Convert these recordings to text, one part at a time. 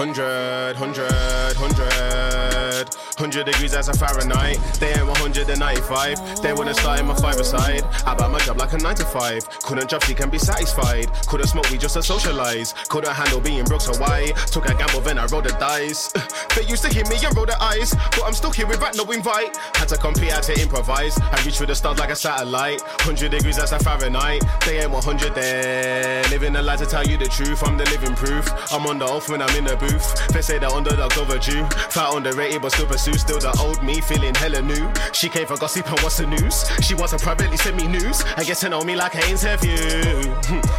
100 degrees as a Fahrenheit. They ain't 195. They wanna start in my five-a-side. I buy my job like a 9-to-5. Couldn't job, she can be satisfied. Couldn't smoke, we just to socialize. Couldn't handle being broke, so why? Took a gamble, then I rolled the dice. They used to hit me and roll the eyes, but I'm stuck here without no invite. Had to compete, had to improvise. I reach for the stars like a satellite. 100 degrees as a Fahrenheit. They ain't 100 there. Living a lie to tell you the truth. I'm the living proof. I'm on the off when I'm in the booth. They say the underdog's overdue. Fat underrated, but still pursued. Still the old me, feeling hella new. She came for gossip and what's the news. She wants to privately send me news and get to know me like an interview.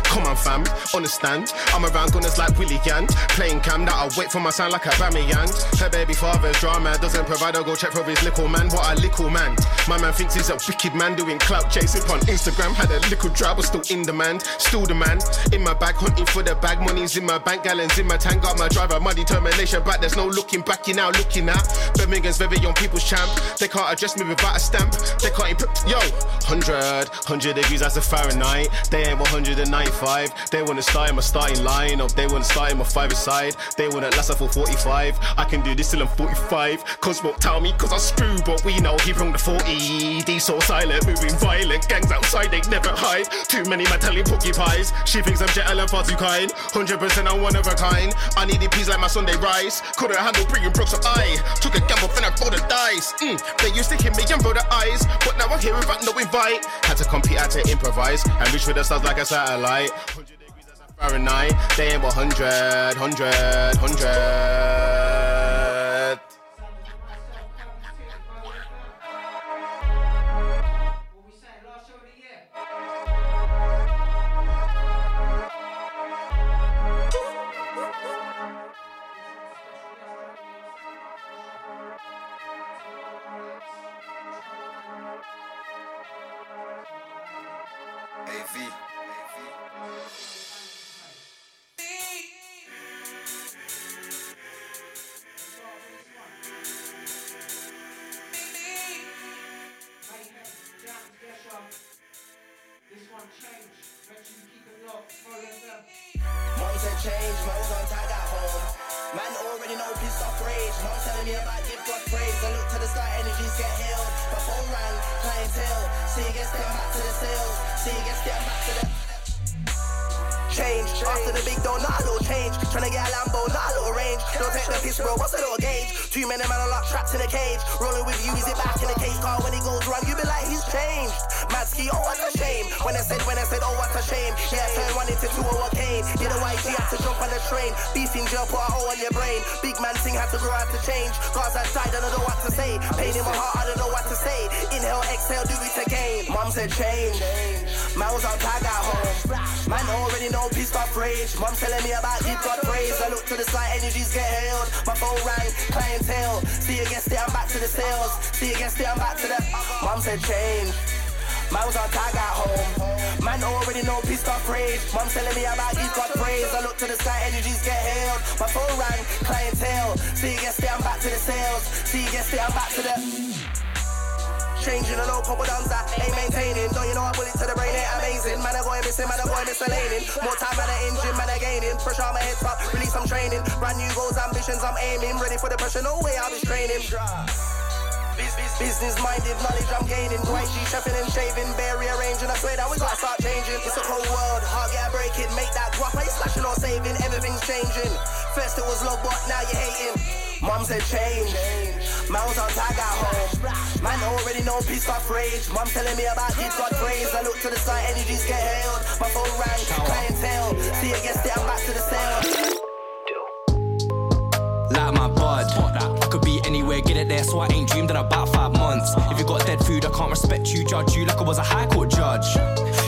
Come on fam, understand, I'm around gunners like Willie Gant. Playing cam that I wait for my sound like a Bamiyang. Her baby father's drama doesn't provide. I'll go check for his little man. What a little man. My man thinks he's a wicked man, doing clout chasing on Instagram. Had a little dry, but still in demand. Still the man, in my bag, hunting for the bag. Money's in my bank, gallons in my tank. Got my driver, my determination back. There's no looking back, you're now looking at Birmingham. Very young people's champ. They can't address me without a stamp. They can't yo 100 degrees as a Fahrenheit. They ain't 195. They wanna start in my starting lineup. They wanna start in my five-a-side. They wanna last up for 45. I can do this till I'm 45. Cause won't tell me cause I screw, but we know he wronged the 40. They so silent, moving violent. Gangs outside, they never hide. Too many man telling porcupines. She thinks I'm gentle and far too kind. 100% I'm one of a kind. I need the peas like my Sunday rice. Couldn't handle bringing Brooks, so I took a gamble. Then I roll the dice. They used to hit me and roll the eyes, but now I'm here without no invite. Had to compete, had to improvise, and reach for the stars like a satellite. 100 degrees as a Fahrenheit. They ain't 100. Mum telling me about give God praise. I look to the side, energies get held. My phone rang, clientele. See you against it, I'm back to the sales. See you against it, I'm back to the. Mum said change. Man was on tag at home. Man already know peace got praise. Mum telling me about give God praise. I look to the side, energies get held. My phone rang, clientele. See you against it, I'm back to the sales. See you against it, I'm back to the. Changing the local but I'm that ain't maintaining. Don't you know I put it to the brain, ain't amazing. Man I go in missing, man I go in miscellaning. More time at the engine, man I gaining. Pressure on my head top, release I'm training. Brand new goals, ambitions I'm aiming. Ready for the pressure, no way I'll be straining. Business minded knowledge I'm gaining. White G chefing and shaving, barrier ranging. I swear that we gotta start changing. It's a cold world, hard get breaking. Make that guap, I ain't slashing or saving. Everything's changing. First it was love, but now you're hating. Mum said change. Man was on tag at home. Man already know peace got rage. Mum telling me about give God praise. I look to the side, energies get held. My phone rang, clientele. See you against it, I'm back to the sale. Like my bud, I could be anywhere, get it there. So I ain't dreamed in about 5 months. If you got dead food, I can't respect you. Judge you like I was a high court judge.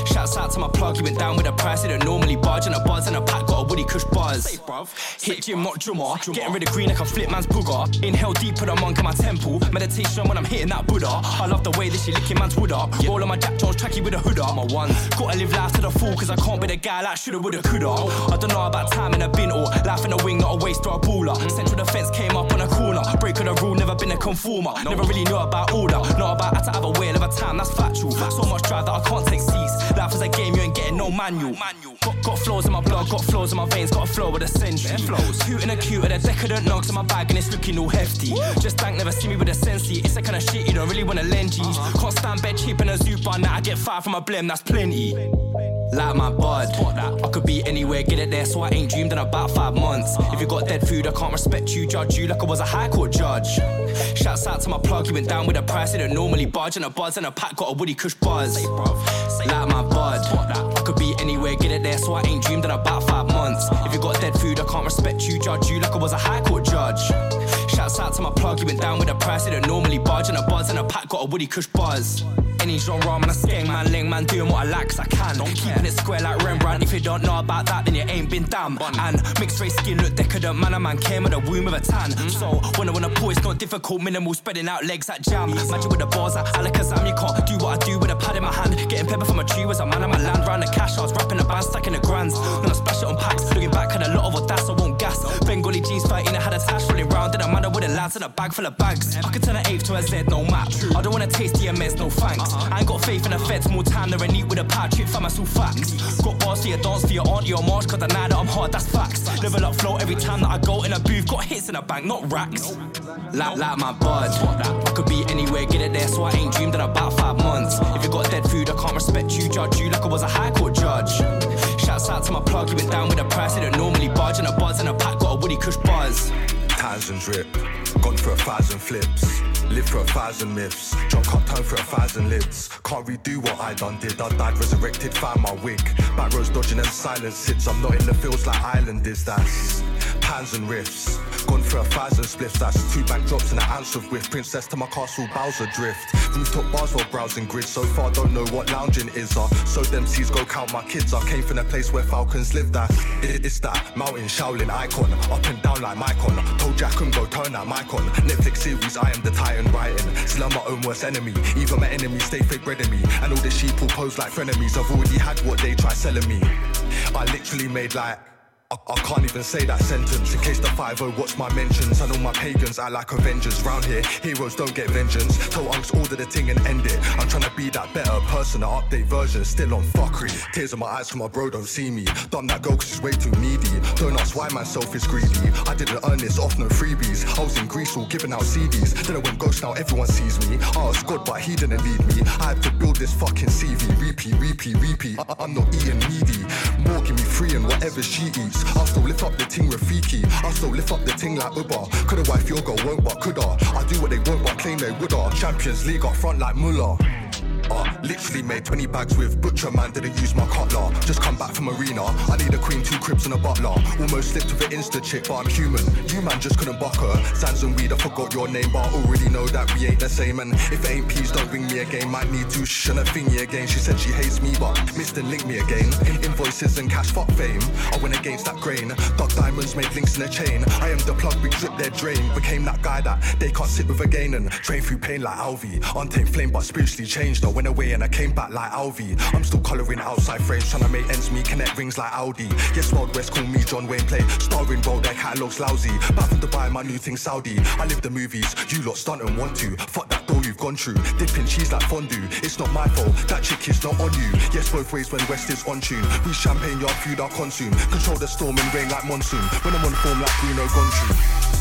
Shouts out to my plug, he went down with a price, he don't normally budge. And a buzz and a pack, got a Woody Kush buzz. Safe, bruv. Hit gym, not drummer. Getting rid of green like I flip man's booger. Inhale deep, put a monk in my temple. Meditation when I'm hitting that Buddha. I love the way that she licking man's wood up. Roll on my Jack Jones tracky with a hood up. My one. Gotta live life to the full, cause I can't be the guy like shoulda, woulda, coulda. I don't know about time in a bin or life in a wing, not a waste or a baller. Central defense came up on a corner. Break of the rule, never been a conformer. Never really knew about order. Not about how to have a way, live a time, that's factual. So much drive that I can't take seats. Life is a game, you ain't getting no manual. Got flaws in my blood, got flaws in my veins, got a flow with a century. Cute and acute, and a decadent nugs in my bag, and it's looking all hefty. Just dank never see me with a sensei. It's the kind of shit you don't really wanna lend G's. Can't stand bed cheap and a zoo bar, now I get 5 from a blem, that's plenty. Like my bud, I could be anywhere, get it there, so I ain't dreamed in about 5 months. If you got dead food, I can't respect you, judge you like I was a high court judge. Shouts out to my plug, he went down with a price, he don't normally budge, and a buzz and a pack got a Woody Kush buzz. Like my bud, I could be anywhere, get it there, so I ain't dreamed in about 5 months. If you got dead food, I can't respect you, judge you like I was a high court judge. Shouts out to my plug, he went down with a price, he don't normally budge, and a buzz and a pack got a Woody Kush buzz. Any genre, man, I skeng, man, ling, man, doing what I like, cause I can. Keeping it square like Rembrandt. If you don't know about that, then you ain't been damn. And mixed race skin look decadent, man, a man came with a womb with a tan. So, when I wanna pull, it's not difficult, minimal, spreading out legs like jam. Magic with the bars like Alakazam, you can't do what I do with a pad in my hand. Getting pepper from a tree was a man on my land. Round the cash, I was rapping the band, stacking the grands. Then I splash it on packs, looking back, had a lot of audace, I won't gas. Bengali jeans, 13, I had a tash rolling round, then a man with a lance and a bag full of bags. I could turn an 8 to a Z, no map. I don't wanna taste DMS, no thanks. I ain't got faith in the feds, more time than I need with a power trip, fam, that's all facts. Got bars for your dance, for your auntie, your marsh, cause I know that I'm hard, that's facts. Level up flow every time that I go in a booth, got hits in the bank, not racks. Like my bud, I could be anywhere, get it there, so I ain't dreamed in about 5 months. If you got dead food, I can't respect you, judge you like I was a high court judge. Shouts out to my plug, he went down with a price, he don't normally budge, and a buzz and a pack got a Woody Kush buzz. Times and drip, gone for 1,000 flips. Live for 1,000 myths, drunk up time for 1,000 lids. Can't redo what I done did, I died resurrected, found my wig. Back rows dodging them silent sits, I'm not in the fields like Island is. That's pans and riffs, gone for 1,000 spliffs. That's 2 backdrops and an ounce of whiff. Princess to my castle, Bowser drift. Rooftop bars while browsing grids, so far don't know what lounging is. So them seas go count my kids, I came from a place where falcons live. That it's that mountain Shaolin icon, up and down like Mycon. Told Jack and go turn that mic on. Netflix series, I am the titan. Writing, still I'm my own worst enemy. Even my enemies, they fake bread in me. And all the sheep will pose like frenemies. I've already had what they try selling me. I literally made like I can't even say that sentence. In case the 5-0 watch my mentions. And all my pagans, I like Avengers. Round here, heroes don't get vengeance. So Unks order the thing and end it. I'm trying to be that better person. An update version, still on fuckery. Tears in my eyes from my bro, don't see me. Dumb that girl cause she's way too needy. Don't ask why myself is greedy. I didn't earn this off no freebies. I was in Greece all giving out CDs. Then I went ghost, now everyone sees me. I asked God but he didn't need me. I had to build this fucking CV. Repeat I'm not eating needy. More give me free and whatever she eats. I'll still lift up the ting Rafiki. I'll still lift up the ting like Uber. Coulda wife your girl won't but coulda. I do what they won't but claim they woulda. Champions League up front like Muller. Literally made 20 bags with Butcher, man, didn't use my cutler. Just come back from arena, I need a queen, 2 cribs and a butler. Almost slipped with an insta chick, but I'm human. You man just couldn't buck her. Sans and weed, I forgot your name, but I already know that we ain't the same. And if it ain't peas, don't ring me again. Might need to shh and a thingy again. She said she hates me, but missed and linked me again. Invoices and cash, fuck fame, I went against that grain. Dug diamonds, made links in a chain. I am the plug, we drip their drain. Became that guy that they can't sit with again. And train through pain like Alvi. Untamed flame, but spiritually changed. Went away and I came back like Alvi. I'm still colouring outside frames, trying to make ends meet, connect rings like Audi. Yes, Wild West, call me John Wayne, play starring role, their catalogue's lousy. Back from Dubai, my new thing Saudi. I live the movies, you lot stunt and want to. Fuck that door you've gone through, dipping cheese like fondue. It's not my fault, that chick is not on you. Yes, both ways when West is on tune. We champagne, your feud, I'll consume. Control the storm and rain like monsoon. When I'm on form like Bruno Gonchu.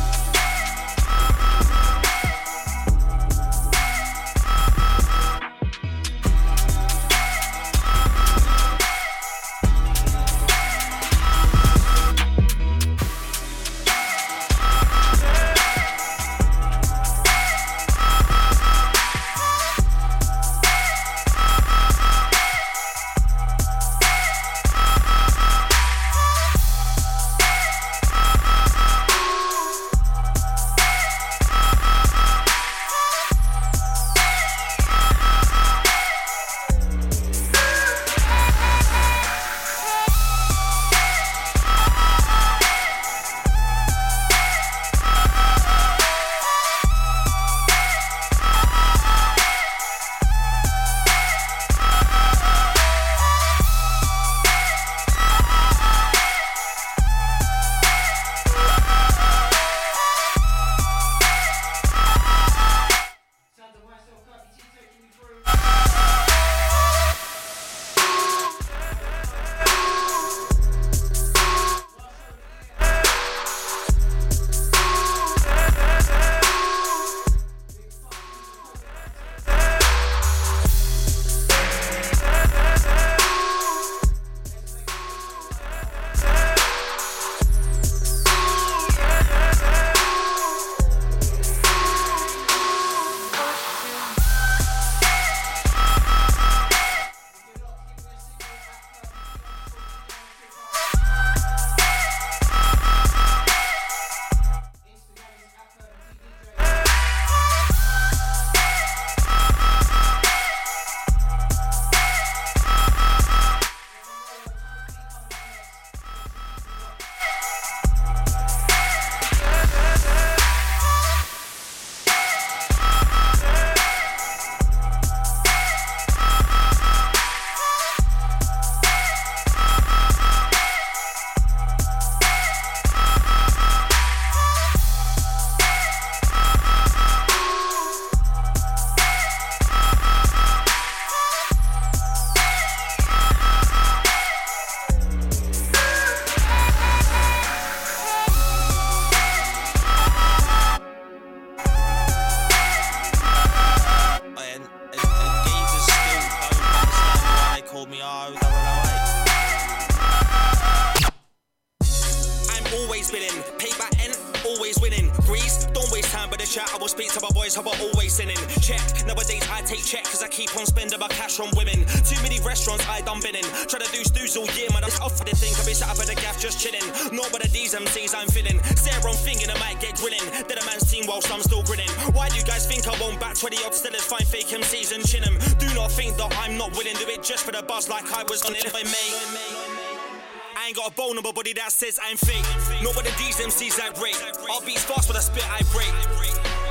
always willing. Pay by N, always winning. Grease, don't waste time by the chat. I will speak to my boys, how I always sinning. Check, nowadays I take check, cause I keep on spending my cash on women. Too many restaurants I done been in. Try to do stews all year, man. It's off for the thing, I be sat up at the gaff just chilling. Not one of these MCs I'm feeling. Say wrong thing and I might get grilling. Then a man's team whilst I'm still grinning. Why do you guys think I won't back 20 odd sellers, find fake MCs and chin them? Do not think that I'm not willing. Do it just for the buzz like I was on it. I ain't got a bone on my body that says I'm fake. Not one of these MCs I break. I'll beat fast but I spit I break.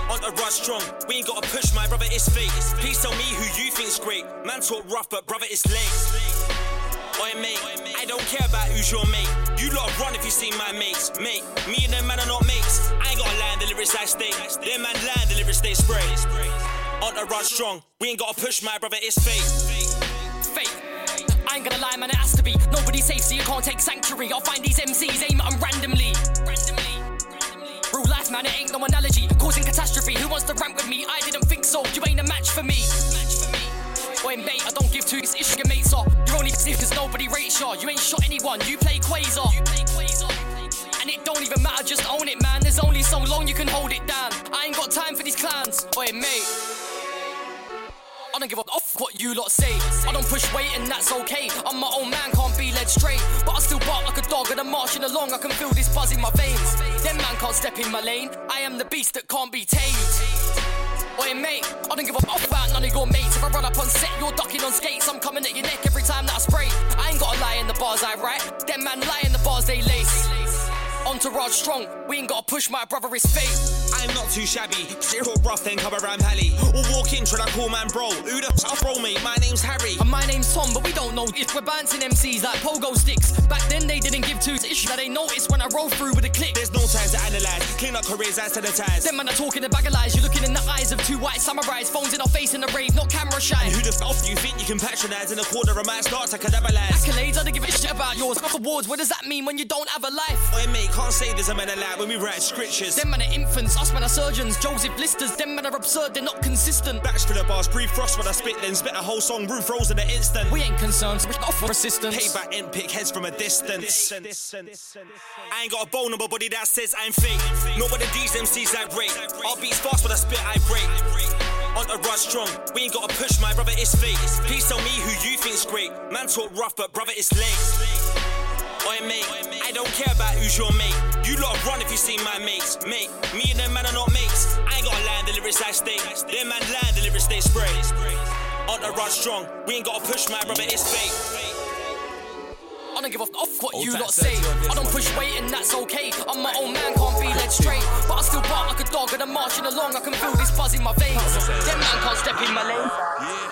On a rush strong, we ain't gotta push, my brother, it's fake. Please tell me who you think's great. Man talk rough, but brother, it's late. Oi mate, I don't care about who's your mate. You lot run if you see my mates. Mate, me and them man are not mates. I ain't gotta lie in the lyrics I state. Them man lie in the lyrics they spray. On a rush strong, we ain't gotta push, my brother, it's fake. Fake, I ain't gonna lie, man, it has to be. Nobody's safe, so you can't take sanctuary. I'll find these MCs, aim at them randomly. Real life, man, it ain't no analogy. Causing catastrophe, who wants to ramp with me? I didn't think so, you ain't a match for me. Oi mate, I don't give two this issue your mates are. You're only stiff cause nobody rates you. You ain't shot anyone, you play Quasar. And it don't even matter, just own it, man. There's only so long you can hold it down. I ain't got time for these clowns. Oi mate, I don't give a f what you lot say. I don't push weight and that's okay. I'm my own man, can't be led straight. But I still bark like a dog and I'm marching along. I can feel this buzz in my veins. Them man can't step in my lane. I am the beast that can't be tamed. Oi mate, I don't give a f about none of your mates. If I run up on set, you're ducking on skates. I'm coming at your neck every time that I spray. I ain't gotta lie in the bars I write. Them man lie in the bars they lace. Entourage strong, we ain't gotta push, my brother, it's fate. I'm not too shabby, zero rough then come around Pally. Or walk in, try to call man bro. Who the f*** bro mate, my name's Harry. And my name's Tom, but we don't know if we're bouncing MCs like pogo sticks. Back then they didn't give two ish that they noticed when I rolled through with a clip. There's no time to analyse, clean up careers and sanitise. Them man are talking a bag of lies, you're looking in the eyes of two white samurais. Phones in our face in the rave, not camera shy. And who the f*** you think you can patronise? In a quarter of my starts I cadabalise. Accolades, I don't give a shit about yours. Enough awards, what does that mean when you don't have a life? Oi mate, can't say there's a man alive when we write scriptures. Them man are infants, us man are surgeons. Joseph Listers, them man are absurd, they're not consistent. Batch for the bars, breathe frost when I spit, then spit a whole song, roof rolls in an instant. We ain't concerned, so we offer assistance. Pay back and pick heads from a distance. I ain't got a bone on my body that says I'm fake. Not one of these MCs I break. I'll beat fast when I spit, I break. On a rush strong, we ain't gotta push, my brother, it's fake. Please tell me who you think's great. Man talk rough, but brother, it's late. Oi mate, I don't care about who's your mate. You lot run if you see my mates. Mate, me and them man are not mates. I ain't gotta lie in the lyrics I state. Them man lie in the lyrics they spray. On a rush strong, we ain't gotta push, my brother, it's fake. I don't give a f*** what you lot say. I don't push weight and that's okay. I'm my own man, can't be led straight. But I still bark like a dog and I'm marching along. I can feel this buzz in my veins. Them man can't step in my lane. Yeah.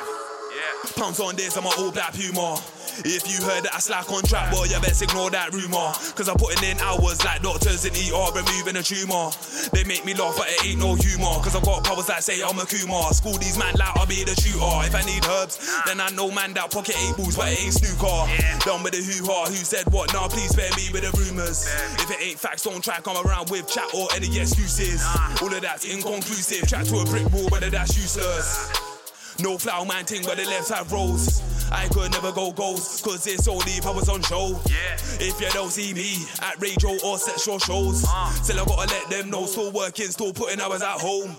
Pounds on this, I'm an all black Puma. If you heard that I slack on track, boy, you best ignore that rumour. Cause I'm putting in hours like doctors in ER removing a tumour. They make me laugh but it ain't no humour. Cause I've got powers that say I'm a Kumar. School these man like I'll be the tutor. If I need herbs, then I know man that pocket ain't balls, but it ain't snooker. Done with the hoo-ha, who said what? Nah, please spare me with the rumours. If it ain't facts, don't try and come around with chat or any excuses. All of that's inconclusive. Chat to a brick wall, whether that's useless. No flower man ting, but the left side rolls. I could never go goals, cause it's so deep I was on show. Yeah. If you don't see me at radio or sexual shows, still I gotta let them know. Still working, still putting hours at home.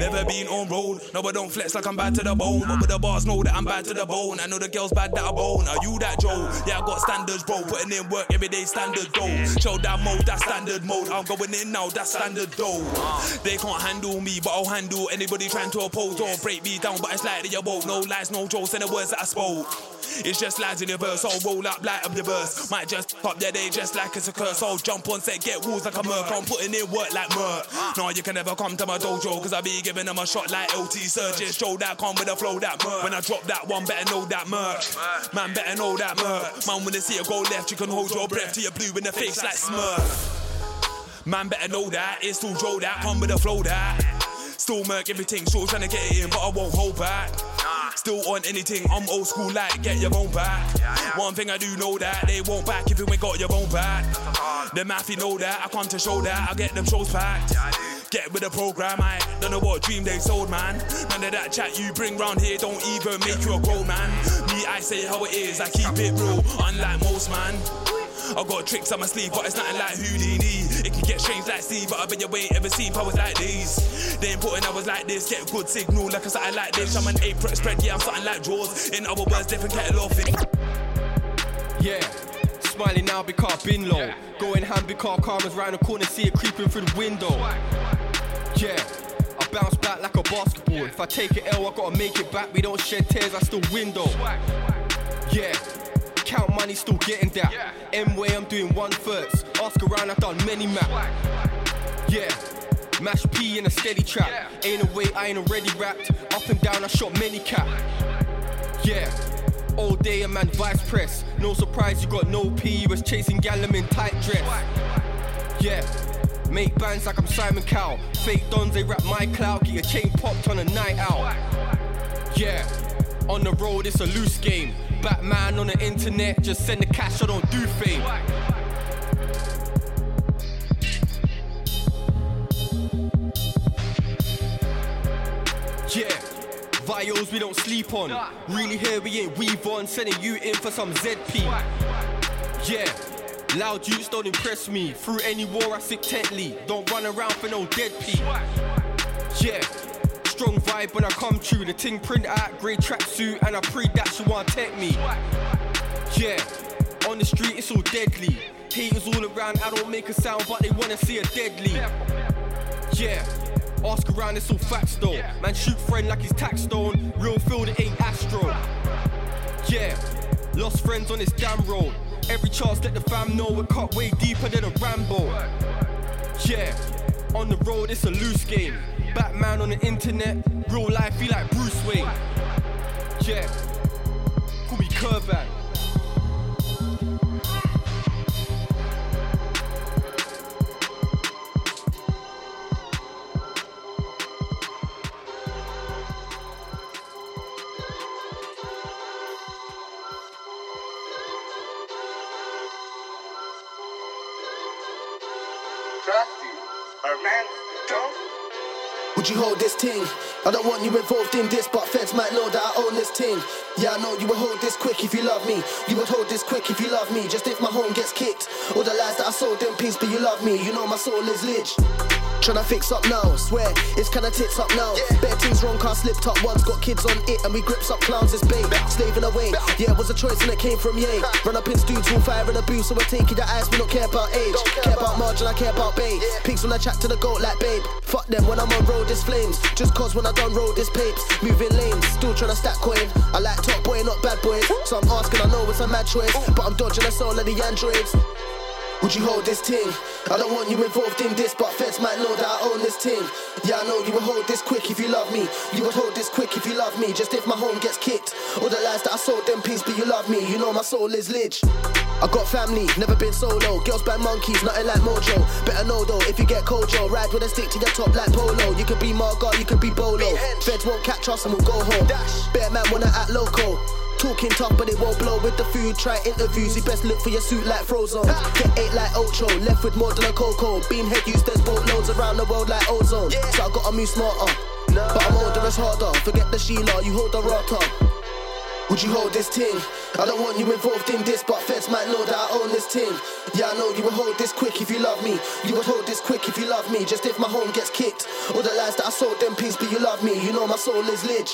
Never been on road, no I don't flex like I'm bad to the bone. But the bars know that I'm bad to the bone. I know the girls bad that I bone. Are you that Joe? Yeah, I got standards, bro. Putting in work, everyday standard though. Show that mode, that standard mode. I'm going in now, that standard though. They can't handle me, but I'll handle anybody trying to oppose or break me down. But it's like that you both. No lies, no jokes, and the words that I spoke. It's just lies in your verse, I'll roll up, light up your verse. Might just pop their day just like it's a curse. I'll jump on set, get walls like a merc. I'm putting in work like merc. No, you can never come to my dojo, cause I be giving them a shot like LT Surges. Show that come with a flow that merc. When I drop that one, better know that merc. Man, better know that merc. Man, when they see you go left, you can hold your breath till you're blue in the face like Smurf. Man, better know that, it's still Joe that, come with a flow that. Still merc everything, still trying to get it in, but I won't hold back. Still on anything, I'm old school like, get your own back. One thing I do know that, they won't back if you ain't got your own back. The mathy know that, I come to show that, I get them shows packed. Get with the program, I don't know what dream they sold, man. None of that chat you bring round here don't even make you a grown man. Me, I say how it is, I keep it real, unlike most, man. I got tricks on my sleeve, but it's nothing like Houdini. It can get strange like Steve, but I bet you ain't ever seen powers like these. They important hours like this, get a good signal like a something like this. I'm an apron spread, yeah, I'm something like drawers. In other words, different kettle of fish. Yeah, smiling now because I've been low. Going hand because karma's round the corner, see it creeping through the window. Yeah, I bounce back like a basketball. If I take it L, I gotta make it back. We don't shed tears, I still win though. Yeah, count money, still getting that. M-way, I'm doing 1/3. Ask around, I've done many map. Yeah, mash P in a steady trap. Ain't a way, I ain't already rapped. Up and down, I shot many cap. Yeah, all day a man vice press. No surprise, you got no P. You was chasing Gallum in tight dress. Yeah, make bands like I'm Simon Cowell. Fake dons, they rap my clout. Get your chain popped on a night out. Yeah, on the road, it's a loose game. Batman on the internet, just send the cash, I don't do fame. Yeah, Vios we don't sleep on. Really here we ain't weave on. Sending you in for some ZP. Yeah, loud youths don't impress me. Through any war I sit tently. Don't run around for no dead pee. Yeah, strong vibe when I come through. The ting print out, grey tracksuit, and I pray that she won't take me. Yeah, on the street it's all deadly. Haters all around, I don't make a sound, but they wanna see a deadly. Yeah, ask around, it's all facts though. Man shoot friend like he's tax stone. Real field, it ain't Astro. Yeah, lost friends on this damn road. Every chance let the fam know we're cut way deeper than a Rambo. Yeah, on the road it's a loose game. Batman on the internet, real life be like Bruce Wayne. Yeah, call me Curvan. Would you hold this ting? I don't want you involved in this, but feds might know that I own this ting. Yeah, I know you would hold this quick if you love me. You would hold this quick if you love me. Just if my home gets kicked, all the lies that I sold them peace, but you love me. You know my soul is lit. Tryna fix up now, swear, it's kinda tits up now. Bare things wrong, can't slip top ones. Got kids on it and we grips up clowns, it's bait. Slaving away, yeah, it was a choice and it came from yay. Run up in studs, all fire in a booth, so we're taking the eyes. We don't care about age, care about margin, I care about babe. Pigs when I chat to the goat like babe. Fuck them when I'm on road, it's flames. Just cause when I done road, it's papes. Moving lanes, still tryna stack coin. I like top boy, not bad boys. So I'm asking, I know it's a mad choice, but I'm dodging the soul of the androids. Would you hold this ting? I don't want you involved in this, but feds might know that I own this ting. Yeah, I know you would hold this quick if you love me. You would hold this quick if you love me. Just if my home gets kicked, all the lies that I sold them peace, but you love me. You know my soul is lit. I got family, never been solo. Girls bang monkeys, nothing like Mojo. Better know though, if you get Kojo, ride with a stick to your top like Polo. You could be Margot, you could be Bolo. Feds won't catch us and we'll go home. Better man wanna act loco. Talking tough, but it won't blow with the food. Try interviews, you best look for your suit like Frozone. Get eight like Ocho, left with more than a Coco. Beanhead used, there's boatloads around the world like Ozone. So I gotta move smarter, but I'm older, it's harder. Forget the Sheila, you hold the rotter. Would you hold this ting? I don't want you involved in this, but feds might know that I own this ting. Yeah, I know you would hold this quick if you love me. You would hold this quick if you love me. Just if my home gets kicked, all the lies that I sold them peace, but you love me. You know my soul is lit.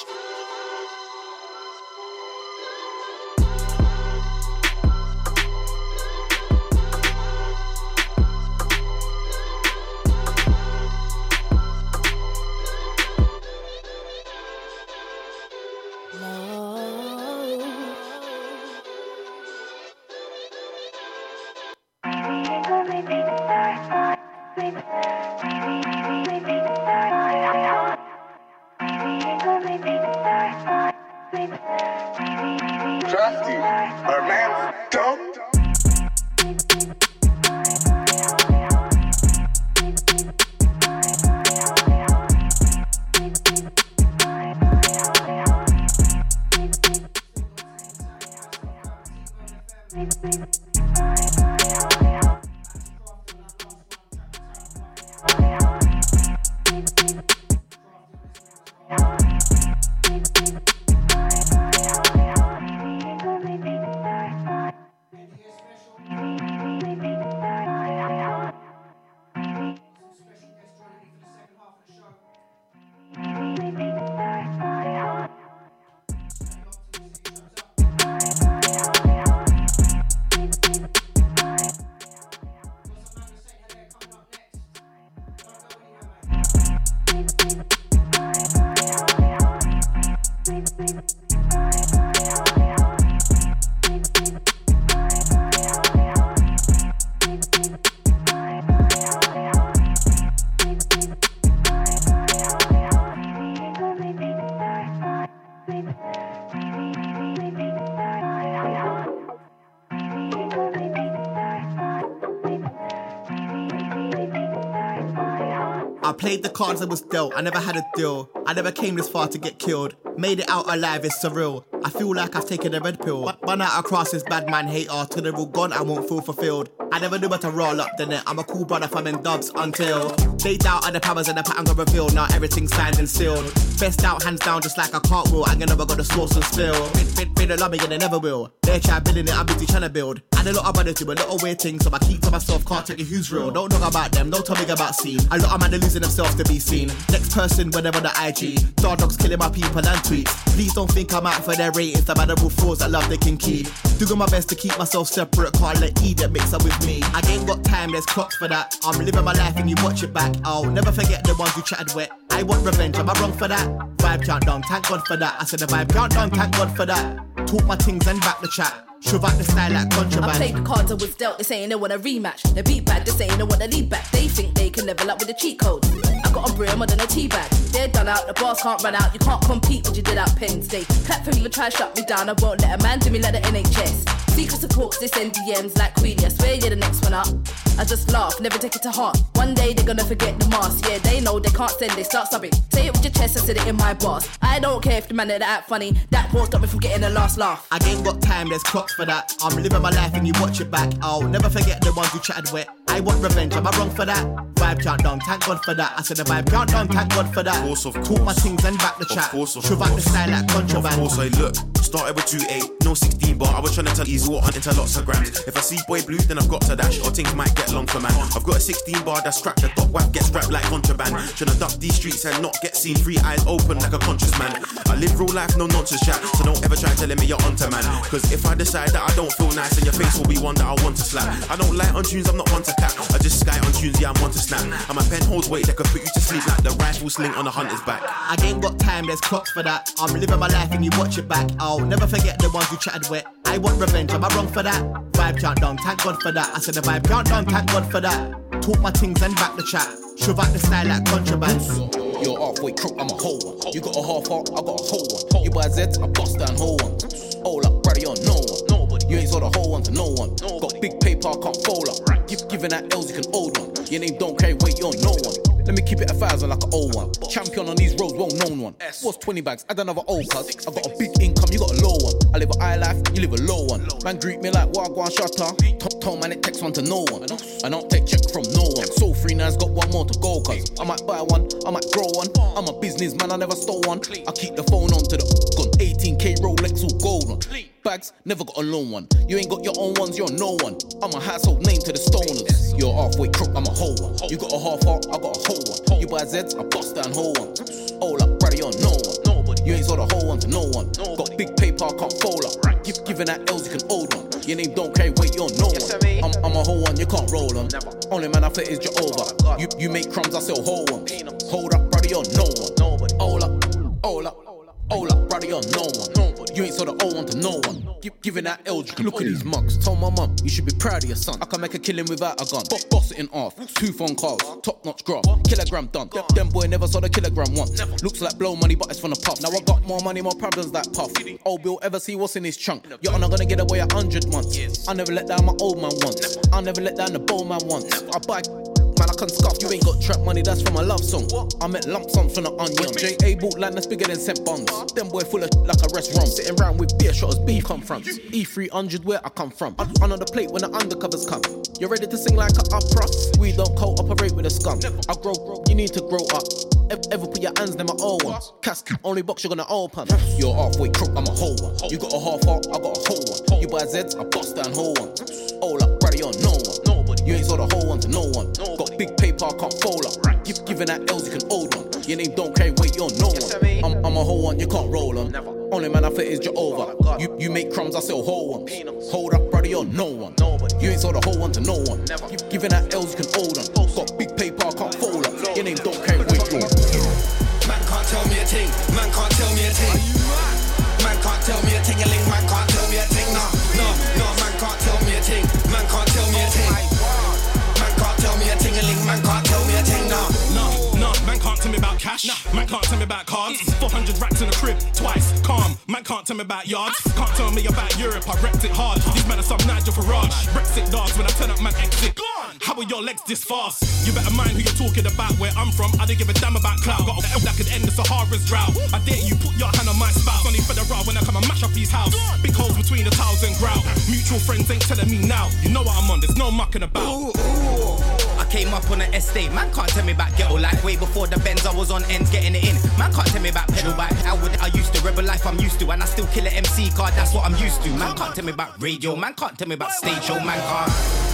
I played the cards I was dealt, I never had a deal. I never came this far to get killed. Made it out alive, it's surreal. I feel like I've taken a red pill. Run out across this bad man hater. Till they're all gone, I won't feel fulfilled. I never knew how to roll up the net. I'm a cool brother from in dubs until they doubt other powers and the pattern got revealed. Now everything's signed and sealed. Best out, hands down, just like a cartwheel. I never got the source and spill. They don't love me and they never will. They try building it, I'm busy trying to build. And a lot of brothers do a lot of weird things, so I keep to myself, can't tell you who's real. Don't talk about them, don't tell me about scene. A lot of men are losing themselves to be seen. Next person, whenever the IG. Star dogs killing my people and tweets. Please don't think I'm out for their ratings. I'm admirable fools that love they can keep. Doing my best to keep myself separate, can't let E that mix up with me. I ain't got time, there's clocks for that. I'm living my life and you watch it back. I'll never forget the ones who chatted wet. I want revenge, am I wrong for that? Vibe countdown, thank God for that. I said the vibe countdown, thank God for that. Talk my things and back the chat. Shove out the style like contraband. I played the cards I was dealt, this ain't no one a rematch. They beat back, this ain't no one a lead back. They think they can level up with a cheat code. I got a brim more than a tea bag. They're done out, the bars can't run out. You can't compete what you did out Penn State. Clap for even try to shut me down, I won't let a man do me like the NHS. Secrets of talks, this NDM's like Queenie, I swear you're the next one up. I just laugh, never take it to heart. One day they're gonna forget the mask. Yeah, they know they can't send, they start sobbing. Say it with your chest, I said it in my bars. I don't care if the man that act funny. That won't stop me from getting the last laugh. I ain't got time, there's clocks for that. I'm living my life and you watch it back. I'll never forget the ones who chatted wet. I want revenge, am I wrong for that? Vibe countdown, thank God for that. I said the vibe countdown, thank God for that. Talk my things and back the chat. Shove out the style like contraband. Of course, I look. Started with 2-8, no 16 bar. I was trying to turn easy water into lots of grams. If I see boy blue, then I've got to dash, or things might get long for man. I've got a 16 bar that's strapped, the top wife gets strapped like contraband. Tryna duck these streets and not get seen, three eyes open like a conscious man. I live real life, no nonsense chat, so don't ever try telling me you're onto man. Cause if I decide that I don't feel nice, then your face will be one that I want to slap. I don't lie on tunes, I'm not one to cap. I just sky on tunes, yeah, I'm one to snap. And my penhold's weight that could put you to sleep like the rifle sling on a hunter's back. I ain't got time, there's clocks for that. I'm living my life and you watch it back. I'll never forget the ones who chatted wet. I want revenge, am I wrong for that? Vibe countdown, thank God for that. I said the vibe countdown, thank God for that. Talk my things and back the chat. Shove out the style like contraband. You're a halfway crook, I'm a whole one. You got a half heart, I got a whole one. You buy Zeds, I bust down whole one. Oh, like brother, you're no one. You ain't sold a whole one to no one. Got big paper, I can't fold up. You've given that L's, you can hold one. Your name don't carry weight, you're no one. Let me keep it 1,000 like an old one. Champion on these roads, well-known one. What's 20 bags? Add another old cuz. I got a big income, you got a low one. I live a high life, you live a low one. Man greet me like Wagwan Shutter. Top man, it takes one to no one. I don't take check from no one. So 3 9's got one more to go cuz. I might buy one, I might grow one. I'm a businessman, I never stole one. I keep the phone on to the gun. 18K Rolex all gold one. Bags, never got a loan one. You ain't got your own ones, you're no one. I'm a household name to the stoners. You're a halfway crook, I'm a whole one. You got a half heart, I got a whole one. You buy Zeds, I bust down whole one. Oh, like brother, you're no one. You ain't sold a whole one to no one. Got big paper, I can't fold up. You've given that L's, you can hold one. Your name don't carry weight, you're no one. I'm a whole one, you can't roll on. Only man I fit is Jehovah. You make crumbs, I sell whole ones. Hold up, brother, you're no one. Oh, like brother, you're no one. You ain't sold the old one to no one. Giving that L, look at these mugs. Tell my mum, you should be proud of your son. I can make a killing without a gun. Boss it in half. 2 phone calls. Top notch grub. Kilogram done. Them boy never saw the kilogram once. Looks like blow money, but it's from the puff. Now I got more money, more problems like puff. Old Bill ever see what's in his trunk. Yo, I'm not gonna get away 100 months. I never let down my old man once. I never let down the bowl man once. I buy. Man, I can scuff. You ain't got trap money, that's from a love song. I met lump sums from the onion. J.A. bought land that's bigger than cent bombs. Them boy full of like a restaurant. Sitting round with beer shotters, beef come from. E300 where I come from. Under the plate when the undercovers come. You're ready to sing like an opera. We don't cooperate with a scum. I grow, you need to grow up. Ever put your hands in my old ones. Cast only box you're gonna open. You're halfway crook, I'm a whole one. You got a half heart, I got a whole one. You buy Zeds, I bust down whole one. Oh, like brother, you're no one. You ain't sold a whole one to no one. Got big paper, I can't fold up. You've given that L's, you can hold on. Your name don't carry weight, you're no one. I'm a whole one, you can't roll on. Only man I fit is Jehovah. You make crumbs, I sell whole ones. Hold up, brother, you're no one. You ain't sold a whole one to no one. You've given that L's, you can hold on. Got big paper, I can't fold up. Your name don't carry weight, you're no one. Man can't tell me a thing. Man can't tell me a thing. Man can't tell me a thing. Man can't tell me a thing. No, man can't tell me a thing. Man can't tell me a thing. Man can't tell me a thing now. No, man can't tell me about cash. Man can't tell me about cards. 400 racks in a crib, twice, calm. Man can't tell me about yards. Can't tell me about Europe, I wrecked it hard. These men are some Nigel Farage. Brexit dogs when I turn up, man exit. How power your legs this fast. You better mind who you're talking about. Where I'm from, I don't give a damn about clout. Got a F that could end the Sahara's drought. I dare you, put your hand on my spouse. Only for the raw when I come and mash up his house. Big holes between the tiles and grout. Mutual friends ain't telling me now. You know what I'm on, there's no mucking about. Ooh, ooh. Came up on an estate, man can't tell me about ghetto life. Way before the Benz I was on ends getting it in. Man can't tell me about pedal bike. I used to rebel life I'm used to, and I still kill an MC card, that's what I'm used to. Man can't tell me about radio, man can't tell me about stage show, man can't.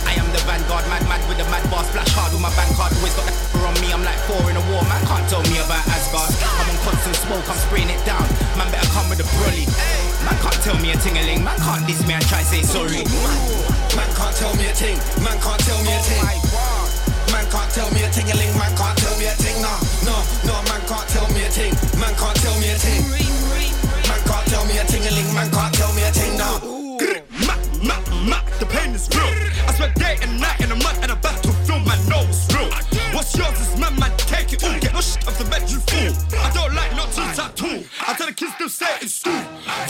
I am the vanguard, mad with the mad bar, splash hard with my bank card. Always got that on me, I'm like four in a war. Man can't tell me about Asgard. I'm on constant smoke, I'm spraying it down. Man better come with a brolly. Man can't tell me a ting-a-ling, man can't diss me and try say sorry. Man can't tell me a ting, man can't tell me a ting. Man can't tell me a ting-a-ling, man can't tell me a ting. No, man can't tell me a ting, man can't tell me a ting. Man can't tell me a ting-a-ling, man can't tell me a ting. The pain is real. I spent day and night and a month and a bath to film my nose real. What's yours is man, take it all. Get no shit off the bed, you fool. I don't like not to tattoo. I tell the kids to say it's true.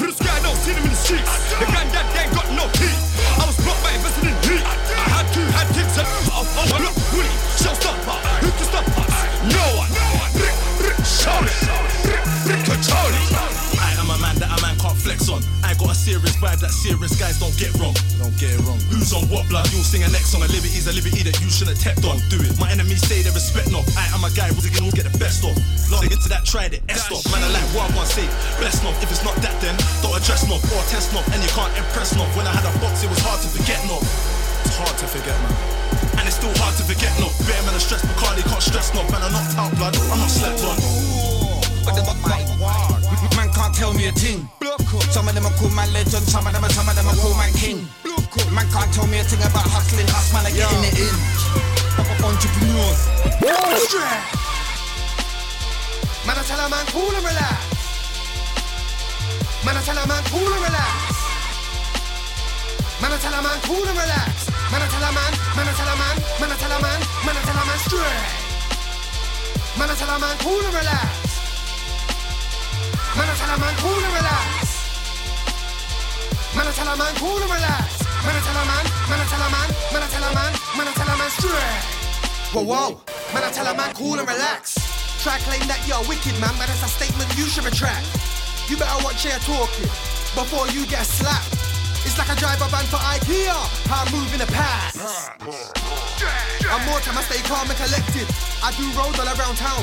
For the sky, I don't see them in the streets. The granddad they ain't got no key. I was blocked by investing in heat. I had two had kids and oh, look, Willie, show stopper. Who can stop us? No one. Shout it. Control it. I am a man that a man can't flex on. I got a serious vibe that serious guys don't get wrong. Who's on what blood? You'll sing a next song. A liberty is a liberty that you shouldn't have tapped on. Do it. My enemies say they respect not. I am a guy who's gonna get the best of. Not into that, try it. Stop. Man, I like what I want to say. Bless not. If it's not that, then don't address not or test not. And you can't impress not. When I had a box, it was hard to forget not. It's hard to forget, man. And it's still hard to forget not. Bear man, I stress Bacardi, can't stress not. Man, I'm knocked out, blood. I'm not slept on. Oh my God. Man can't tell me a thing. Some of them are called my legend, some of them are called my king. Man can't tell me a thing about hustling, us man are getting it in. Entrepreneurs. Man, I tell a man cool and relax. Man, I tell a man cool and relax. Man, I tell a man cool and relax. Man, I tell a man, man, I tell a man straight. Man, I tell a man cool and relax. Man, I tell a man cool and relax. Man, I tell a man cool and relax. Man, I tell a man, man, I tell a man straight. Whoa. Man, I tell a man cool and relax. Try claim that you're wicked, man, but that's a statement you should retract. You better watch your talking before you get slapped. It's like a driver van for IKEA, how I move in the past. And more time I stay calm and collected. I do road all around town,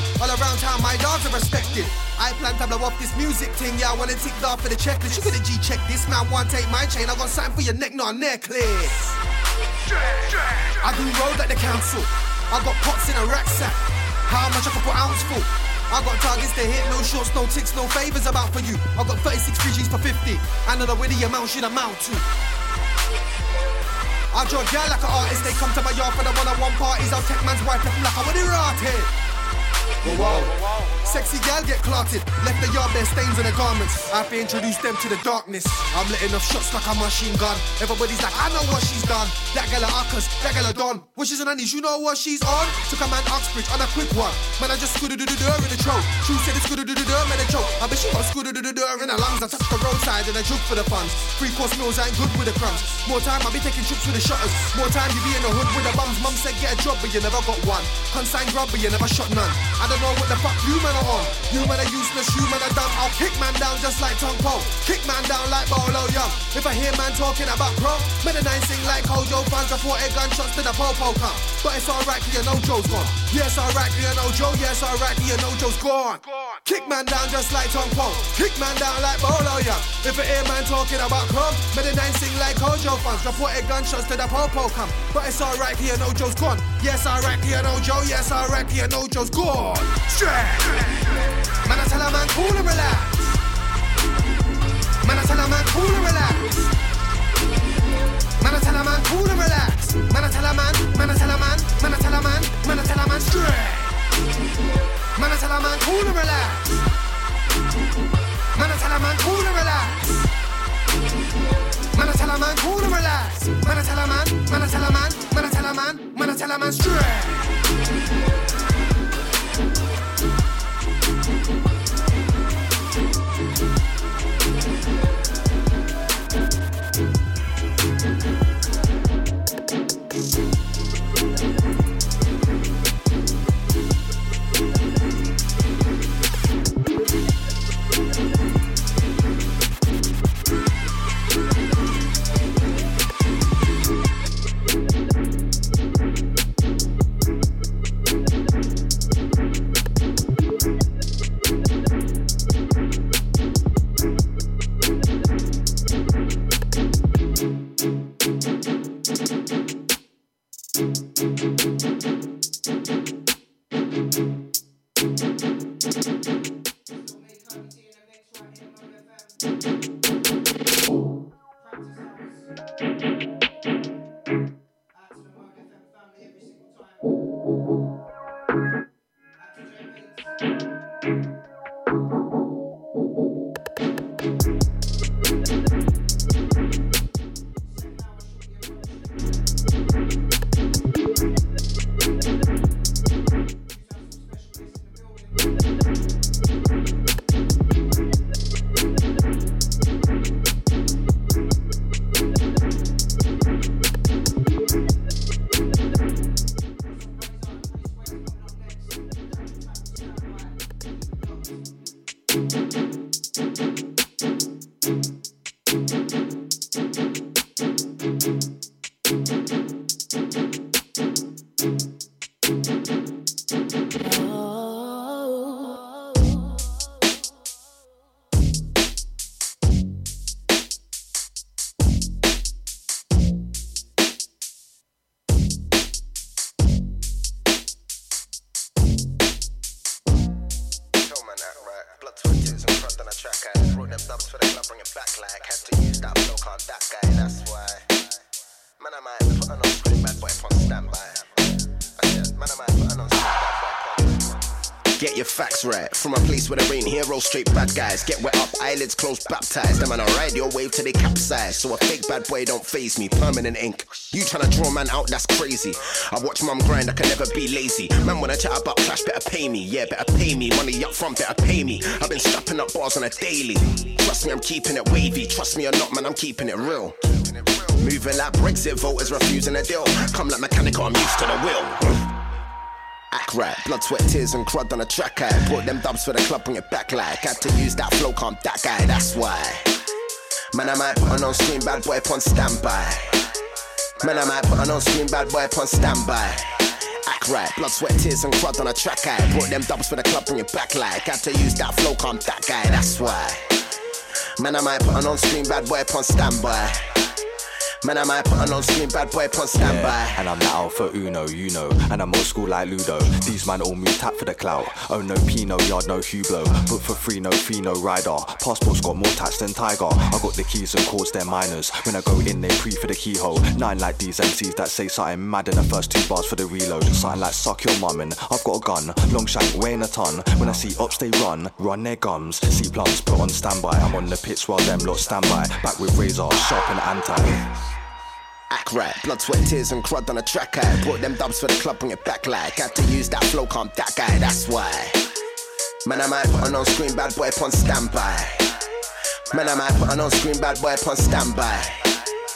my dogs are respected. I plan to blow up this music thing, yeah, I wanna tick off for the checklist. You gotta G-check this, man, one take my chain, I got something for your neck, not a necklace. I do road at the council, I got pots in a rucksack. How much I can put ounce for? I got targets to hit, no shorts, no ticks, no favors about for you. I got 36 Fuji's for 50, I don't know where the amount should amount to. I draw gal like an artist, they come to my yard for the one-on-one parties. I'll take man's wife, left him like I want it rotted. Whoa. Sexy gal get clotted. Left the yard, there's stains on the garments. I have to introduce them to the darkness. I'm letting off shots like a machine gun. Everybody's like, I know what she's done. That gal a Arcus, that gal a Don. When she's on her knees, you know what she's on? Took a man Oxbridge on a quick one. Man, I just scooted-do-do-do-do in the throat. She said it's scooted-do-do-do in the throat. I bet she got scooted-do-do-do in her lungs. I touched the roadside and I juked for the funds. 3-course meals, I ain't good with the crumbs. More time, I be taking trips with the shutters. More time, you be in the hood with the bums. Mum said get a job, but you never got one. Consigned grub, but you never shot none. I don't know what the fuck you man are on. You man are useless, you man are dumb. I'll kick man down just like Tom Poe. Kick man down like Bolo Young. If I hear man talking about pro, men and I sing like Hojo fans. Reported gunshots to the popo car. But it's alright cause you know Joe's gone. Yes, alright cause you know Joe. Yes, alright cause you know Joe's gone. Kick man down just like Tom Poe. Kick man down like Bolo Young. If I hear man talking about crumb, men and I sing like Hojo fans. Reported gunshots to the popo car. But it's alright cause you know Joe's gone. Yes, alright cause you know Joe. Yes, alright cause you know Joe's gone. Man, I tell a man cool and relax. Man, I tell a man cool and relax. Man, I tell a man cool and relax. Man, I tell a man, man, I tell a man straight. Man, I tell a man cool and relax. Man, I tell a man cool and relax. Man, I tell a man cool and relax. Man, I tell a man, man, I tell a man straight. Get your facts right. From a place where there ain't heroes, straight bad guys. Get wet up, eyelids closed, baptized. Them man, I ride your wave till they capsize. So a fake bad boy don't faze me, permanent ink. You tryna draw man out, that's crazy. I watch mum grind, I can never be lazy. Man wanna chat about clash, better pay me. Yeah, better pay me, money up front, better pay me. I've been strapping up bars on a daily. Trust me, I'm keeping it wavy. Trust me or not, man, I'm keeping it real. Moving like Brexit voters, refusing a deal. Come like mechanical, I'm used to the wheel. Act right, blood, sweat, tears and crud on a track. I brought them dubs for the club, bring it back like. Had to use that flow, calm that guy, that's why. Man, I might put an on-screen bad boy upon standby. Man, I might put an on-screen bad boy upon standby. Act right, blood, sweat, tears and crud on a track. I brought them dubs for the club, bring it back like. Had to use that flow, calm that guy, that's why. Man, I might put an on-screen bad boy upon standby. Man, I might put an on-screen bad boy upon standby. Yeah, and I'm the Alpha Uno, you know. And I'm old school like Ludo. These man all move tap for the clout. Oh no Pino, yard no Hublot. Book for free, no fee, no rider. Passport's got more tats than Tiger. I got the keys and calls, they're minors. When I go in, they pre for the keyhole. Nine like these MCs that say something mad in the first two bars for the reload. Something like suck your mum and I've got a gun. Long shank weighing a ton. When I see ops, they run their gums. See plums put on standby. I'm on the pits while them lot standby. Back with razor, sharp and anti. Act right, blood, sweat, tears and crud on a track. I brought them dubs for the club, bring it back like. Had to use that flow, calm that guy, that's why. Man, I might put an on-screen bad boy upon standby. Man, I might put an on-screen bad boy upon standby.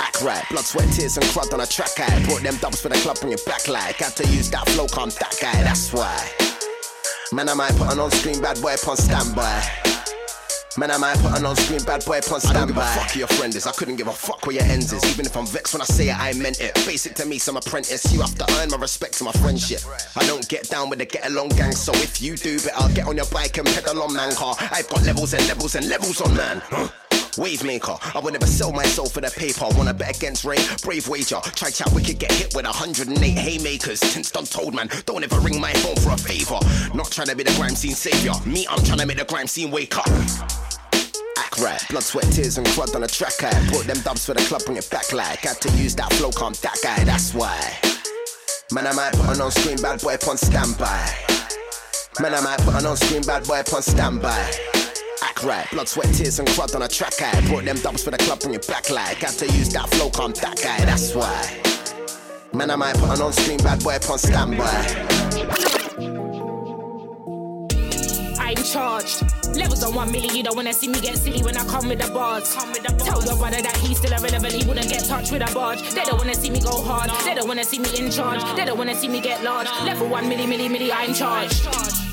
Act right, blood, sweat, tears and crud on a track. I brought them dubs for the club, bring it back like. Had to use that flow, calm that guy, that's why. Man, I might put an on-screen bad boy upon standby. Man, I might put an on-screen bad boy upon standby. I don't give a fuck who your friend is. I couldn't give a fuck where your ends is. Even if I'm vexed when I say it, I meant it. Basic to me, some apprentice. You have to earn my respect and my friendship. I don't get down with the get-along gang. So if you do better, get on your bike and pedal on, man, car. I've got levels and levels and levels on, man. Wave maker, I would never sell my soul for the paper. Wanna bet against rain? Brave wager. Try chat, we could get hit with 108 haymakers. Since done told, man, don't ever ring my phone for a favor. Not trying to be the grime scene savior. Me, I'm trying to make the grime scene wake up. Act right, blood, sweat, tears and crud on a track. I brought them dubs for the club, bring it back like. Had to use that flow, calm that guy, that's why. Man, I might put an on-screen bad boy upon standby. Man, I might put an on-screen bad boy upon standby. Act right, blood, sweat, tears and crud on a track. I brought them dubs for the club, bring it back like. Had to use that flow, calm that guy, that's why. Man, I might put an on-screen bad boy upon standby. I'm charged. Levels on 1 million, you don't wanna see me get silly when I come with the bars. Tell your brother that he's still irrelevant, he wouldn't get touched with a barge. They don't wanna see me go hard, no. They don't wanna see me in charge, no. They don't wanna see me get large, no. Level 1 milli, I'm charged.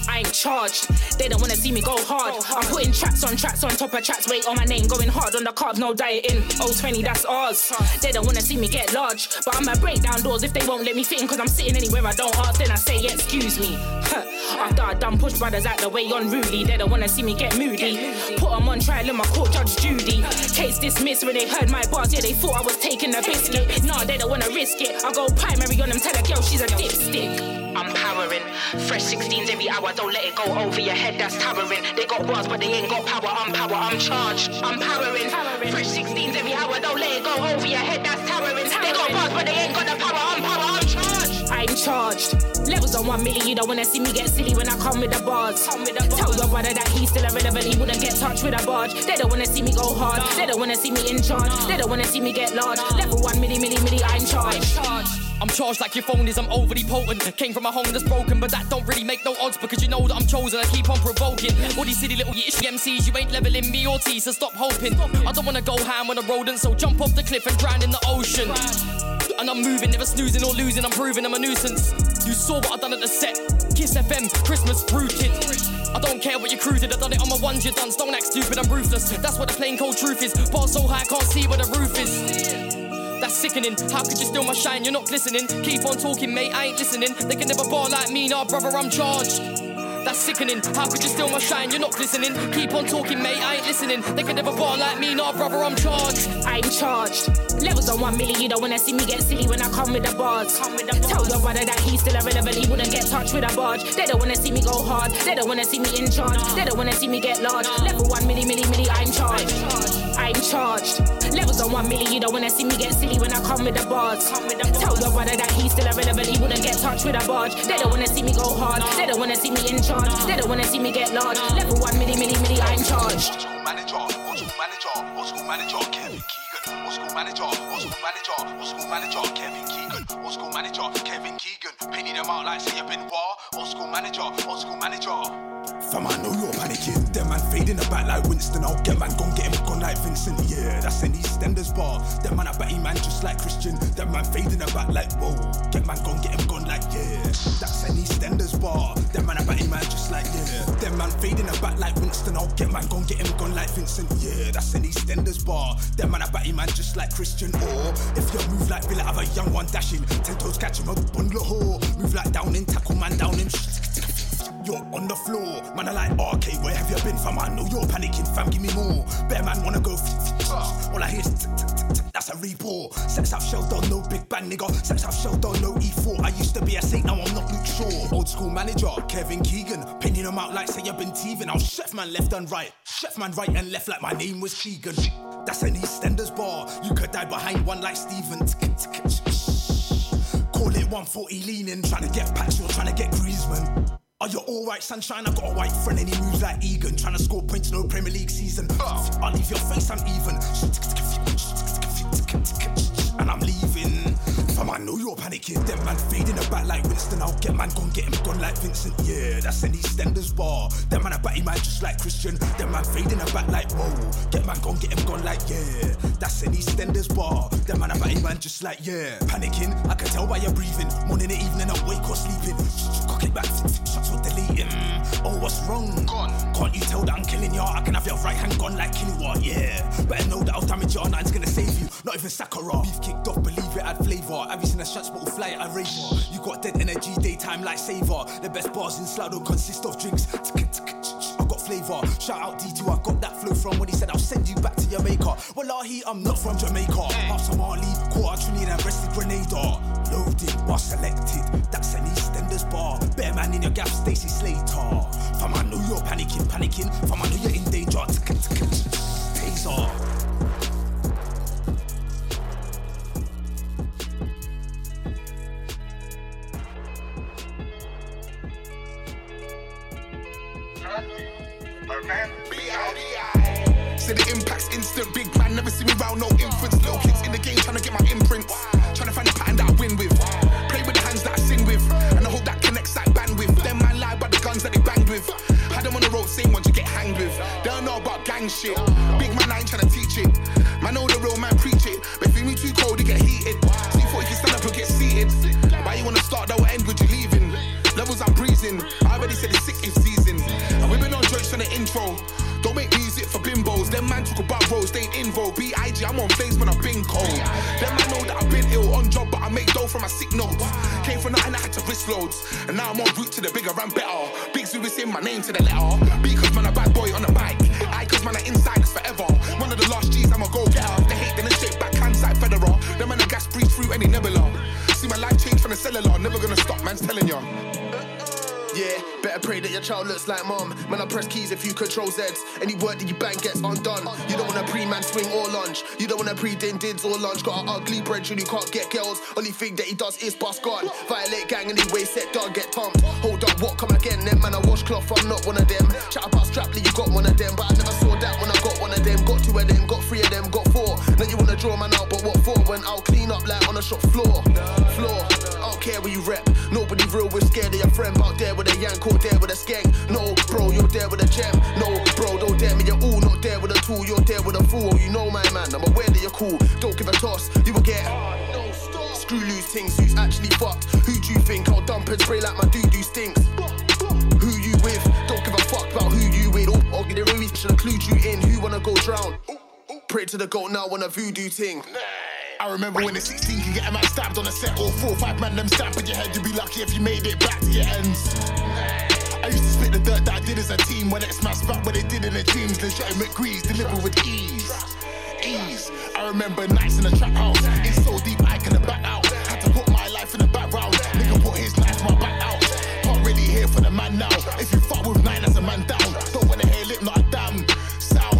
I'm charged. They don't wanna see me go hard. I'm putting traps on top of traps. Weight on my name, going hard on the carbs, no dieting. Oh 20, that's ours. They don't wanna see me get large, but I'ma break down doors if they won't let me fit in. Cause I'm sitting anywhere I don't ask, then I say excuse me. After I done push brothers out the way unruly, they don't wanna see me get moody. Put them on trial in my court, Judge Judy. Case dismissed when they heard my bars. Yeah, they thought I was taking the biscuit. Nah, they don't wanna risk it. I go primary on them, tell a girl she's a dipstick. I'm powering, fresh 16s every hour, don't let it go over your head, that's towering. They got bars but they ain't got power, I'm charged. I'm powering, fresh 16s every hour, don't let it go over your head, that's towering. They got bars but they ain't got the power, I'm charged. I'm getting charged. Levels on 1 million, you don't wanna see me get silly when I come with the bars. Tell your brother that he's still irrelevant, he wouldn't get touched with a barge. They don't wanna see me go hard, they don't wanna see me in charge, they don't wanna see me get large. Level 1 milli, I'm charged. I'm charged like your phone is, I'm overly potent. Came from a home that's broken, but that don't really make no odds, because you know that I'm chosen, I keep on provoking. All these silly little yish MCs, you ain't leveling me or T, so stop hoping. I don't wanna go ham on a rodent, so jump off the cliff and drown in the ocean. And I'm moving, never snoozing or losing, I'm proving I'm a nuisance. You saw what I done at the set, Kiss FM, Christmas rooted. I don't care what your crew did, I done it on my ones you done. Don't act stupid, I'm ruthless, that's what the plain cold truth is. Bars so high, I can't see where the roof is. That's sickening, how could you steal my shine, you're not glistening. Keep on talking mate, I ain't listening. They can never bar like me, nah brother, I'm charged. That's sickening, how could you steal my shine, you're not glistening. Keep on talking mate, I ain't listening. They can never bar like me, nah brother, I'm charged. I'm charged, levels on 1 million, you don't wanna see me get silly when I come with the bars. Tell your brother that he's still irrelevant, he wouldn't get touched with a barge. They don't wanna see me go hard, they don't wanna see me in charge, they don't wanna see me get large. Level 1 milli, I'm charged. I'm charged. Levels on 1 million, you don't wanna see me get silly when I come with the bars. Tell your brother that he's still irrelevant, he wouldn't get touched with a barge. They don't wanna see me go hard, they don't wanna see me in charge, they don't wanna see me get large. Level 1 milli, I'm charged. Old school manager, Kevin Keegan. Old school manager, Kevin Keegan. Old school manager, Kevin Keegan. Pinning them out like say you've been war. Old school manager. Fam, I know you're panicking. Them man fading the back like Winston. I'll get man gon' get him gone like Vincent. Yeah, that's an EastEnders bar. Them man a batty man just like Christian. Them man fading the back like whoa. Get man gon' get him gone like yeah. That's an EastEnders bar. Them man a batty man just like yeah. Them man fading the back like Winston. I'll get man gon' get him gone like Vincent. Yeah, that's an EastEnders bar. Them man a batty man just like Christian. Or if you move like Villa, have a young one dashing. 10 toes catch him up on the hole. Move like down in, tackle man down in. You're on the floor, man. I like okay, where have you been, fam? I know you're panicking, fam. Give me more. Bear man wanna go. All I hear is that's a rebore. Sex up shell down, no big band nigga. Sex up shell down, no E4. I used to be a saint, now I'm not Luke Shaw. Old school manager, Kevin Keegan, pinning him out like say you've been teething. I'll chef man left and right, chef man right and left like my name was Keegan. That's an EastEnders bar. You could die behind one like Steven. Call it 140 leaning, trying to get Pacho, trying to get Griezmann. Are you alright, sunshine? I got a white friend and he moves like Egan. Trying to score points, no Premier League season. I'll leave your face, I'm even. And I'm leaving. Fam, I know you're panicking. Them man fading the back like Winston. I'll get man, gon' get him gone like Vincent. Yeah, that's an EastEnders bar. Them man a batty man just like Christian. Them man fading the back like whoa. Get man, gon' get him gone like yeah. That's an EastEnders bar. Them man a batty man just like yeah. Panicking, I can tell by your breathing. Morning and evening, awake or sleeping. Cock it back, shots or deleting. Oh, what's wrong? Gone. Can't you tell that I'm killing ya? I can have your right hand gone like Killua, yeah. Better know that I'll damage ya, nothing's gonna save you. Not even Sakura. Beef kicked off, believe it, add flavour. Have you seen a shots bottle fly at a rave? You got dead energy, daytime like saver. The best bars in Slough don't consist of drinks. I got flavour. Shout out D2, I got that flow from when he said I'll send you back to your maker. Wallahi, I'm not from Jamaica. Half Somali, quarter Trinidad and rested Grenada. Loaded, but selected. That's an EastEnders bar. Better man in your gap, Stacey Slater. Fam, I know you're panicking. Fam, I know you're in danger. Taser. Say the impact's instant, big man, never see me round, no infants, no kids in the game, trying to get my imprints, trying to find the pattern that I win with, play with the hands that I sing with, and I hope that connects that bandwidth. Them man lie about the guns that they banged with, had them on the road, same ones you get hanged with, they don't know about gang shit, big man, I ain't trying to teach it, man, know the real man, preach it, but if you need too cold, you get heated, see if you can stand up and get seated, why you want to start, that will end with you leaving, levels I'm breezing, I already said it's sick, it's season, and we've been on jokes on the intro. Don't make music for bimbos. Them man talk about roads, they ain't invo. B.I.G. I'm on face when I've been cold. Them man know that I've been ill on job, but I make dough from my sick notes. Came from nothing, I had to risk loads. And now I'm on route to the bigger and better. Big Zoo is in my name to the letter. B cause man a bad boy on the mic. I cause man a insiders forever. One of the last G's, I'm a go-getter. They hate, then they shake backhands like Federer. Them man a gas breathe through any nebula. See my life change from the cellular. Never gonna stop, man's telling ya. Yeah, better pray that your child looks like mom. Man, I press keys if you control Z's. Any word that you bang gets undone. You don't wanna pre-man swing or lunge. You don't wanna pre-din dids or lunch. Got an ugly brethren who can't get girls. Only thing that he does is bust guard. Violate gang anyway, set dog, get pumped. Hold up, what, come again then? Man, I washcloth, I'm not one of them. Chat about Strapley, you got one of them. But I never saw that when I got one of them. Got two of them, got three of them, got four. Now you wanna draw man out, but what for? When I'll clean up like on a shop floor. I don't care where you rep. Nobody real, we're scared of your friend. Out there with a yank or there with a skank. No, bro, you're there with a gem. No, bro, don't dare me, you're all not there with a tool. You're there with a fool, you know my man. I'm aware that you're cool, don't give a toss. You will get screw loose things, who's actually fucked? Who do you think? I'll dump and spray like my doo-doo stinks. Who you with? Don't give a fuck about who you with. Oh, I'll get the room, should include you in. Who wanna go drown? Pray to the goat now on a voodoo ting. I remember when the 16 can get a man stabbed on a set, or 4 or 5 man them stabbed in your head. You'd be lucky if you made it back to your ends. I used to split the dirt that I did as a team when it smashed back what they did in their dreams. Legitimate grease delivered with ease. I remember nights in the trap house. It's so deep I couldn't back out. Had to put my life in the background. Nigga put his knife in my back out. Can't really hear for the man now. If you fuck with 9, that's a man down. Don't wanna hear lip, not a damn sound.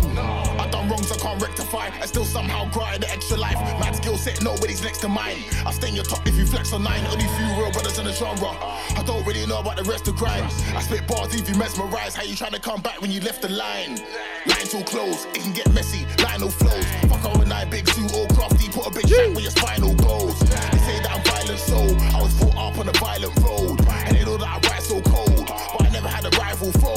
I done wrongs I can't rectify. I still somehow grind the extra life. Mad skill set, nobody's next to mine. I'll stay in your top if you flex on 9. Only few real brothers in the genre. I don't really know about the rest of crime. I spit bars, leave you mesmerized. How you trying to come back when you left the line? Lines all closed, it can get messy. Line all flows. Fuck out with 9 big suit all crafty. Put a big shack where your spinal goes. They say that I'm violent, so I was brought up on a violent road. And they know that I ride so cold, but I never had a rival foe.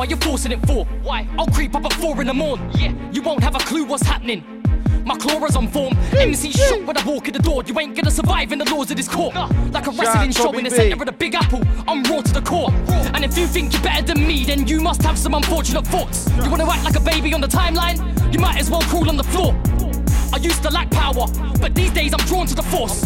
Why you forcing it for? Why? I'll creep up at 4 in the morning. Yeah, you won't have a clue what's happening. My claws on form. MC shook when I walk in the door. You ain't gonna survive in the laws of this court. Like a wrestling show in the center of the Big Apple. I'm raw to the core. And if you think you're better than me, then you must have some unfortunate thoughts. You wanna act like a baby on the timeline? You might as well crawl on the floor. I used to lack power, but these days I'm drawn to the force.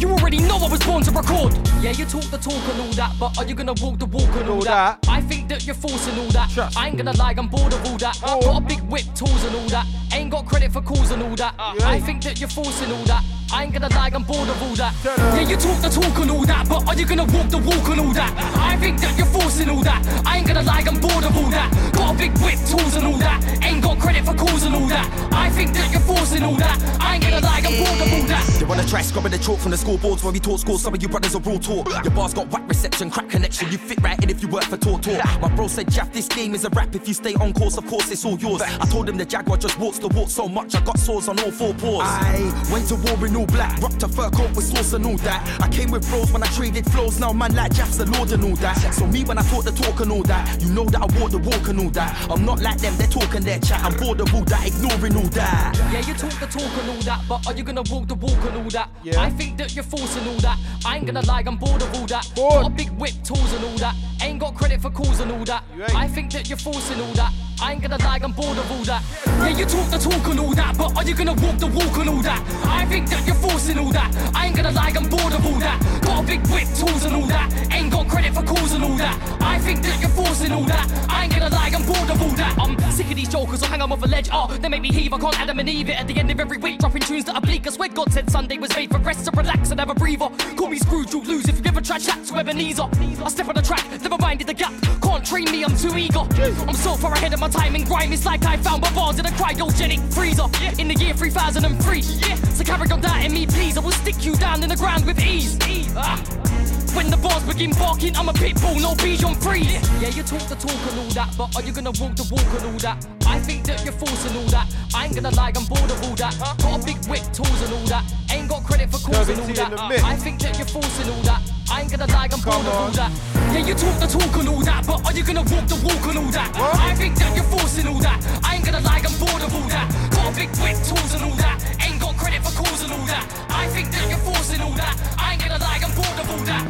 You already know I was born to record. Yeah, you talk the talk and all that, but are you gonna walk the walk and all that? I think that you're forcing all that. I ain't gonna lie, I'm bored of all that. Got a big whip, tools and all that. Ain't got credit for calls and all that. I think that you're forcing all that. I ain't gonna lie, I'm bored of all that. Yeah, you talk the talk and all that, but are you gonna walk the walk and all that? I think that you're forcing all that. I ain't gonna lie, I'm bored of all that. Got a big whip, tools and all that. Ain't got credit for calls and all that. I think that you're forcing all that. I ain't gonna lie, I'm bored of all that. You wanna try scrubbing the chalk from the school boards when we taught school? Some of you brothers are raw talk. Your bars got whack reception, crack connection. You fit right in if you work for Tortor. My bro said, Jaff, this game is a rap. If you stay on course, of course it's all yours. I told him the Jaguar just walks the walk so much. I got sores on all 4 paws. I went to war in all black, rocked a fur coat with sauce and all that. I came with bros when I traded flows. Now man like Jaff's the lord and all that. So me when I talk the talk and all that, you know that I walk the walk and all that. I'm not like them, they're talking their chat. I'm bored of all that, ignoring all that. Yeah, you talk the talk and all that, but are you gonna walk the walk and all that? Yeah. I think that you're forcing all that. I ain't gonna lie, I'm bored of all that. Got a big whip, tools and all that. Ain't got credit for calls and all that. I think that you're forcing all that. I ain't gonna lie, I'm bored of all that. Yeah, you talk the talk and all that, but are you gonna walk the walk and all that? I think that you're forcing all that. I ain't gonna lie, I'm bored of all that. Got a big whip, tools and all that. Ain't got credit for calls and all that. I think that you're forcing all that. I ain't gonna lie, I'm bored of all that. I'm sick of these jokers, I'll hang them off a ledge. They make me heave, I can't Adam and Eve it. At the end of every week, dropping tunes that are bleak. I swear God said Sunday was made for rest, so relax and have a breather. Call me Scrooge, you'll lose if you ever try chat to Ebenezer. I step on the track, never minded the gap. Can't train me, I'm too eager. I'm so far ahead of my time and grime. It's like I found my bars in a cryogenic freezer in the year 3003. So carry on doubting me, please. I will stick you down in the ground with ease. When the bars begin barking, I'm a pit bull, no Bichon Frise. Yeah, you talk the talk and all that, but are you gonna walk the walk and all that? I think that you're forcing all that. I ain't gonna lie, I'm bored of all that. Got a big whip, tools and all that. Ain't got credit for calls and all that. I think that you're forcing all that. I ain't gonna lie, I'm bored of all that. Yeah, you talk the talk and all that, but are you gonna walk the walk and all that? I think that you're forcing all that. I ain't gonna lie, I'm bored of all that. Got a big whip, tools and all that. Ain't got credit for calls and all that. I think that you're forcing all that. I ain't gonna lie, I'm bored of all that.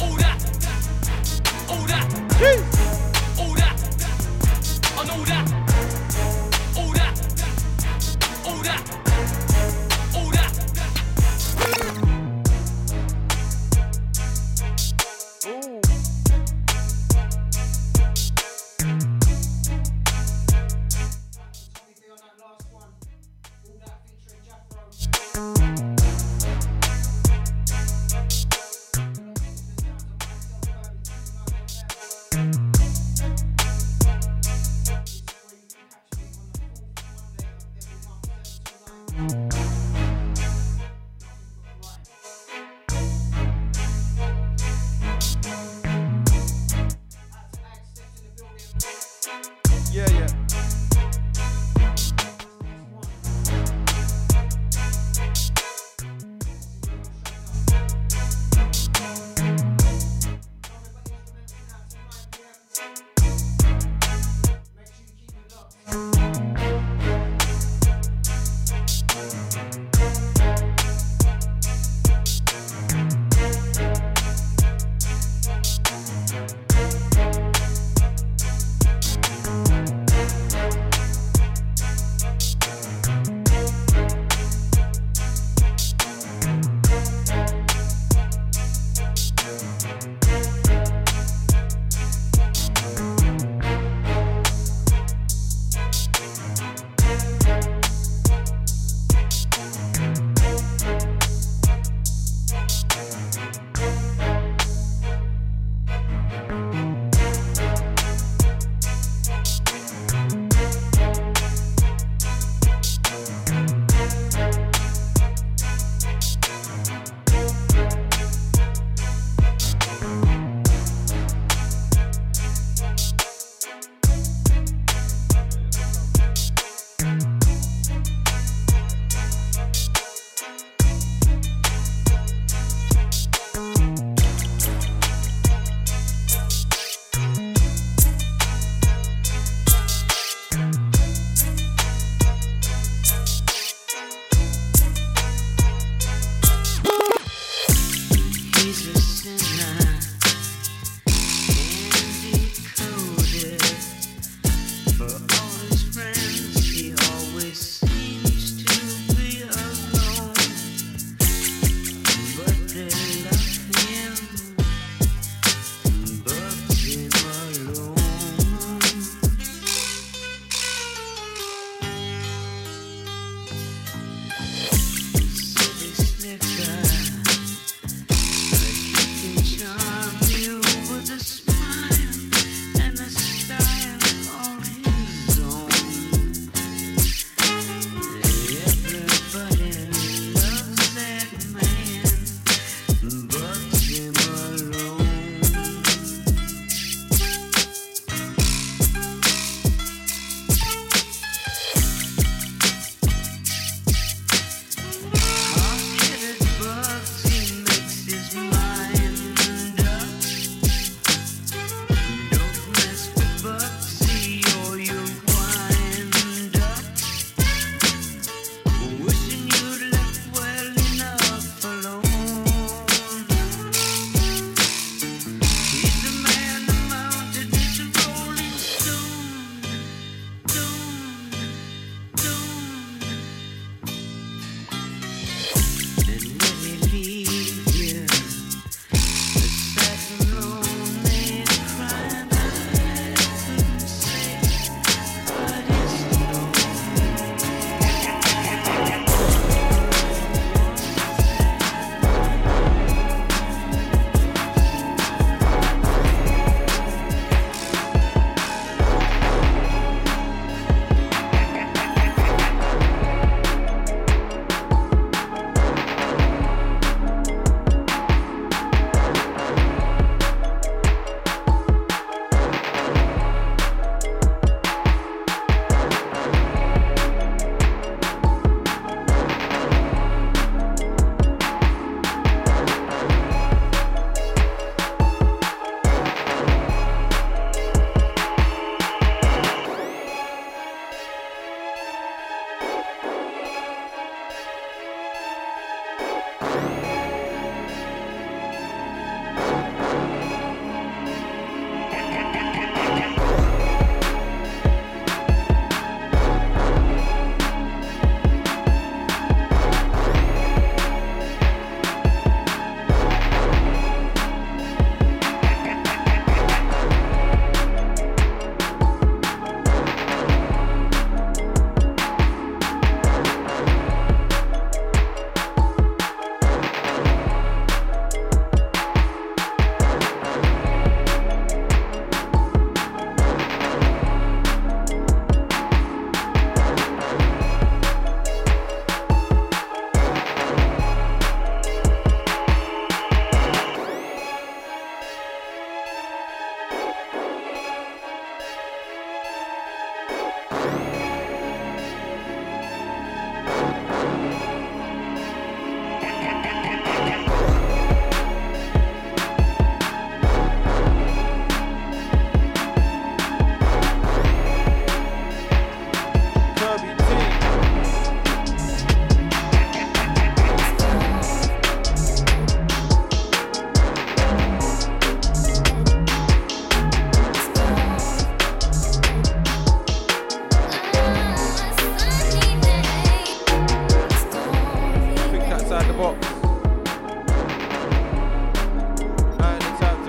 All that. All that. All that. And all that. All that. All that. All that. Ooh.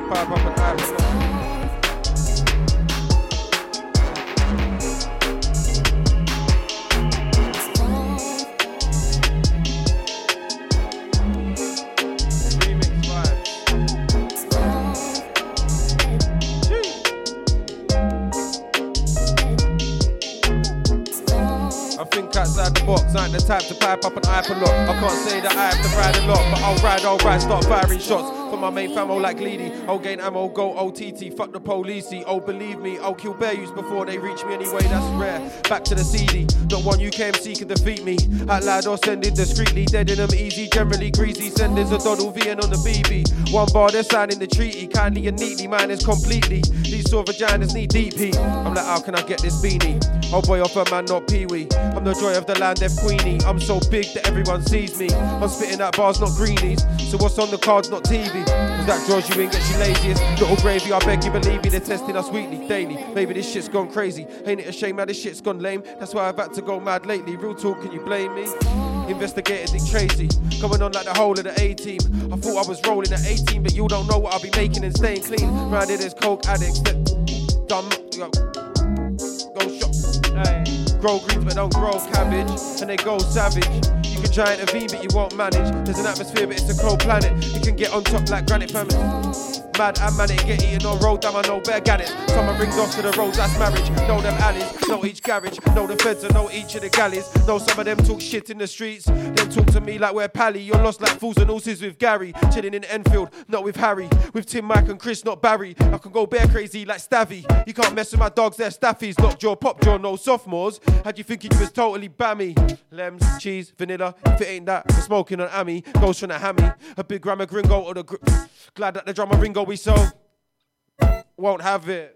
pop up an option. The type to pipe up an hyperlock. I can't say that I have to ride a lot, but I'll ride, start firing shots. For my main fam, I'll like Gleedy. I'll gain ammo, go OTT, fuck the policey. Oh, believe me, I'll kill bear youths before they reach me anyway, that's rare. Back to the CD, not one UKMC can defeat me. Out loud or send it discreetly, dead in them easy, generally greasy. Senders a doddle V and on the BB. One bar, they're signing the treaty, kindly and neatly, mine is completely. These sore vaginas need deep heat. I'm like, how can I get this beanie? Oh boy, off a man, not peewee. I'm the joy of the land, they're queenie. I'm so big that everyone sees me. I'm spitting out bars, not greenies. So what's on the cards, not TV. Cause that draws you in, gets you laziest. Little gravy, I beg you, believe me. They're testing us weekly, daily. Maybe this shit's gone crazy. Ain't it a shame how this shit's gone lame? That's why I've had to go mad lately. Real talk, can you blame me? Investigated Dick Tracy, coming on like the whole of the A-team. I thought I was rolling at 18, but you don't know what I'll be making and staying clean. Round here, there's coke addicts that dumb. Go shop. Grow greens, but don't grow cabbage. And they go savage. You can try and intervene, but you won't manage. There's an atmosphere, but it's a cold planet. You can get on top like granite famine. Mad and manic, get eaten on road, damn I know bear gannets. Someone rings off to the roads, that's marriage. Know them alleys, know each garage. Know the feds and know each of the galleys. Know some of them talk shit in the streets. Them talk to me like we're pally. You're lost like fools and horses with Gary. Chilling in Enfield, not with Harry. With Tim, Mike and Chris, not Barry. I can go bear crazy like Stavvy. You can't mess with my dogs, they're staffies. Lockjaw, popjaw, no sophomores. How'd you think you was totally bammy? Lems, cheese, vanilla. If it ain't that, we're smoking on Ami. Ghost from the hammy. A big grammar gringo or the glad that the drummer Ringo we sold won't have it.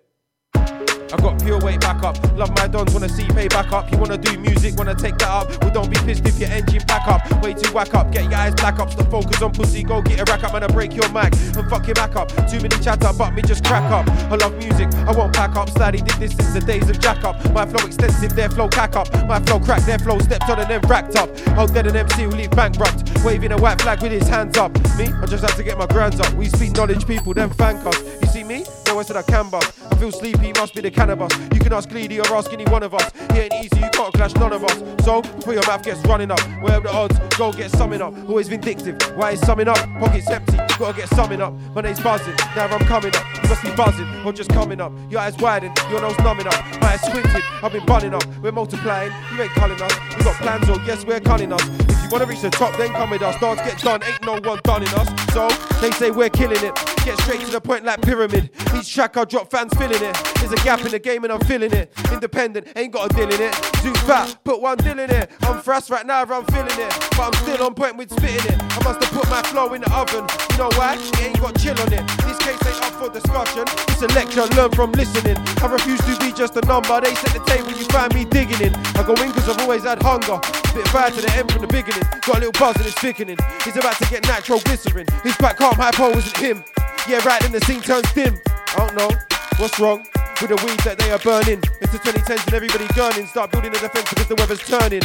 I got pure weight back up. Love my dons, wanna see pay back up. You wanna do music, wanna take that up. Well, don't be pissed if your engine back up. Way too whack up, get your eyes black up. Stop focus on pussy, go get a rack up. Man, I break your mic and fuck your back up. Too many chatter, but me just crack up. I love music, I won't pack up. Slightly did this since the days of Jack Up. My flow extensive, their flow cack up. My flow crack, their flow stepped on and then racked up. How dead an MC who leave bankrupt. Waving a white flag with his hands up. Me, I just had to get my grands up. We speak knowledge, people, then thank us. You see me? No one said I can bust. I feel sleepy, must be the cannabis. You can ask Gleedy or ask any one of us. It ain't easy, you can't clash none of us. So, before your mouth gets running up, where the odds, go get summing up. Always vindictive, why is summing up? Pockets empty, gotta get summing up. My name's buzzing, now I'm coming up. You must be buzzing, or just coming up. Your eyes widened, your nose numbing up. My eyes squinted, I've been bunning up. We're multiplying, you ain't culling us. We got plans, or yes, we're cunning us. If you wanna reach the top, then come with us. Dance get done, ain't no one done in us. So, they say we're killing it. Get straight to the point like pyramid. Each track I drop, fans feeling it. There's a gap in the game and I'm feeling it. Independent, ain't got a deal in it. Zoo fat, put one deal in it. I'm frass right now, I'm feeling it. But I'm still on point with spitting it. I must have put my flow in the oven. You know why? It ain't got chill on it. This case ain't up for discussion. It's a lecture, learn from listening. I refuse to be just a number. They set the table, you find me digging in. I go in cause I've always had hunger. Spit fire to the end from the beginning. Got a little buzz and it's thickening. He's about to get nitroglycerin. His back calm, hypo isn't him. Yeah, right, then the scene turns dim. I don't know what's wrong with the weed that they are burning. It's the 2010s and everybody gurning. Start building a defense because the weather's turning.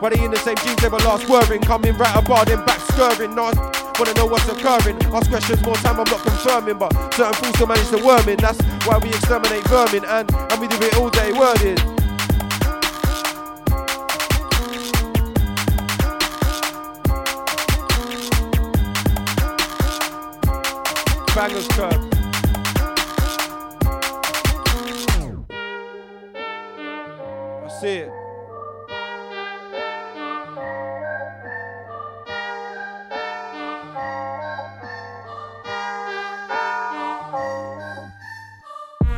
Why they in the same jeans they were last wearing? Coming right a bar, then back skirring. No, I wanna know what's occurring. Ask questions more time, I'm not confirming. But certain fools still manage to worm in. That's why we exterminate vermin. And we do it all day, worded. Bangers curve. I see it.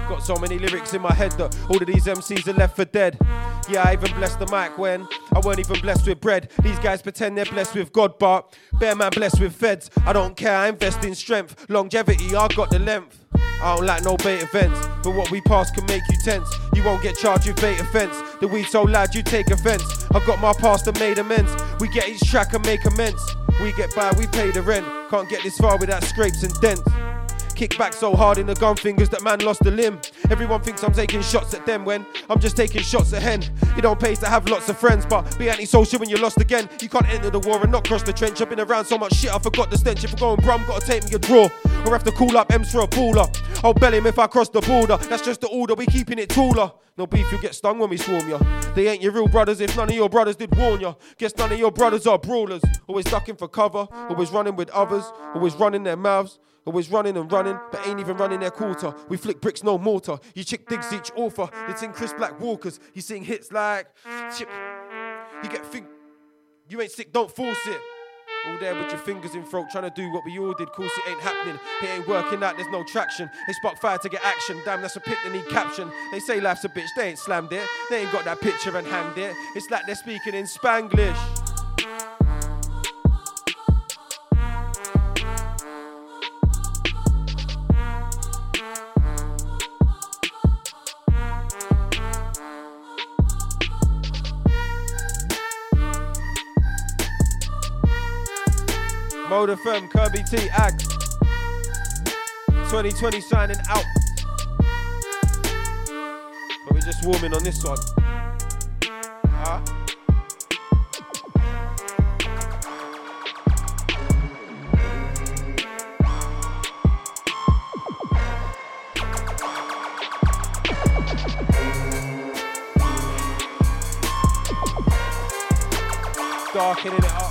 Got so many lyrics in my head that all of these MCs are left for dead. Yeah, I even blessed the mic when I weren't even blessed with bread. These guys pretend they're blessed with God, but bear man blessed with feds. I don't care, I invest in strength. Longevity, I got the length. I don't like no bait events, but what we pass can make you tense. You won't get charged with bait offense. The weed so loud you take offense. I've got my past and made amends. We get each track and make amends. We get by, we pay the rent. Can't get this far without scrapes and dents. Kick back so hard in the gun fingers that man lost a limb. Everyone thinks I'm taking shots at them when I'm just taking shots at hen. It don't pay to have lots of friends, but be antisocial when you're lost again. You can't enter the war and not cross the trench. I've been around so much shit, I forgot the stench. If we're going brum, gotta take me a draw, or have to call up M's for a puller. I'll bell him if I cross the border. That's just the order, we keeping it taller. No beef, you'll get stung when we swarm ya. They ain't your real brothers if none of your brothers did warn ya. Guess none of your brothers are brawlers. Always ducking for cover, always running with others, always running their mouths, always running and running, but ain't even running their quarter. We flick bricks, no mortar. You chick digs each author. It's in Chris Black Walkers. You sing hits like chip. You get think you ain't sick, don't force it. All there with your fingers in throat, trying to do what we all did. Course it ain't happening, it ain't working out, there's no traction. They spark fire to get action, damn that's a pit that need caption. They say life's a bitch, they ain't slammed it. They ain't got that picture and hanged it. It's like they're speaking in Spanglish. Mode FM, Kirby T, Ag. 2020 signing out. But we're just warming on this one. Darkening it up.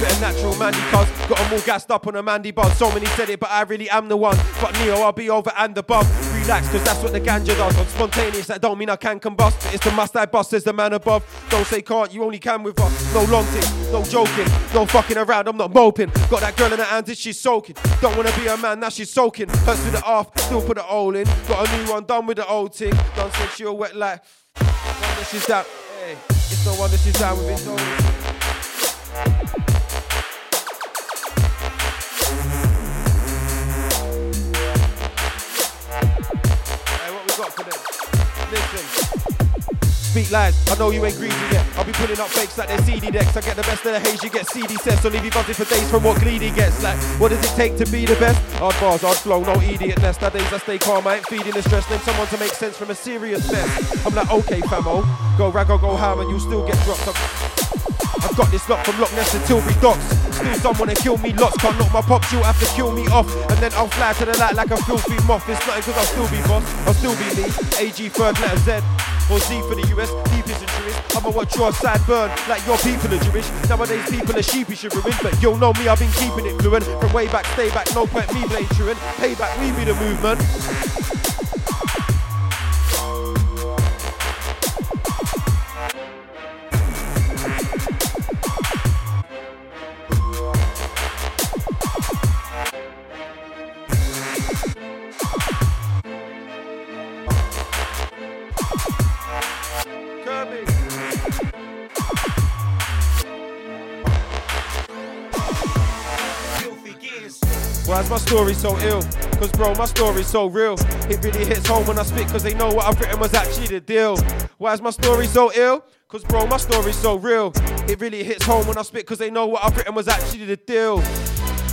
Bit of natural Mandy cuz, got them all gassed up on a Mandy buzz. So many said it, but I really am the one. But Neo, I'll be over and above. Relax, cause that's what the ganja does. I'm spontaneous, that don't mean I can combust. It's the must I bust, says the man above. Don't say can't, you only can with us. No long thing, no joking, no fucking around, I'm not moping. Got that girl in her hand and she's soaking. Don't wanna be a man, now she's soaking. Hurts with the half, still put the hole in. Got a new one, done with the old thing. Done said she all wet like, no wonder she's down. Hey, it's no wonder she's down with his own. Speak lies, I know you ain't greedy yet. I'll be putting up fakes like they're CD decks. I get the best of the haze, you get CD sets. So leave you buzzing for days from what Gleedy gets. Like, what does it take to be the best? Hard bars, hard flow, no idiot nest. Nowadays I stay calm, I ain't feeding the stress. Name someone to make sense from a serious mess. I'm like, okay famo, go rag or go ham and you'll still get dropped. I've got this lock from Loch Ness until we docks. Still someone to kill me lots, can't knock my pops, you'll have to kill me off. And then I'll fly to the light like a filthy moth. It's nothing cause I'll still be boss, I'll still be me. AG third letter Z, or Z for the US, deep isn't Jewish. I'ma watch your side burn, like your people are Jewish. Nowadays people are sheepish and ruined, but you'll know me, I've been keeping it fluent. From way back, stay back, no point me playing truant. Payback, we be the movement. Why's my story so ill? Cause bro, my story's so real. It really hits home when I spit, cause they know what I've written was actually the deal. Why's my story so ill? Cause bro, my story's so real. It really hits home when I spit, cause they know what I've written was actually the deal.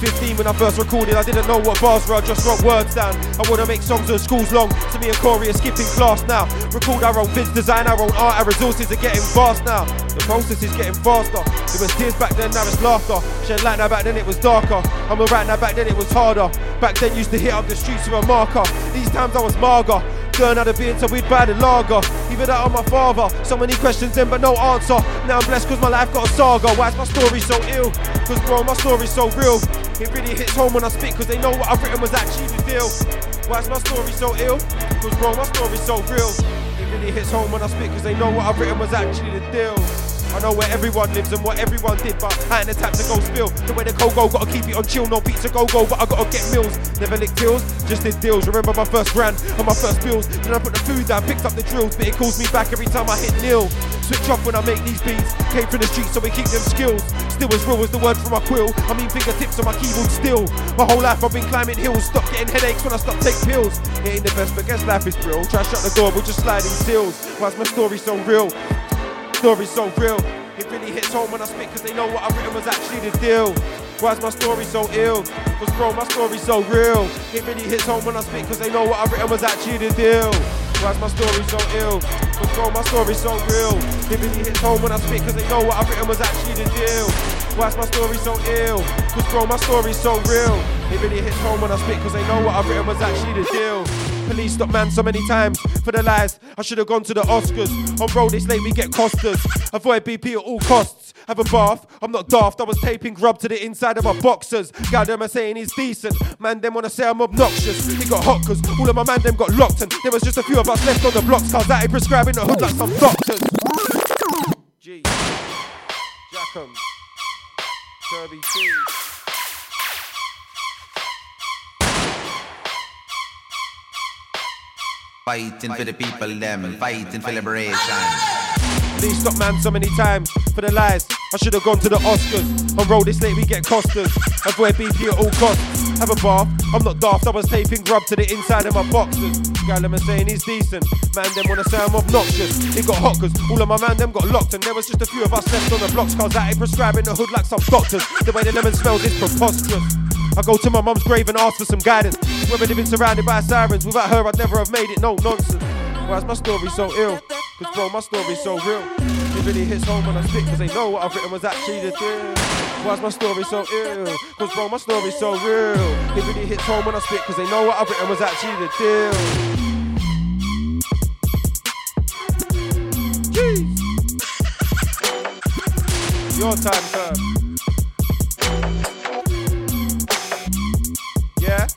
15 when I first recorded, I didn't know what bars were, I just wrote words down. I wanna make songs and school's long, so me and Corey are skipping class now. Record our own vids, design our own art, our resources are getting vast now. The process is getting faster. It was tears back then, now it's laughter. Shed light now, back then it was darker. I'm a rat now, back then it was harder. Back then used to hit up the streets with a marker. These times I was marger. Learn how to be until we'd buy the lager. Even that on my father. So many questions in but no answer. Now I'm blessed cause my life got a saga. Why's my story so ill? Cause bro, my story's so real. It really hits home when I spit cause they know what I've written was actually the deal. Why's my story so ill? Cause bro, my story's so real. It really hits home when I spit cause they know what I've written was actually the deal. I know where everyone lives and what everyone did, but I ain't the type to go spill. The way the go-go, gotta keep it on chill. No beats to go-go, but I gotta get meals. Never licked pills, just did deals. Remember my first grand and my first bills. Then I put the food down, picked up the drills, but it calls me back every time I hit nil. Switch off when I make these beats. Came from the streets so we keep them skills. Still as real as the word from my quill. I mean fingertips on my keyboard still. My whole life I've been climbing hills. Stop getting headaches when I stop take pills. It ain't the best, but guess life is real. Try shut the door, we'll just slide in seals. Why's my story so real? story's so real. It really hits home when I speak, cause they know what I've written was actually the deal. Why's my story so ill? Cause bro, my story's so real. It really hits home when I speak, cause they know what I've written was actually the deal. Why's my story so ill? Cause bro, my story's so real. It really hits home when I speak, cause they know what I've written was actually the deal. Why's my story so ill? Cause bro, my story's so real. It really hits home when I speak, cause they know what I've written was actually the deal. Police stop man so many times for the lies. I should have gone to the Oscars. On road it's late, we get costas. Avoid BP at all costs. Have a bath, I'm not daft. I was taping grub to the inside of my boxers. God damn, I saying he's decent. Man, them wanna say I'm obnoxious. He got hot cause all of my man them got locked, and there was just a few of us left on the blocks. Cause I ain't prescribing the hood like some doctors. G. Jackham. Kirby T. Fighting for the people, them, fighting for liberation. Please stop man so many times for the lies. I should have gone to the Oscars. On road this late we get costas. Avoid BP at all costs. Have a bath, I'm not daft. I was taping grub to the inside of my boxers. Gallum is saying he's decent. Man, them wanna say I'm obnoxious. He got hot cause all of my man them got locked, and there was just a few of us left on the blocks. Cause I ain't prescribing the hood like some doctors. The way the lemon smells is preposterous. I go to my mum's grave and ask for some guidance. Women living surrounded by sirens. Without her I'd never have made it, no nonsense. Why's my story so ill? Cause bro, my story's so real. It really hits home when I spit, cause they know what I've written was actually the deal. Why's my story so ill? Cause bro, my story's so real. It really hits home when I spit, cause they know what I've written was actually the deal. Jeez. Your time, sir. Yeah.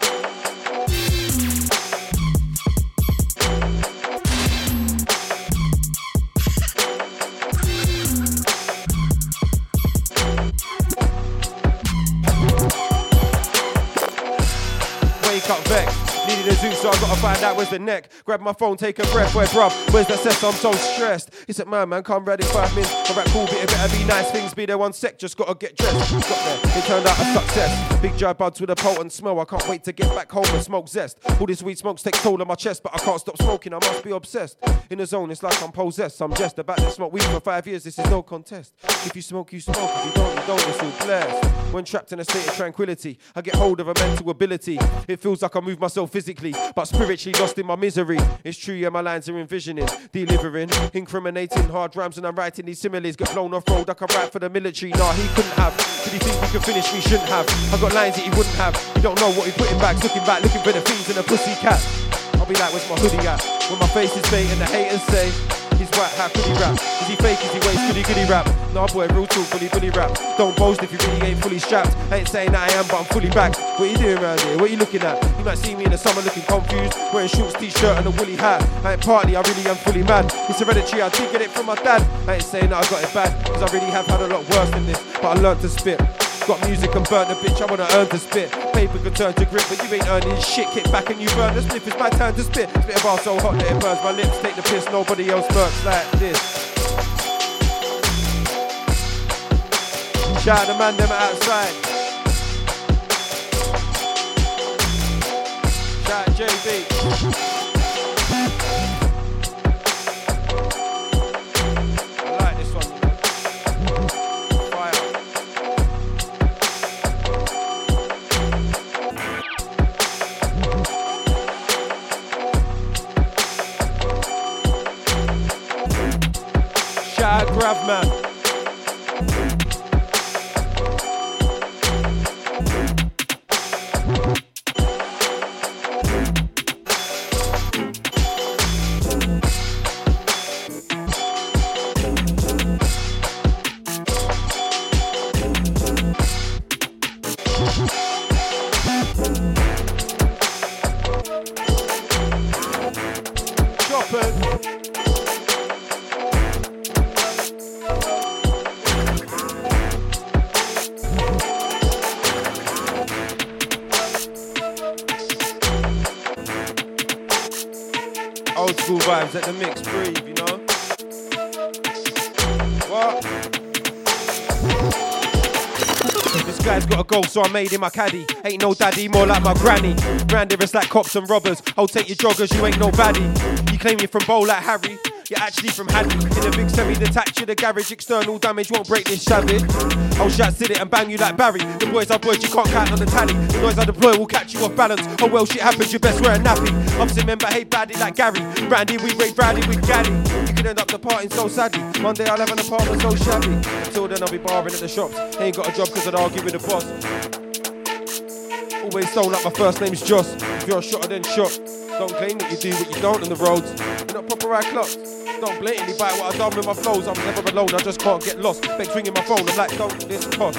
Wake up, Vex. Needed a zoo, so I gotta find out where's the neck. Grab my phone, take a breath. Where, bruv, where's that cess? I'm so stressed. It's at my man, come ready 5 minutes. I rap cool, but it better be nice. Things be there 1 sec, just gotta get dressed. Got there, it turned out a success. Big dry buds with a potent smell. I can't wait to get back home and smoke zest. All this weed smokes take toll on my chest, but I can't stop smoking, I must be obsessed. In the zone, it's like I'm possessed. I'm just about to smoke weed for 5 years, this is no contest. If you smoke, you smoke. If you don't, you don't. It's all blessed. When trapped in a state of tranquility, I get hold of a mental ability. It feels like I move myself physically, but spiritually lost in my misery. It's true, yeah, my lines are envisioning, delivering, incriminating hard rhymes, and I'm writing these similes. Get blown off road, I can write for the military. Nah, he couldn't have. Did he think we could finish? We shouldn't have. I got lines that he wouldn't have. You don't know what he put in bags. Looking back, looking for the fiends and the pussy cat. I'll be like, where's my hoodie at? When my face is fake and the haters say, he's white, how could he rap? Is he fake? Is he waste? Could he goody rap? Nah, boy, real talk, bully rap. Don't boast if you really ain't fully strapped. I ain't saying that I am, but I'm fully backed. What you doing around here? What you looking at? You might see me in the summer looking confused, wearing shorts, t-shirt and a woolly hat. I ain't partly, I really am fully mad. It's hereditary, I did get it from my dad. I ain't saying that I got it bad, cause I really have had a lot worse than this, but I learned to spit. Got music and burn the bitch, I wanna earn to spit. Paper can turn to grip, but you ain't earning shit. Kick back and you burn the spliff, it's my turn to spit. Spit a bar so hot that it burns my lips. Take the piss, nobody else works like this. Shout out the man them outside. Shout out JB. I like this one. Grab man. Let the mix breathe, you know? What? This guy's gotta go, so I made him my caddy. Ain't no daddy, more like my granny. Round here it's like cops and robbers. I'll take your joggers, you ain't no baddie. You claim you're from Bow like Harry. you're actually from Hadley. In a big semi detached to the garage, external damage won't break this savage. I'll shout, sit it and bang you like Barry. The boys are boys, you can't count on the tally. The noise I deploy will catch you off balance. Oh well, shit happens, you best wear a nappy. I'm some men but hate baddie like Gary. Brandy, we break Brandy with Gaddy. You could end up departing so sadly. One day I'll have an apartment so shabby. Until then I'll be barring at the shops. Ain't got a job cause I'd argue with the boss. Always sound like my first name's Joss. If you're a shotter then shot. Don't claim that you do what you don't on the roads. You're not proper eye clocks. Don't blatantly bite what I've done with my flows. I'm never alone, I just can't get lost. Begs ringing my phone, I'm like, don't this cost.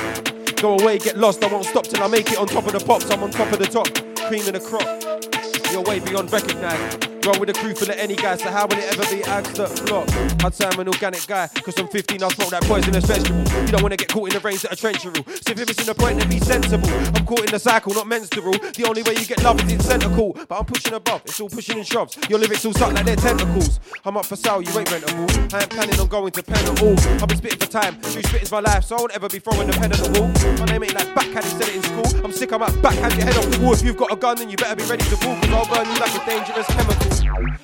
Go away, get lost, I won't stop till I make it on top of the pops. I'm on top of the top, cream in the crop. You're way beyond recognised. Run with a crew full of any guy, so how will it ever be ags that flop? I'd say I'm an organic guy, cause I'm 15, I'll smoke that poisonous vegetable. You don't wanna get caught in the rains that are trench rule. So if you're missing the point, then be sensible. I'm caught in the cycle, not menstrual. The only way you get love is in centical. But I'm pushing above, it's all pushing and shoves. Your lyrics all suck like they're tentacles. I'm up for sale, you ain't rentable. I ain't planning on going to pen at all. I've been spitting for time, true spit is my life, so I won't ever be throwing the pen at the wall. My name ain't like backhand, instead it in school. I'm sick, I'm out backhand, your head off the wall. If you've got a gun, then you better be ready to fall, cause I'll burn you like a dangerous chemical.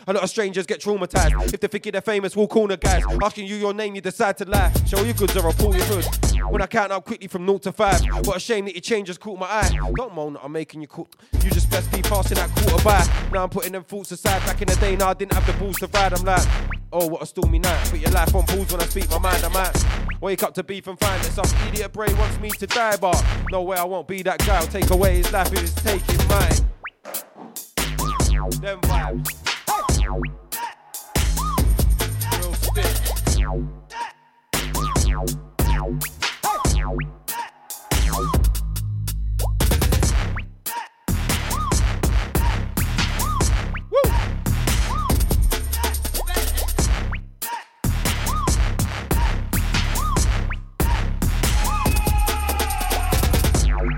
A lot of strangers get traumatized. If they think they're famous, we'll corner guys. Asking you your name, you decide to lie. Show all your goods or I'll pull your hood. When I count out quickly from 0 to 5. What a shame that your changes caught my eye. Don't moan that I'm making you cool. You just best be passing that quarter by. Now I'm putting them thoughts aside. Back in the day, now I didn't have the balls to ride. I'm like, oh, what a stormy night. Put your life on pause when I speak my mind, I might wake up to beef and find that some idiot brain wants me to die. But no way, I won't be that guy. I'll take away his life if he's taking mine. Them vibes. Real stick. Woo!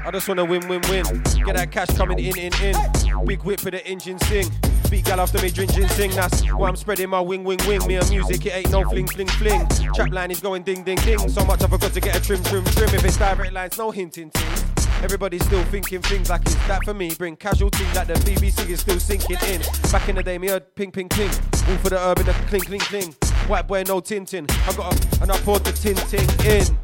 I just wanna win, win, win. Get that cash coming in. Big whip for the engine sing. Beat gal after me drink gin sing. That's why I'm spreading my wing. Me and music, it ain't no fling, fling. Trap line is going ding, ding. So much I forgot to get a trim. If it's direct lines, no hinting. Everybody's still thinking things like it's that for me. Bring casualty like the BBC is still sinking in. Back in the day, me heard ping. All for the urban, the cling. White boy, no tintin. I got up and I poured the tinting in.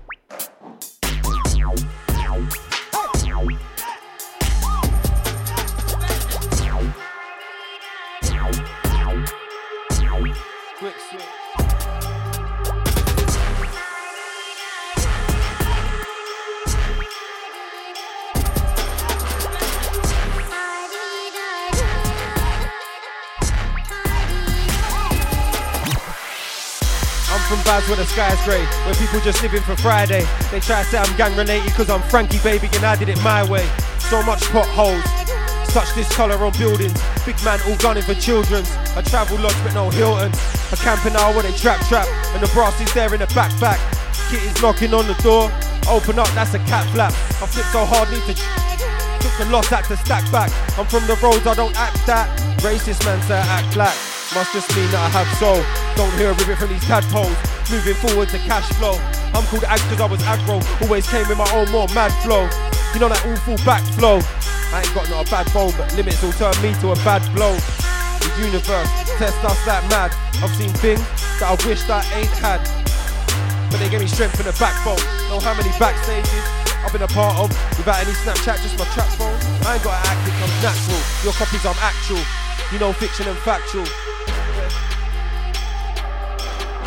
From vibes where the sky's grey, where people just living for Friday. They try to say I'm gang related cause I'm Frankie baby and I did it my way. So much potholes, such discolour on buildings. Big man all gunning for children's. I travel lodge but no Hilton. I camp in hour where they trap. And the brass is there in the back. Kitty's knocking on the door. Open up, that's a cat flap. I flip so hard, need to took the loss at to stack back. I'm from the roads, I don't act that. Racist man say I act black. Must just mean that I have soul. Don't hear a ribbon from these tadpoles. Moving forward to cash flow. I'm called Ags cause I was aggro. Always came with my own more mad flow. You know that awful back flow. I ain't got not a bad bone, but limits will turn me to a bad blow. The universe tests us like mad. I've seen things that I wish that I ain't had, but they gave me strength in the backbone. Know how many backstages I've been a part of without any Snapchat, just my trap phone. I ain't gotta act, it comes natural. Your copies, I'm actual. You know fiction and factual.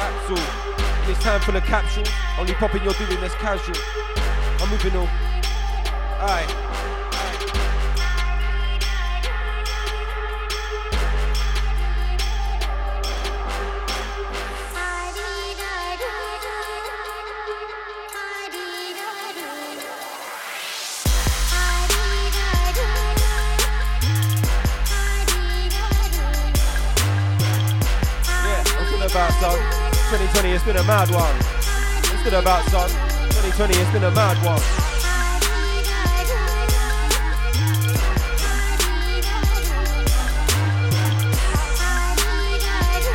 Absol. This time for the capsule. Only popping you're doing that's casual. I'm moving on. Alright. About son, 2020 it's been a mad one. It's good about son, 2020 it's been a mad one.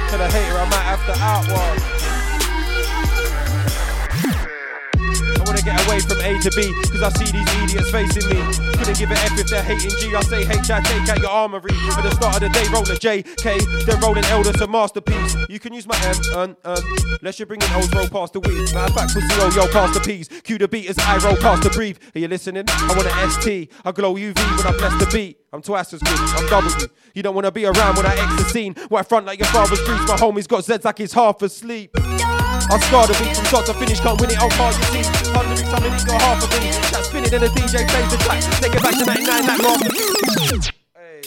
To the hater I might have to out one. I wanna get away way from A to B, cause I see these idiots facing me. Couldn't give an F if they're hating G. I say H, I take out your armory. At the start of the day, roll a J, K, then rolling Elder to Masterpiece. You can use my M. Unless you're bringing O's, roll past the weed. Matter of fact, we'll see, oh, yo, cast the P's. Cue the beat as I roll past the breathe. Are you listening? I want an ST. I glow UV when I bless the beat. I'm twice as good, I'm double good. You don't want to be around when I exit the scene. White front like your father's breeze. My homie's got Zeds like he's half asleep. I'm scarred a week from start to finish, can't win it, I'll card your seat. Hard lyrics, I'm only got half a beat. Chat spinning and the DJ plays the track. Take it back to 99, that mark. Hey,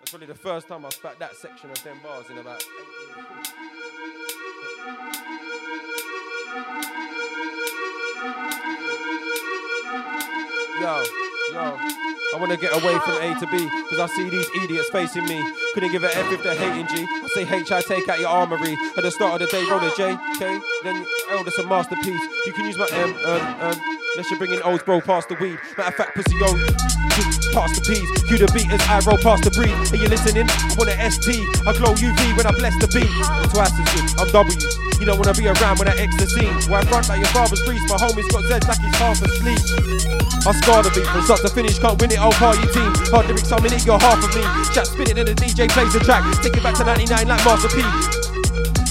that's probably the first time I've spat that section of them bars in about 8 years. Yo. I wanna get away from A to B, cause I see these idiots facing me. Couldn't give an F if they're hating G. I say H, I take out your armory. At the start of the day, roll a J, K, then Elders a Masterpiece. You can use my M, unless you're bringing O's, bro, past the weed. Matter of fact, pussy, yo, past the P's. Cue the beat as I roll past the breed. Are you listening? I want an ST. I glow UV when I bless the beat. Twice as good, I'm W. You don't wanna be around when I exit the scene. Why front like your father's breeze? My homie's got Zeds like he's half asleep. I scar the beat, from start to finish, can't win it. I'll party team, hard lyrics, I'm in it, you're half of me. Chat spinning and the DJ plays the track. Take it back to 99 like Master P.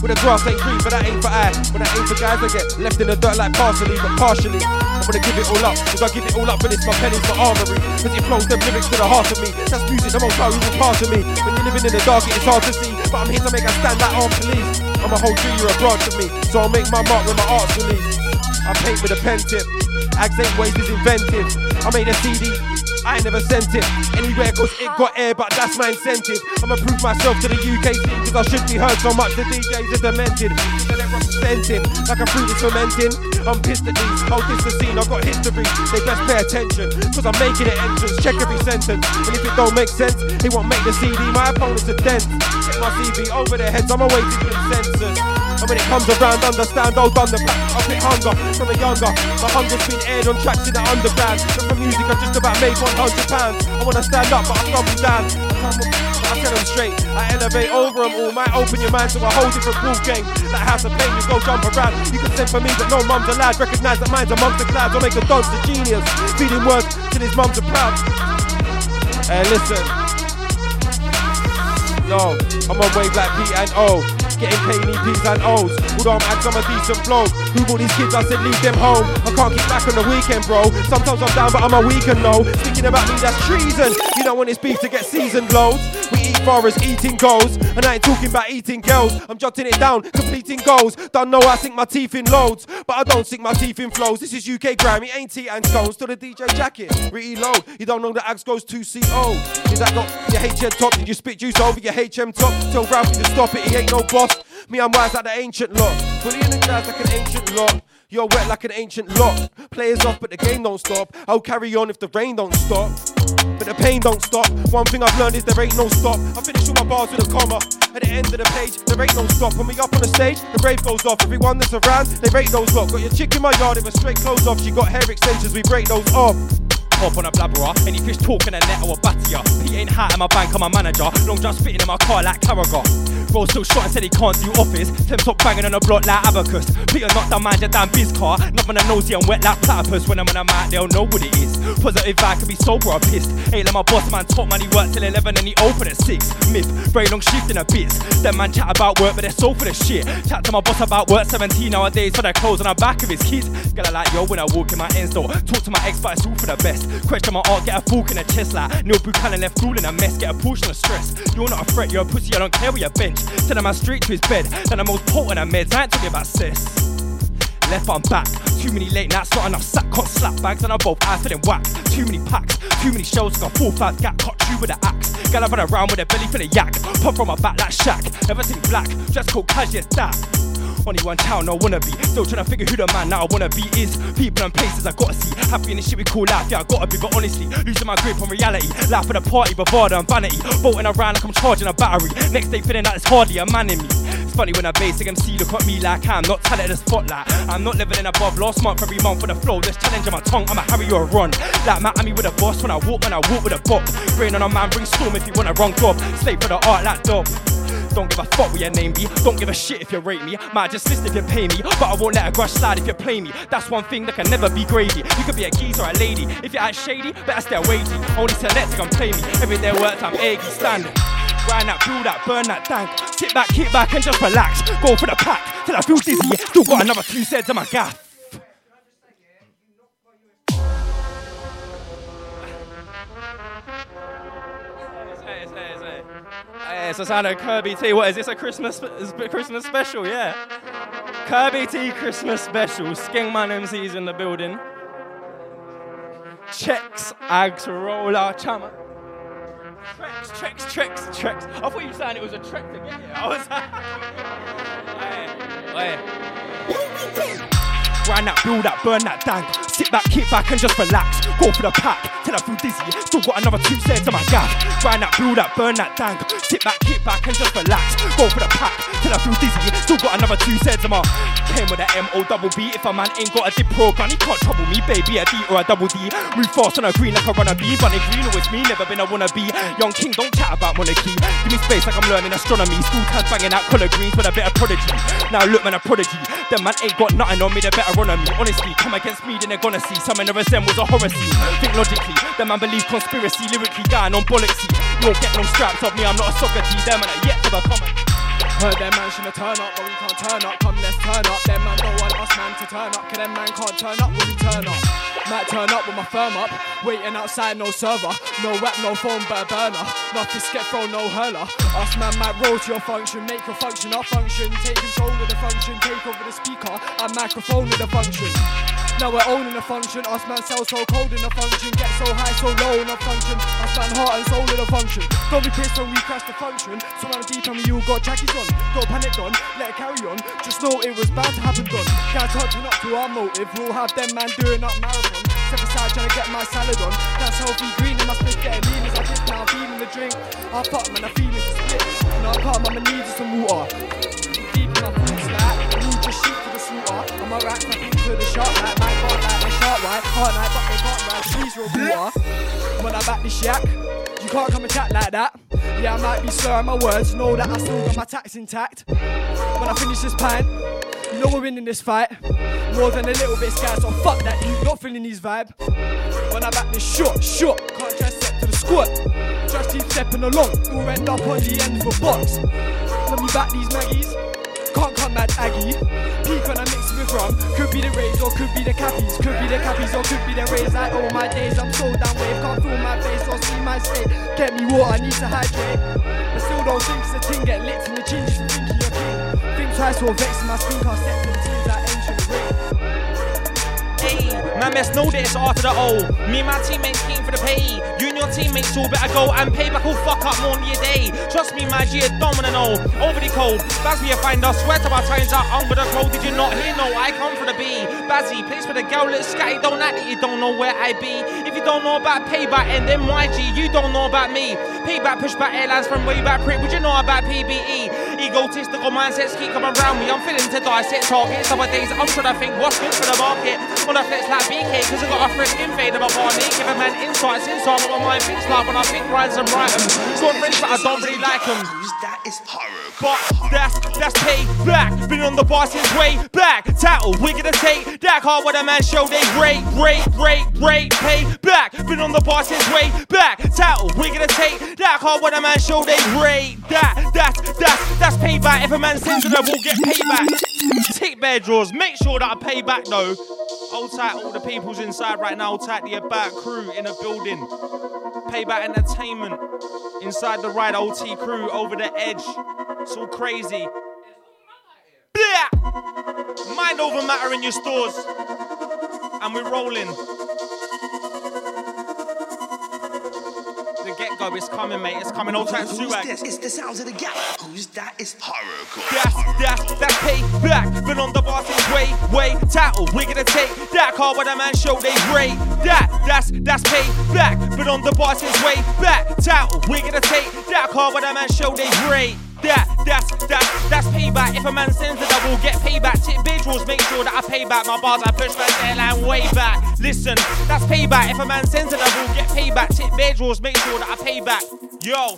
With the grass ain't green, but that ain't for I. When I aim for guys, I get left in the dirt like parsley, but partially. I'm gonna give it all up, cause I give it all up for this, my pen is for armory. Cause it flows them lyrics to the heart of me. That's music, the most powerful part of me. When you're living in the dark, it's hard to see, but I'm here to make a stand like armed police. I'm a whole tree, you're a branch of me, so I'll make my mark with my art's release. I paint with a pen tip, Ags ain't ways is inventive. I made a CD, I ain't never sent it anywhere, cause it got air, but that's my incentive. I'ma prove myself to the UK scene, cause I should be heard so much the DJs are demented. Then they're representing, like a fruit is fermenting. I'm pissed at these, I'll diss the scene, I've got history. They best pay attention, cause I'm making an entrance. Check every sentence, and if it don't make sense, they won't make the CD, my opponents are dense. Check my CV over their heads, I'm awaiting consensus. And when it comes around, understand, I'll done the pack. I pick hunger, from a younger. My hunger's been aired on tracks in the underground. But for music, I just about made £100. I wanna stand up, but I stumble down. I tell them straight, I elevate over them all. Might open your mind to a whole different ball game. Like House of Pain, you go jump around. You can send for me, but no mum's allowed. Recognise that mine's amongst the clouds. I'll make a dance to genius. Feeding words till his mums are proud. Hey, listen. Yo, I'm on wave like P and O. Getting paid, need P's and O's. Although I'm at some a decent bloke. Who bought these kids? I said leave them home. I can't kick back on the weekend, bro. Sometimes I'm down, but I'm a weekend low. Speaking about me, that's treason. You don't want this beef to get seasoned loads. We eat far as eating goes. And I ain't talking about eating girls. I'm jotting it down, completing goals. Don't know I sink my teeth in loads, but I don't sink my teeth in flows. This is UK grime, it ain't tea and scones. Still the DJ jacket, reload. You don't know the axe goes 2CO. Is that not your HM top? Did you spit juice over your HM top? Tell Ralphie to stop it, he ain't no boss. Me, I'm wise like the ancient lot. Fully in the jazz like an ancient lot. You're wet like an ancient lot. Players off, but the game don't stop. I'll carry on if the rain don't stop, but the pain don't stop. One thing I've learned is there ain't no stop. I finish all my bars with a comma. At the end of the page, there ain't no stop. When we up on the stage, the rave goes off. Everyone that's around, they rate those off. Got your chick in my yard, it was straight clothes off. She got hair extensions, we break those off. Hop on a blabberer, any fish talking a net or a battier. Pete ain't high in my bank, I'm a manager. Long just fitting in my car like Carragher. Bro still shot and said he can't do office. Tim top banging on a block like Abacus. Peter knocked down mind your damn biz car. Nothing I nosy and wet like platypus. When I'm on a mic, they'll know what it is. Positive vibe, can be sober or pissed. Ain't like my boss man, top man, he worked till 11 and he opened at 6. Myth, very long shift in a bits. Them man chat about work, but they're so full of shit. Chat to my boss about work, 17 nowadays. For their clothes on the back of his kids. Girl I like yo when I walk in my ends though. Talk to my ex, but it's all for the best. Question my art, get a fork in the chest like Neil Buchanan left all in a mess, get a portion of stress. You're not a threat, you're a pussy, I don't care where you're bench. Send a man straight to his bed, then I'm most potent at meds, I ain't talking about cess. Left but I'm back, too many late nights, not enough sack, can't slap bags and I'm both eyes feeling whack. Too many packs, too many shells, got 4-5 gap, cut you with an axe. Girl I run around with a belly full of yak, pop from my back like Shaq. Everything black, dress called casual that. Only one town I wanna be. Still tryna figure who the man that I wanna be is. People and places I gotta see. Happy in the shit we call life, yeah I gotta be. But honestly, losing my grip on reality. Life of the party, bravado and vanity. Bolting around like I'm charging a battery. Next day feeling like it's hardly a man in me. It's funny when a basic MC look at me like I'm not talented as spotlight. I'm not leveling above last month, every month for the flow. There's challenge on my tongue, I'ma harry you a run. Like Miami with a boss when I walk with a bop. Rain on a man, bring storm if you want a wrong job. Slave for the art like dog. Don't give a fuck what your name be. Don't give a shit if you rate me. Might just list if you pay me, but I won't let a grudge slide if you play me. That's one thing that can never be gravy. You could be a geezer or a lady. If you act shady, better stay away. Only select to come play me. Every day work time, eggy standing. Grind that, build that, burn that dank. Sit back, kick back and just relax. Go for the pack till I feel dizzy. Still got another 2 sets of my gaff. Hey, it's the sound of Kirby T. What is this, a Christmas special? Yeah. Kirby T Christmas special. Skingman MC's in the building. Checks, Ags, Roller, Chama. Treks. I thought you were saying it was a trek to get here. I was like... Hey. Grind that, build that, burn that dank. Sit back, kick back and just relax. Go for the pack till I feel dizzy. Still got another 2 sets of my gaff. Grind that, build that, burn that dank. Sit back, kick back and just relax. Go for the pack till I feel dizzy. Still got another 2 sets of my. Came with a MOBB. If a man ain't got a dip program, he can't trouble me, baby. A D or a double D. Move fast on a green like a runner B. Running green always me, never been a wannabe. Young king, don't chat about monarchy. Give me space like I'm learning astronomy. School times banging out colour greens with a bit of prodigy. Now look man, a prodigy. Them man ain't got nothing on me, they better. Honestly, come against me, then they're gonna see something that resembles a horror scene. Think logically, them man believe conspiracy, lyrically dying on bollocksy. You won't get no straps off me, I'm not a soccer team, them man are yet to become a... Heard them man shouldn't turn up, but we can't turn up, come let's turn up. Them man don't want us man to turn up, cause them man can't turn up when we turn up. Might turn up with my firm up, waiting outside, no server. No rap, no phone, but a burner. Nothing skip, throw, no hurler. Us man might roll to your function, make your function our function. Take control of the function, take over the speaker. A microphone with a function. Now we're owning a function. Us man sell so cold in a function. Get so high, so low in a function. Us man heart and soul in a function. Don't be pissed when we crash the function. So I'm deep and we all got jackets on. Don't panic done, let it carry on. Just know it was bound to happen done. Guys touching up to our motive. We'll have them man doing up marathon. Step aside trying to get my salad on. That's healthy green and my split getting lean. As I dip now, feeling the drink. I fuck man, I feel it split. And I part man, I need some water. Deep in my boots like, move the sheep to the slaughter. I'm a rat, my feet to the shark like my heart like my shark right. Hard night, but they can't ride. Please roll water. When I back this yak, you can't come and chat like that. Yeah, I might be slurring my words, know that I still got my tacks intact. When I finish this pint, you know we're winning this fight. More than a little bit scared, so fuck that, you not feeling his vibe. When I'm at this short, can't try step to the squad. Just keep stepping along, we'll end up on the end of a box. Let me back these maggies, can't come mad Aggie. Peak when I mix with rum, could be the rays or could be the cappies. Could be the cappies or could be the rays, like all my days I'm so down wave. Can't feel my face or see my state, get me water, I need to hydrate. I still don't think it's a ting, get lit in the chin, just think you're king. Think twice or vex in my skin, can't step to the teams that enter the ring. Hey, my mess know that it's R to the O. Me and my teammates came for the pay. You and your teammates all better go and pay back all fuck up more than your day. Trust me, my G is dominant, over the cold. That's where you find us. Swear to my times out under the cold. Did you not hear? No, I come for the B. Bazzy, place for the girl, let's scatty. Don't act that you don't know where I be. If you don't know about payback and then YG, you don't know about me. Payback, push back airlines from way back, prick. Would you know about PBE? Egotistical mindsets keep coming round me. I'm feeling to die, set targets. Other days, I'm trying to think what's good for the market. When I flex like BK, cause I got a fresh invade of a barney. Give a man insights inside what my mind thinks like when I think rhymes and write them. Got friends that I don't really like them. That is horrible. But that's payback. Been on the bar since way back. Tattle, we're gonna take that hard what a man show they great payback. Been on the bar since way back. Tattle, we're gonna take that hard what a man show they great. That's payback. If a man sins and I will get payback. Tick bear draws, make sure that I pay back though. Hold tight all the peoples inside right now, hold tight the About crew in the building. Payback Entertainment, inside the ride, OT crew, over the edge. It's all crazy. Blah! Mind over matter in your stores. And we're rolling. The get-go is coming, mate, it's coming. All tight Suwak. Who's this? It's the sounds of the gap. Who's that? It's horrorcore. That's payback. Been on the bar since way tattle. We're gonna take that car where the man show they rate. That's payback. Been on the bar since way back. Tattle. We're gonna take that car where the man show they rate. That's payback. If a man sends it, I will get payback. Tip visuals, make sure that I pay back. My bars, I push back airline way back. Listen, that's payback. If a man sends it, I will get payback. Tip visuals, make sure that I pay back. Yo.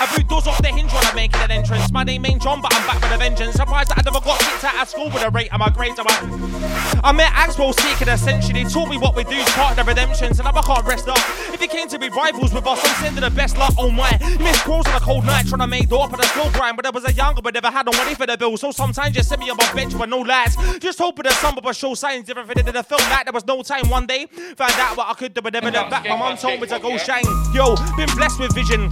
I blew doors off the hinge while I'm making an entrance. My name ain't John, but I'm back with a vengeance. Surprised that I never got kicked out of school with a rate and my grades are I met Axwell Seek and essentially taught me what we do, part of the redemptions. And I can't rest up. If you came to be rivals with us, I'm sending the best luck. Oh my, missed calls on a cold night, trying to make door up on a school grind. But I was a younger, but never had no money for the bill. So sometimes just send me on my bench with no lights. Just hoping that some of us show signs different than the film. Like there was no time one day. Found out what I could do, but never looked back. My mum told me to go shine. Yo, been blessed with vision.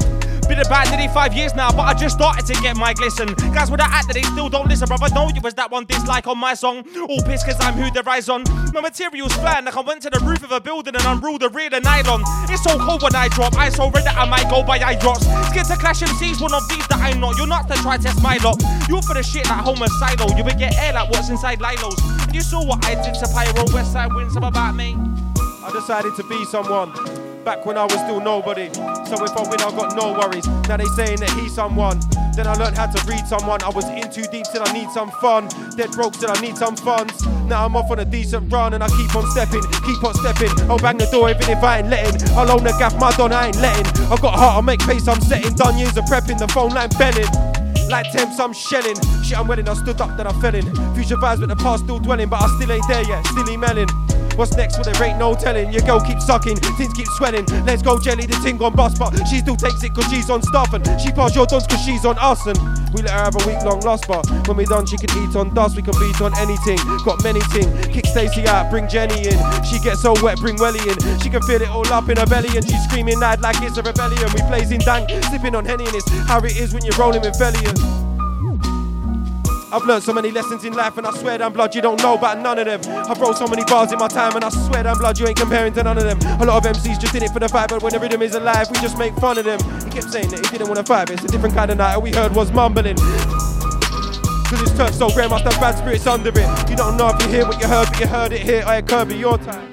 Been about nearly 5 years now, but I just started to get my glisten. Guys with that act that they still don't listen, brother. No, you was that one dislike on my song. All pissed cause I'm who the rise on. My material's flying like I went to the roof of a building and unrolled a reel of nylon. It's so cold when I drop, I so red that I might go by eye drops. Scared to clash MCs, one of these that I'm not. You're not to try test my lot. You're for the shit like homicidal. You would get air like what's inside Lilo's. And you saw what I did to Pyro, Westside Wind, some about me. I decided to be someone. Back when I was still nobody. So if I win, I got no worries. Now they saying that he's someone. Then I learned how to read someone. I was in too deep till I need some fun. Dead broke till I need some funds. Now I'm off on a decent run and I keep on stepping. I'll bang the door even if I ain't letting. I'll own the gaff, my don, I ain't letting. I've got heart, I'll make pace, I'm setting. Done years of prepping, the phone line belling. Like temps, I'm shelling. Shit, I'm welling, I stood up, then I fell in. Future vibes with the past still dwelling. But I still ain't there yet, still emailing. What's next? Well, there ain't no telling. Your girl keeps sucking, things keep swelling. Let's go jelly, the ting gone bust, but she still takes it cause she's on stuff. And she passed your dons cause she's on us. And we let her have a week long lust, but when we done, she can eat on dust. We can beat on anything, got many ting. Kick Stacey out, bring Jenny in. She gets so wet, bring Welly in. She can feel it all up in her belly and she's screaming loud like it's a rebellion. We blazing dank, sipping on Henny and it's how it is when you're rolling with Felly. And I've learned so many lessons in life and I swear damn blood you don't know about none of them. I've wrote so many bars in my time and I swear damn blood you ain't comparing to none of them. A lot of MCs just did it for the vibe, but when the rhythm is alive we just make fun of them. He kept saying that he didn't want to vibe, it's a different kind of night. All we heard was mumbling. Cause this turf so rare, must have bad spirits under it. You don't know if you hear what you heard, but you heard it here. Aye, Kirby, your time.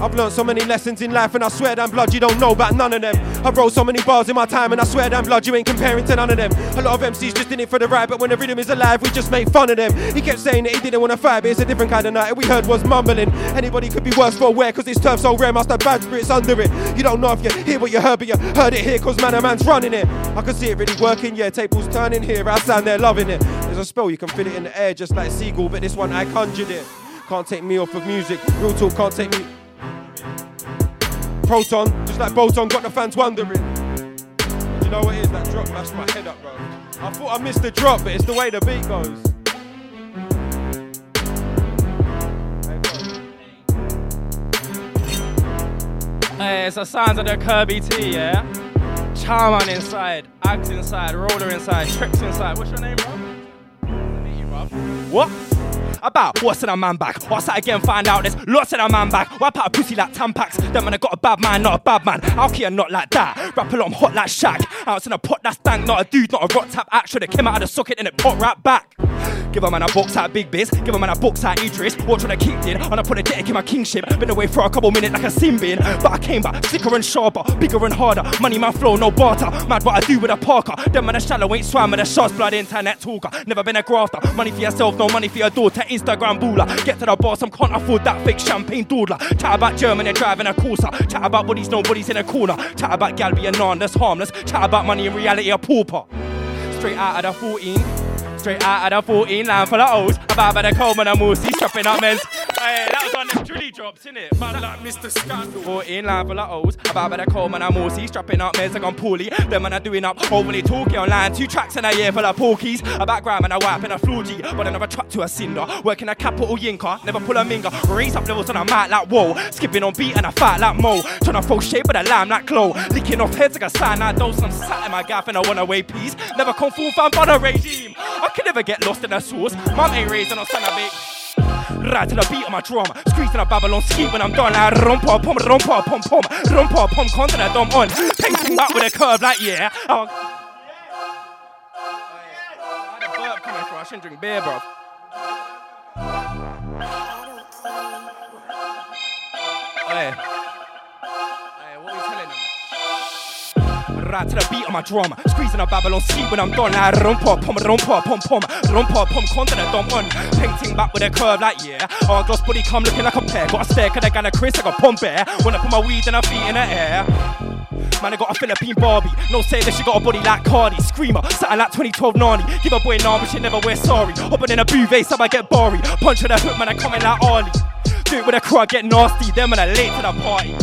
I've learned so many lessons in life and I swear damn blood you don't know about none of them. I've wrote so many bars in my time and I swear damn blood you ain't comparing to none of them. A lot of MCs just did it for the ride, but when the rhythm is alive we just make fun of them. He kept saying that he didn't want to fight, but it's a different kind of night. All we heard was mumbling. Anybody could be worse for wear, cause this turf so rare, must have bad spirits under it. You don't know if you hear what you heard, but you heard it here cause man a man's running it. I can see it really working, yeah, tables turning here, outside they're loving it. There's a spell, you can feel it in the air just like Seagull, but this one I conjured it. Can't take me off of music, real talk can't take me. Proton, just like Bolton, got the fans wondering. You know what it is, that drop mashed my head up, bro. I thought I missed the drop, but it's the way the beat goes. Hey, it's the sounds of the Kirby T, yeah? Charm on inside, Ags inside, Roller inside, Tricks inside. What's your name, bro? Meet you, bro. What? About what's in a man bag? What's that again? Find out there's lots in a man bag. Wipe out a pussy like Tampax. Them man, I got a bad man, not a bad man. I'll kill you not like that. Rap along hot like Shaq. Ounce in a pot that's dank, not a dude, not a rock tap act. Should've came out of the socket and it popped right back. Give a man a box out Big Biz. Give a man a box out Idris. Watch when I kicked in and I put a dick in my kingship. Been away for a couple minutes like a sin bin, but I came back sicker and sharper, bigger and harder. Money man flow, no barter. Mad what I do with a Parker. Them man a shallow ain't swam with a shark's blood internet talker. Never been a grafter. Money for yourself, no money for your daughter. Instagram baller. Get to the bar, some can't afford that fake champagne dawdler. Chat about Germany driving a Corsa. Chat about bodies, nobody's in a corner. Chat about gal being that's harmless. Chat about money in reality a pauper. Straight out of the 14. Straight out of the 14, line full of O's. About by the Coleman and Moosey, strapping up men's. Hey, that was on the drilly drops, innit? Man like Mr. Scandal. 14, line full of O's. About by the Coleman and Moosey, strapping up men's. I gone poorly. Them man are doing up, overly talking online. 2 tracks in a year full of porkies. About grime and a wipe and a floor G. But another truck to a cinder. Working a capital yinker, never pull a minger. Raise up levels on a mic like whoa. Skipping on beat and a fight like Mo. Trying to throw shape with a lime like Glow. Licking off heads like a sign like those. I'm sat in my gaff and I want away peas. Never conform, fan by the regime. I can never get lost in the sauce. Mum ain't raised and I'm son of bitch. Ride to the beat of my drum. Squeeze to the Babylon ski when I'm done. Like rompa pom, rompa pom pom, rompa pom con to the dom on. Pacing back with a curve like yeah. Oh, yeah. I had a burp coming through. I shouldn't drink beer, bro. Hey, what are you telling them? ride to the beat of my drama. Squeezing a Babylon seat when I'm done. I rompa, pom pom, rompa, pom con to the dom on. Painting back with a curve like yeah. All gloss body come looking like a pear. Got a stare, cause I got a Chris, I got pump bear. Wanna put my weed and her feet in the air. Man, I got a Philippine Barbie. No say that she got a body like Cardi. Screamer, satin like 2012 Nani. Give a boy nah, but she never wear sorry. Open in a bouvet, so I get Bari. Punch with a hook, man, I come in like Arlie. Do it with a crowd, get nasty. Then when I late to the party.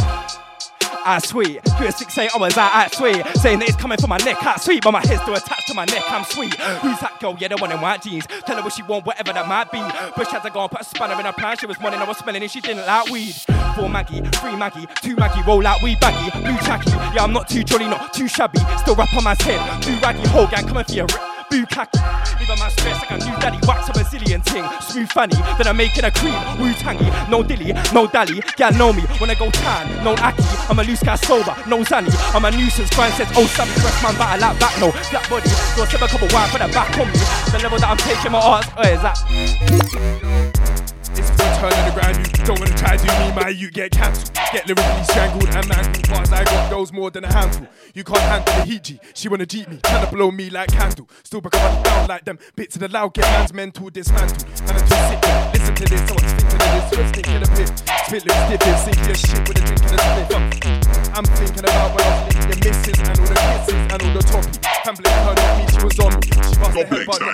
I sweet, do a 6-8, I was out, I sweet. Saying that it's coming for my neck, I sweet. But my head's still attached to my neck, I'm sweet. Who's that girl? Yeah, the one in white jeans. Tell her what she want, whatever that might be. But she had to go and put a spanner in her plan. She was running, I was smelling it, she didn't like weed. 4 Maggie, 3 Maggie, 2 Maggie, roll out weed baggy, blue tacky. Yeah, I'm not too jolly, not too shabby. Still rap on my head, too raggy, whole gang coming for your rip. Bukkake, leave a man stressed like a new daddy. Wax a Brazilian ting, smooth fanny. Then I'm making a cream, Wu-tangy. No dilly, no dally, gal know me. When I go tan, no aki. I'm a loose guy sober, no zanny. I'm a nuisance, grind says, oh Sammy. Rest man, but I like back, no flat body. So I sip a couple wine for the back on me. The level that I'm taking my arts, is that? It's been turning around, you don't wanna try to do me, my you get cancelled. Get lyrically strangled and mangled. Parts I got goes more than a handful. You can't handle the heat G, she wanna jeep me. Tryna blow me like candle. Still become down like them bits of the loud. Get man's mental dismantled. And I'm too sick, man. Listen to this, so I'm sticking to this. So I'm sticking a bit. Spit loose, dipping, sinking your shit with a drink and a split. I'm thinking about when I was licking the misses. And all the kisses and all the toppy. Hambling her with me, she was on me. She must have head buddy.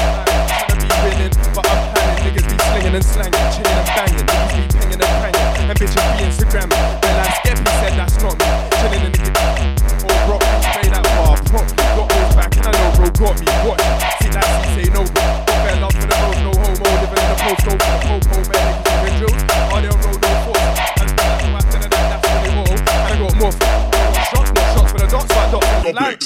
I'm tryna be winning, but I'm planning. Niggas be slinging and slanging, chilling and banging. Niggas be pinging and pranging. And bitches be Instagram. Well, I definitely said that's not me. Chilling in the kitchen. All rock, straight out bar, prop. Got those back, and I know bro got me. Watch, see that she say no bro. Fair love for the road, no homo. Living in the post, go for the popo. Man, niggas doing drills. Are they on road, no force? And I go back to the night, that's when they roll. And I got more shots, more shots for the dots, but dots for the light.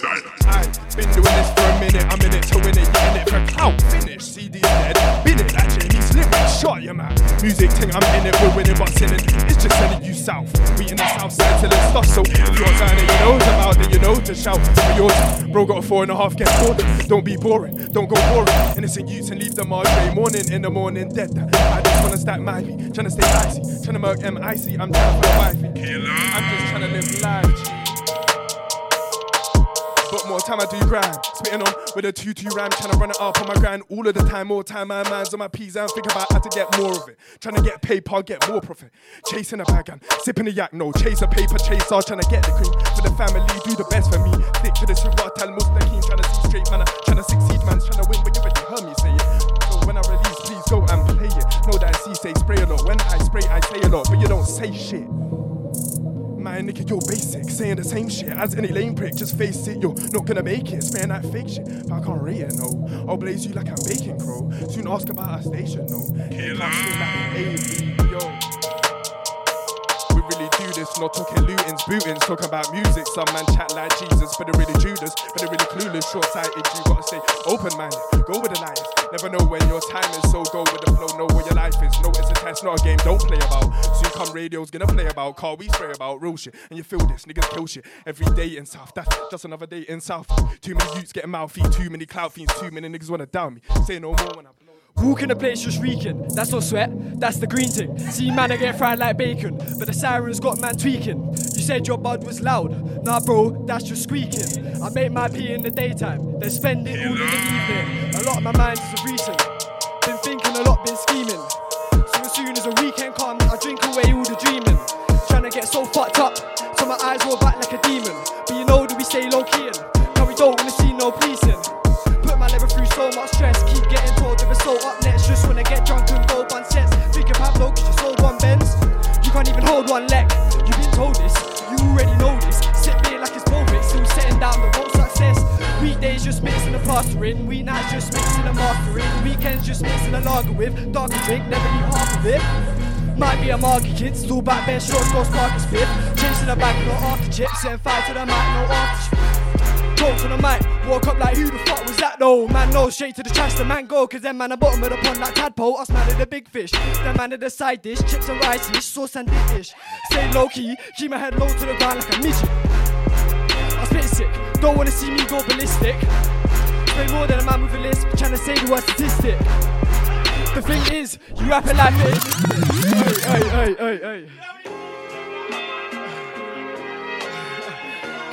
Aye, been doing this for a minute. I'm in it to win it, you in it for clout. Finish, CD's dead. Bin it, actually, he's living. Shot your man. Music thing, I'm in it, we're winning, but sinning. It's just sending you south. We in the south side till it's stuff. So if you're trying to, you know, it's about it, you know, to shout for yours. Bro got a 4.5, get bored. Don't be boring, don't go boring. Innocent youths and leave them all day. Morning in the morning, dead. I just wanna stack my beat, tryna stay icy, tryna murk MIC. I'm tryna find wifey. I'm just tryna live life. But more time I do grind, spitting on with a 2-2 rhyme, trying to run it up on my grind all of the time. More time my mind's on my P's and think about how to get more of it. Trying to get paper, get more profit. Chasing a bag and sipping a yak, no chase a paper chaser, trying to get the cream for the family. Do the best for me. Stick to the cigar, tell Mustaqim, trying to see straight man, trying to succeed man, trying to win. But you already heard me say it. So when I release, please go and play it. Know that I see say spray a lot. When I spray, I say a lot, but you don't say shit. Man, nigga, you're basic, saying the same shit as any lame prick. Just face it, you're not gonna make it. Spitting that fake shit, but I can't rate it, no. I'll blaze you like I'm baking, crow. Soon ask about our station, no. Kill like, yo. We really do this, not talking lootings, bootings. Talking about music, some man chat like Jesus. But they're really Judas, but they're really clueless. Short-sighted, you gotta stay open-minded. Go with the lights. Never know when your time is, so go with the flow, know where your life is. No, it's a test, not a game, don't play about. Soon come radio's gonna play about, car we spray about, real shit. And you feel this, niggas kill shit. Every day in South, that's just another day in South. Too many youths getting mouthy, too many clout fiends, too many niggas wanna down me. Say no more when I blow. Walk in the place just reeking, that's not sweat, that's the green thing. See man I get fried like bacon, but the sirens got man tweaking. You said your bud was loud, nah bro, that's just squeaking. I make my pee in the daytime, then spend it all in the evening. A lot of my mind is of recent, been thinking a lot, been scheming. So as soon as a weekend comes, I drink away all the dreaming. Tryna get so fucked up, so my eyes roll back like a demon. But you know that we stay low-key and now we don't wanna see no policing. Put my level through so much stress, keep getting told the result up next. Just when I get drunk and go on sets, think about low cause you sold one Benz. You can't even hold one leg, you've been told this, you already know this. Sit there like it's Bovic, still setting down the road success. Weekdays just mixing the plastering, weeknights just mixing the mastering, weekends just mixing the lager with darker drink, never leave half of it. Might be a market kid, still back there, short goes market spit. Chasing the bag, no after chips, setting fire to the mic, no after chips. To the mic, woke up like who the fuck was that though? Man, no, straight to the trash, the man go. Cause them man, the bottom of the pond like tadpole. Us man are the big fish, them man are the side dish. Chips and rice dish, sauce and dish. Stay low key, keep my head low to the ground like a midget. I spit sick, don't wanna see me go ballistic. Way more than a man with a lisp, tryna say the word statistic. The thing is, you rap it like this. Hey.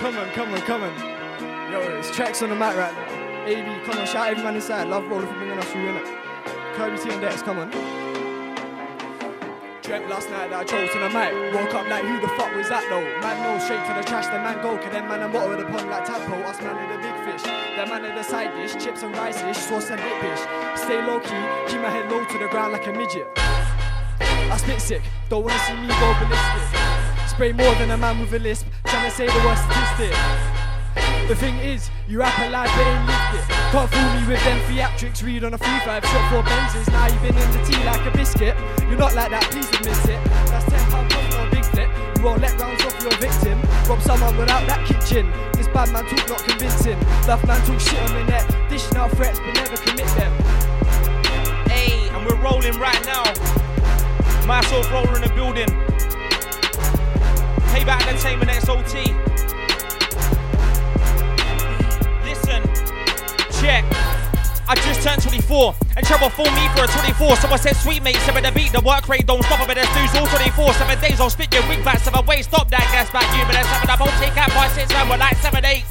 Come on. Yo, it's Tracks on the mic right now. AB, come on, shout every man inside. Love Roller for bringing us through, innit? Kirby T and Dex, come on. Dreamt last night that I chose on the mic. Woke up like, who the fuck was that though? Man no, straight to the trash, the man go. Cause them man and water with the pond like Tadpole. Us man are the big fish. That man are the side dish. Chips and rice-ish, sauce and bit fish. Stay low-key, keep my head low to the ground like a midget. I spit sick, don't wanna see me go ballistic. Spray more than a man with a lisp, trying to say the worst statistic. The thing is, you rap a lie but ain't lived it. Can't fool me with them theatrics, read on a 3-5, shot 4 Benzes. Now you've been in the tea like a biscuit. You're not like that, please admit it. That's £10 on your big flip. You won't let rounds off your victim. Rob someone without that kitchen. This bad man talk not convincing. Love man talk shit on the net. Dishing out threats but never commit them. Hey, and we're rolling right now. Myself roller in the building. Payback Entertainment XOT. Listen, check. I just turned 24 and trouble for me for a 24. Someone said, sweet mate, 7 the beat, the work rate don't stop. But there's dudes all 24, 7 days. I'll spit your wig back, 7 ways. Stop that gas back, you, but that's 7 I won't take out by 6 and we're like 7 8.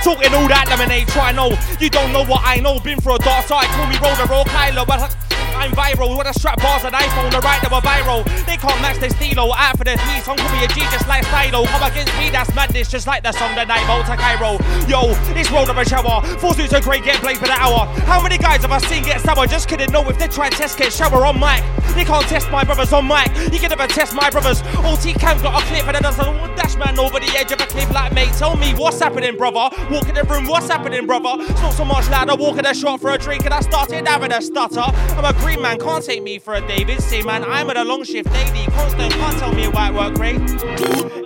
Talking all that lemonade, try know. You don't know what I know. Been through a dark side, call me Roller or Kylo. But I'm viral, what a strap bars and iPhone, the right they were viral. They can't match their stilo, out for their teeth, some call me a G just like Stylo. Come against me, that's madness, just like the song The Night Bolt to Cairo. Yo, it's Roller and Shower, force you to great, get blazed for the hour. How many guys have I seen get sour? Just kidding, no, if they try test, get shower on mic. They can't test my brothers on mic, you can never test my brothers. OT Cam's got a clip and another dash man over the edge of a clip like mate. Tell me what's happening, brother? Walk in the room, what's happening, brother? It's not so much loud, I walk in the shop for a drink and I started having a stutter. I'm a green man, can't take me for a David. See man, I'm at a long shift daily. Constant, can't tell me why it work great.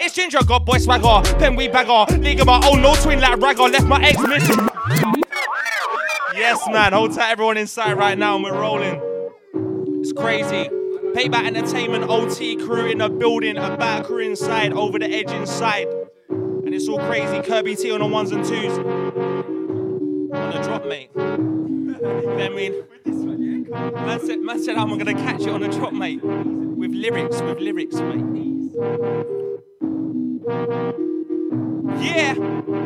It's Ginger, God boy swagger, pen we bagger. League of my own, no twin like Ragger, left my ex missing. Yes man, hold tight everyone inside right now and we're rolling. It's crazy. Payback Entertainment OT crew in the building, a bad crew inside, over the edge inside. And it's all crazy, Kirby T on the 1s and 2s. On the drop, mate. I mean, man said I'm gonna catch it on the drop, mate. With lyrics, mate. Yeah.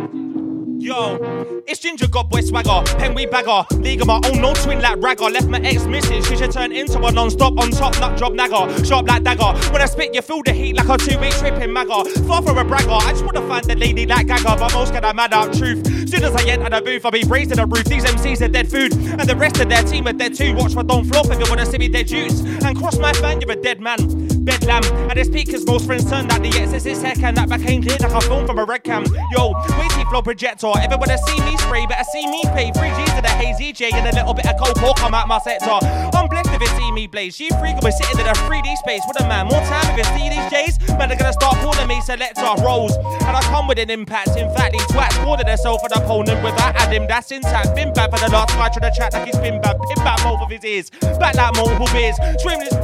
Yo, it's Ginger, God boy swagger, pen we bagger. League of my own, no twin like Ragger. Left my ex missing, she should turn into a non-stop on top, nut job nagger. Sharp like dagger, when I spit you feel the heat like a 2-week trip in Magger. Far from a bragger, I just wanna find the lady like Gaga. But most get I mad out truth, soon as I enter the booth I'll be raised in the roof. These MCs are dead food, and the rest of their team are dead too. Watch for don't flop if you wanna see me dead juice. And cross my fan, you're a dead man. Bedlam, and it's peak cause most friends turn that the excess is heck and that became clear like a film from a red cam. Yo, weighty flow projector, everyone that see me spray, better see me pay. 3Gs to the hazy J and a little bit of cold pork come out my sector. I'm blessed if it see me blaze, you freak we're sitting in a 3D space. What a man, more time if you see these J's, man they're gonna start calling me selector rolls. And I come with an impact, in fact these twats scored themselves an opponent without adding that's intact. Been bad for the last guy trying to chat like he's been bad, pin back both of his ears, back like multiple beers, trim this.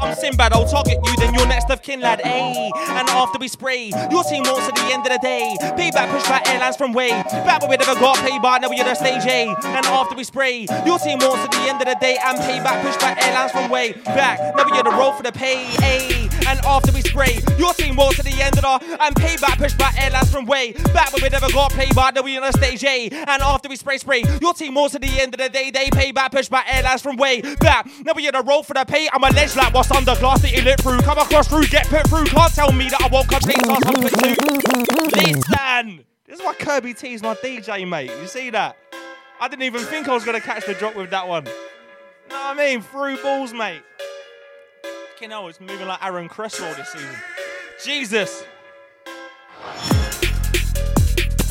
I'm Sinbad, I'll target you, then you're next of kin, lad, ayy. And after we spray, your team wants at the end of the day. Payback pushed by airlines from way back, but we never got paid by, now we're the stage, ayy. And after we spray, your team wants at the end of the day. And payback pushed by airlines from way back, now we're the road for the pay, ayy. And after we spray, your team wants at the end of the. And payback pushed by airlines from way back, but we never got paid by, now we're the stage, ayy. And after we spray, your team wants at the end of the day. They payback pushed by airlines from way back, now we're the road for the pay. I'm a ledge like what's under glass that you look through, come across through, get put through. Can't tell me that I won't complete task I'm put to. Listen, this is why Kirby T is my DJ, mate. You see that? I didn't even think I was gonna catch the drop with that one. Know what I mean? Through balls, mate. Fucking hell, it's moving like Aaron Cresswell this season. Jesus.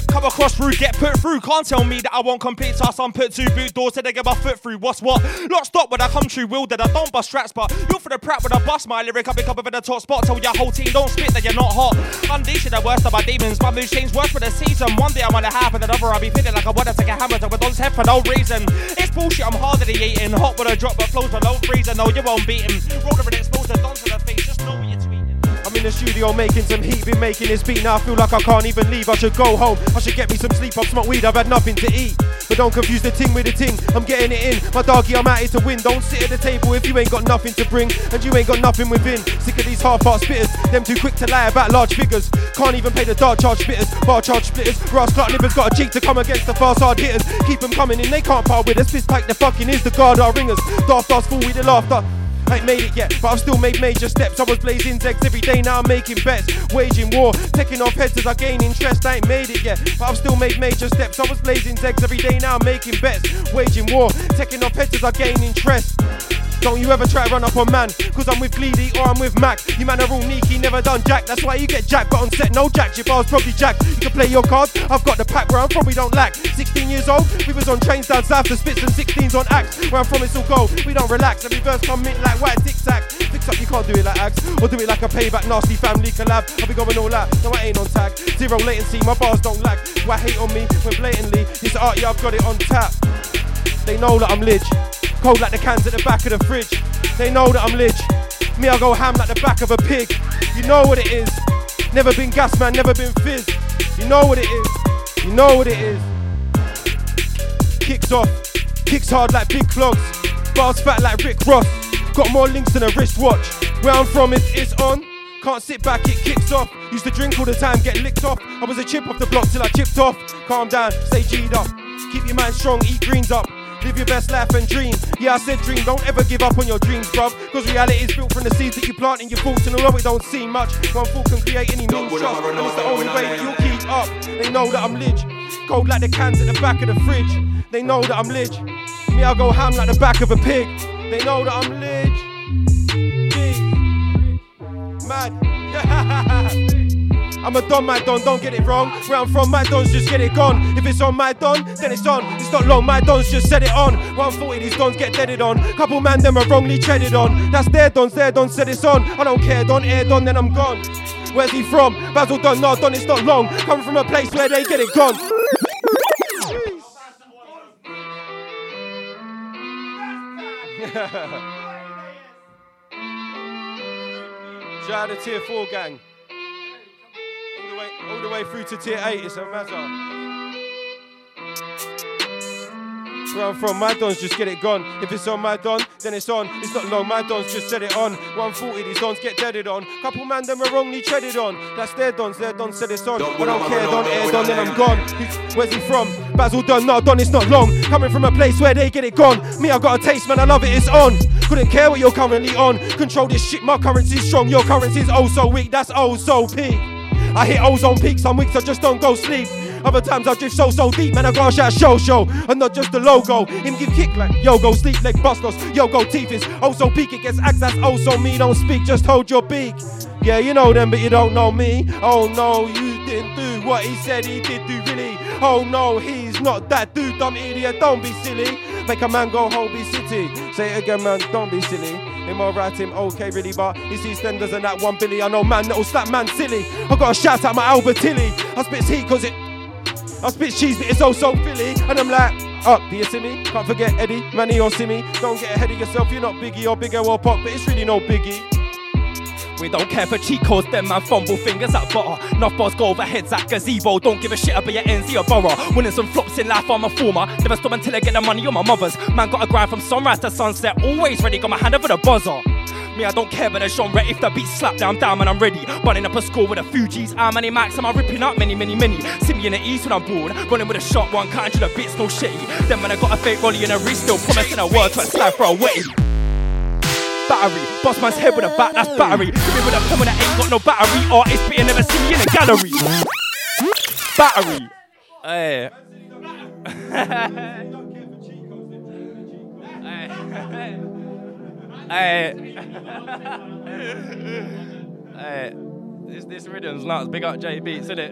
Come across through, get put through. Can't tell me that I won't complete tasks I'm put to. Boot doors, said they get my foot through. What's what? Lot stop when I come true, will that I don't bust straps, but you're for the prat when I bust my lyric. I pick up in the top spot. Tell your whole team don't spit that you're not hot. Unleashing the worst of my demons. My moves change worse for the season. One day I'm on a half and another I'll be feeling like I wanna take a hammer to a Don's head for no reason. It's bullshit, I'm hard at the eating. Hot with a drop, but flows for no reason. No, you won't beat him. Roller and expose the Don's to the face. Just know what you're tweeting. I'm in the studio making some heat, been making this beat. Now I feel like I can't even leave, I should go home. I should get me some sleep, I've smoked weed, I've had nothing to eat. But don't confuse the ting with the ting. I'm getting it in. My doggy, I'm at it to win. Don't sit at the table if you ain't got nothing to bring. And you ain't got nothing within. Sick of these half-heart spitters. Them too quick to lie about large figures. Can't even pay the dark charge spitters. Bar charge splitters. Grass clock nippers got a cheek to come against the fast hard hitters. Keep them coming in, they can't part with us. Fist pack the fucking is the guard, our ringers. Daft ass fool with the laughter. I ain't made it yet, but I've still made major steps. I was blazing decks every day, now I'm making bets. Waging war, taking off heads as I gain interest. I ain't made it yet, but I've still made major steps. I was blazing decks every day, now I'm making bets. Waging war, taking off heads as I gain interest. Don't you ever try to run up on man, cause I'm with Gleedy or I'm with Mac. You man are all neaky, never done jack. That's why you get jacked, but on set no jacks. Your bar's probably jacked, you can play your cards. I've got the pack where I'm from, we don't lack. 16 years old, we was on trains down south to spits and 16s on axe. Where I'm from it's all gold, we don't relax. The reverse come mint like white tic-tac. Fix up, you can't do it like axe, or do it like a payback. Nasty family collab, I'll be going all out. No, I ain't on tag, zero latency, my bars don't lag. Do I hate on me when blatantly it's art, yeah I've got it on tap. They know that I'm lidge. Cold like the cans at the back of the fridge. They know that I'm lidge. Me, I go ham like the back of a pig. You know what it is. Never been gas, man, never been fizz. You know what it is. You know what it is. Kicks off. Kicks hard like big clogs. Bars fat like Rick Ross. Got more links than a wristwatch. Where I'm from, it's on. Can't sit back, it kicks off. Used to drink all the time, get licked off. I was a chip off the block till I chipped off. Calm down, stay G'd up. Keep your mind strong, eat greens up. Live your best life and dream. Yeah, I said dream. Don't ever give up on your dreams, bruv. Cause reality is built from the seeds that you plant in your thoughts. And although it don't seem much, one thought can create any new trust. And it's the only way you'll keep up. They know that I'm lidge. Cold like the cans at the back of the fridge. They know that I'm lidge. Me, I go ham like the back of a pig. They know that I'm lidge. Mad. I'm a don, my don, don't get it wrong. Where I'm from, my dons just get it gone. If it's on my don, then it's on. It's not long, my dons just set it on. 140, these dons get deaded on. Couple man, them are wrongly treaded on. That's their dons said it's on. I don't care, don, air don, then I'm gone. Where's he from? Basil don, no don, it's not long. Coming from a place where they get it gone. Shout out to Tier 4 gang. All the way through to Tier 8, it's a matter. Where I'm from, my dons just get it gone. If it's on my don, then it's on. It's not long, my dons just set it on. 140, these dons get deaded on. Couple man, them are wrongly treaded on. That's their dons said it's on. I don't care, don, air don, then I'm gone. Where's he from? Basil done, no don, it's not long. Coming from a place where they get it gone. Me, I got a taste, man, I love it, it's on. Couldn't care what you're currently on. Control this shit, my currency's strong. Your currency's oh so weak, that's oh so peak. I hit ozone peaks, some weeks I just don't go sleep. Other times I drift so deep, man I go shout show, and not just the logo. Him give kick like yo go sleep leg bust loss, yo go teeth is oh so peak. It gets axed, that's oh so me. Don't speak, just hold your beak. Yeah, you know them but you don't know me. Oh no, you didn't do what he said he did do really. Oh no, he's not that dude, dumb idiot, don't be silly. Make a man go Holby City. Say it again man, don't be silly. Him alright, him okay really, but he sees Stenders and that one Billy. I know man that'll slap man silly. I got a shout out my Albertilli. I spit heat cause it I spit cheese but it's oh so Philly. And I'm like, up, do you see me? Can't forget Eddie, Manny or Simmy. Don't get ahead of yourself, you're not Biggie or Big O or Pop, but it's really no biggie. We don't care for cheat codes, them man fumble fingers at butter. Enough bars go over heads at gazebo. Don't give a shit about your NZ or borough. Winning some flops in life, I'm a former. Never stop until I get the money on my mother's. Man got a grind from sunrise to sunset. Always ready, got my hand over the buzzer. Me, I don't care about the genre. If the beat slap down, down and I'm ready. Running up a score with a Fugees. I'm many max, am I ripping up many. See me in the east when I'm bored. Running with a sharp one, cutting through the bits, no shitty. Then when I got a fake rollie in a wrist, still promising a word to a slide for a witty. Battery, boss man's head with a bat, that's battery. Hit me with a pen when I ain't got no battery. Artist better never see me in a gallery. Battery. Hey. Hey. This rhythm's nuts. Big up J Beats, isn't it?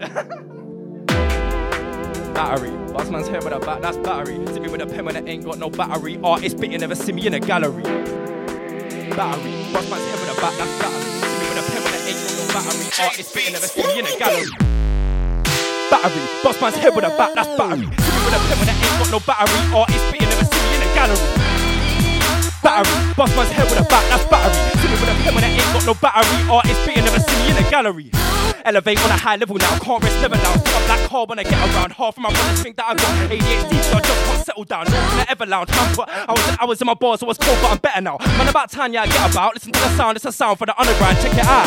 Battery, bossman's head with a bat, that's battery. Hit me with a pen when I ain't got no battery. Artist better never see me in a gallery. Battery, boss man's head with a bat, that's battery. See me with a pen with an 8 on the battery. Artist better never see me in a gallery. Battery, boss man's head with a bat, that's battery. See me with a pen when I ain't got no battery. Artist better never see me in a gallery. Battery, boss man's head with a bat, that's battery. See me with a pen when I ain't got no battery. Artist better never see me in a gallery. Elevate on a high level now, can't rest never now. I'm black hard when I get around. Half of my brothers think that I got ADHD, so I just can't settle down. I ever lounge, I was in my bars, so I was cold, but I'm better now. Man, about time, yeah, I get about. Listen to the sound, it's a sound for the underground. Check it out.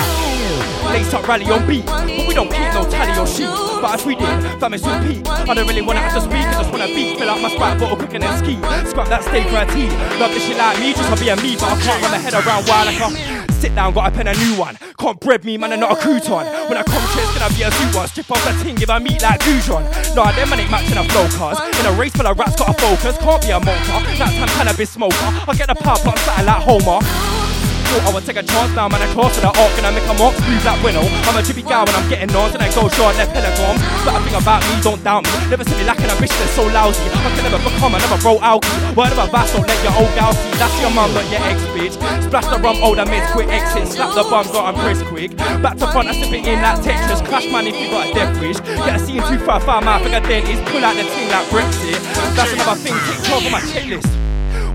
Lace up rally on beat, but we don't keep no tally or sheet. But if we did, fam, it's all peak. I don't really wanna have to speak, I just wanna beat. Fill out my sprite bottle quicker than ski. Scrap that steak for a tea. Love this shit like me, just I'll be a me, but I can't run my head around while I can't. Sit down, got a pen, a new one. Can't bread me, man, I'm not a crouton. When I come to it's gonna be a zoo one. Strip off the ting, give a meat like Dujon. Nah, them man ain't matching up flow cars. In a race full of rats, gotta focus. Can't be a motor, that time cannabis smoker. I get the pub, but I'm starting like Homer. Thought I would take a chance now, man, I cross to the arc. And I make a mark, move like Winnow. I'm a jippy guy when I'm getting on, and I go short their pentagon. But I think about me, don't doubt me. Never see me lacking ambition, it's so lousy. I can never become, I never roll out. Word of advice, don't let your old gal see. That's your mum, not your ex, bitch. Splash the rum, older mids, quick exit. Slap the bum, got and press quick. Back to front, I slip it in like Tetris. Crash man if you got a death wish. Get a scene 255, my figure dentist. Pull out the ting like Brexit. That's another thing, kick 12 on my checklist.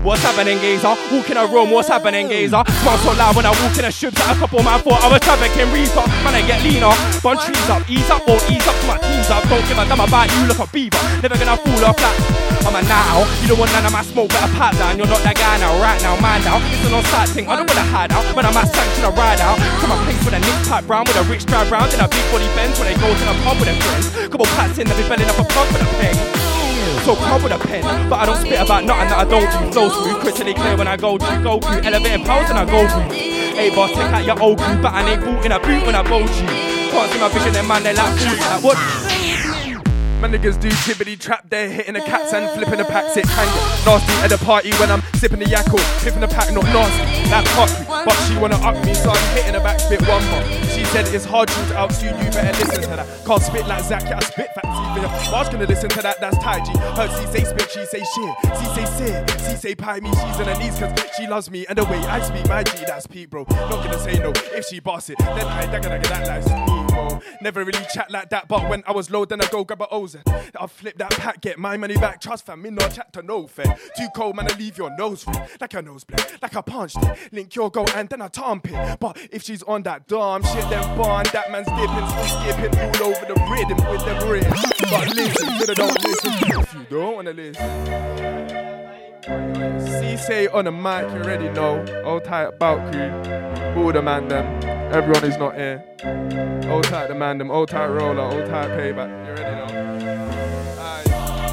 What's happening, gazer? Walk in a room, what's happening, gazer? Smile so loud when I walk in a shoot that a couple man thought I was trafficking reefer. Man, I get leaner, bunch trees up, ease up, won't ease up to my teams up. Don't give a damn about you, look a beaver. Never gonna fall off that. I'm a night out, you don't want none of my smoke, better pipe down. You're not that guy now, right now, mind out. It's an on-site thing, I don't wanna hide out. When I'm at sanction, I ride out. Come a place with a nick pipe round, with a rich drive round, in a big body bends when they go to the pub with their friends. Couple pats in, they'll be belling up a pub with a peg. So come with a pen, but I don't spit about nothing that I don't do. Flow smooth, critically clear when I go to Goku. Elevating powers and I go through. Hey boss, take out your old group, but I ain't bought in a boot when I bolt you. Can't see my vision, then man, they like fools like what? My niggas do tibbity trap, they're hitting the cats and flipping the pack, sit tango. Nasty at the party when I'm sipping the yakko, flipping the pack, not nasty, like Hartley. But she wanna up me, so I'm hitting the back spit one more. She said it's hard to out, so you better listen to that. Can't spit like Zach, yeah, I spit facts even. Mars gonna listen to that, that's Tai G. Her she say spit, she say shit, she say pie me, she's on her knees cause she loves me. And the way I speak, my G, that's Pete, bro. Not gonna say no, if she boss it, then I ain't gonna get that life's me, bro. Never really chat like that, but when I was low, then I go grab a O. I'll flip that pack, get my money back. Trust fam, me not chat to no fair. Too cold, man, I leave your nose ring like a nosebleed, like I punched it. Link your goal and then I tamp it. But if she's on that dumb shit, then barn, that man's dipping, still skipping all over the rhythm with them ribs. But listen, you don't listen if you don't wanna listen. C say on the mic, you already know. Old tight about crew, all the man them. Everyone who's not here. Old tight the man them, old tight roller, old tight payback. You already know.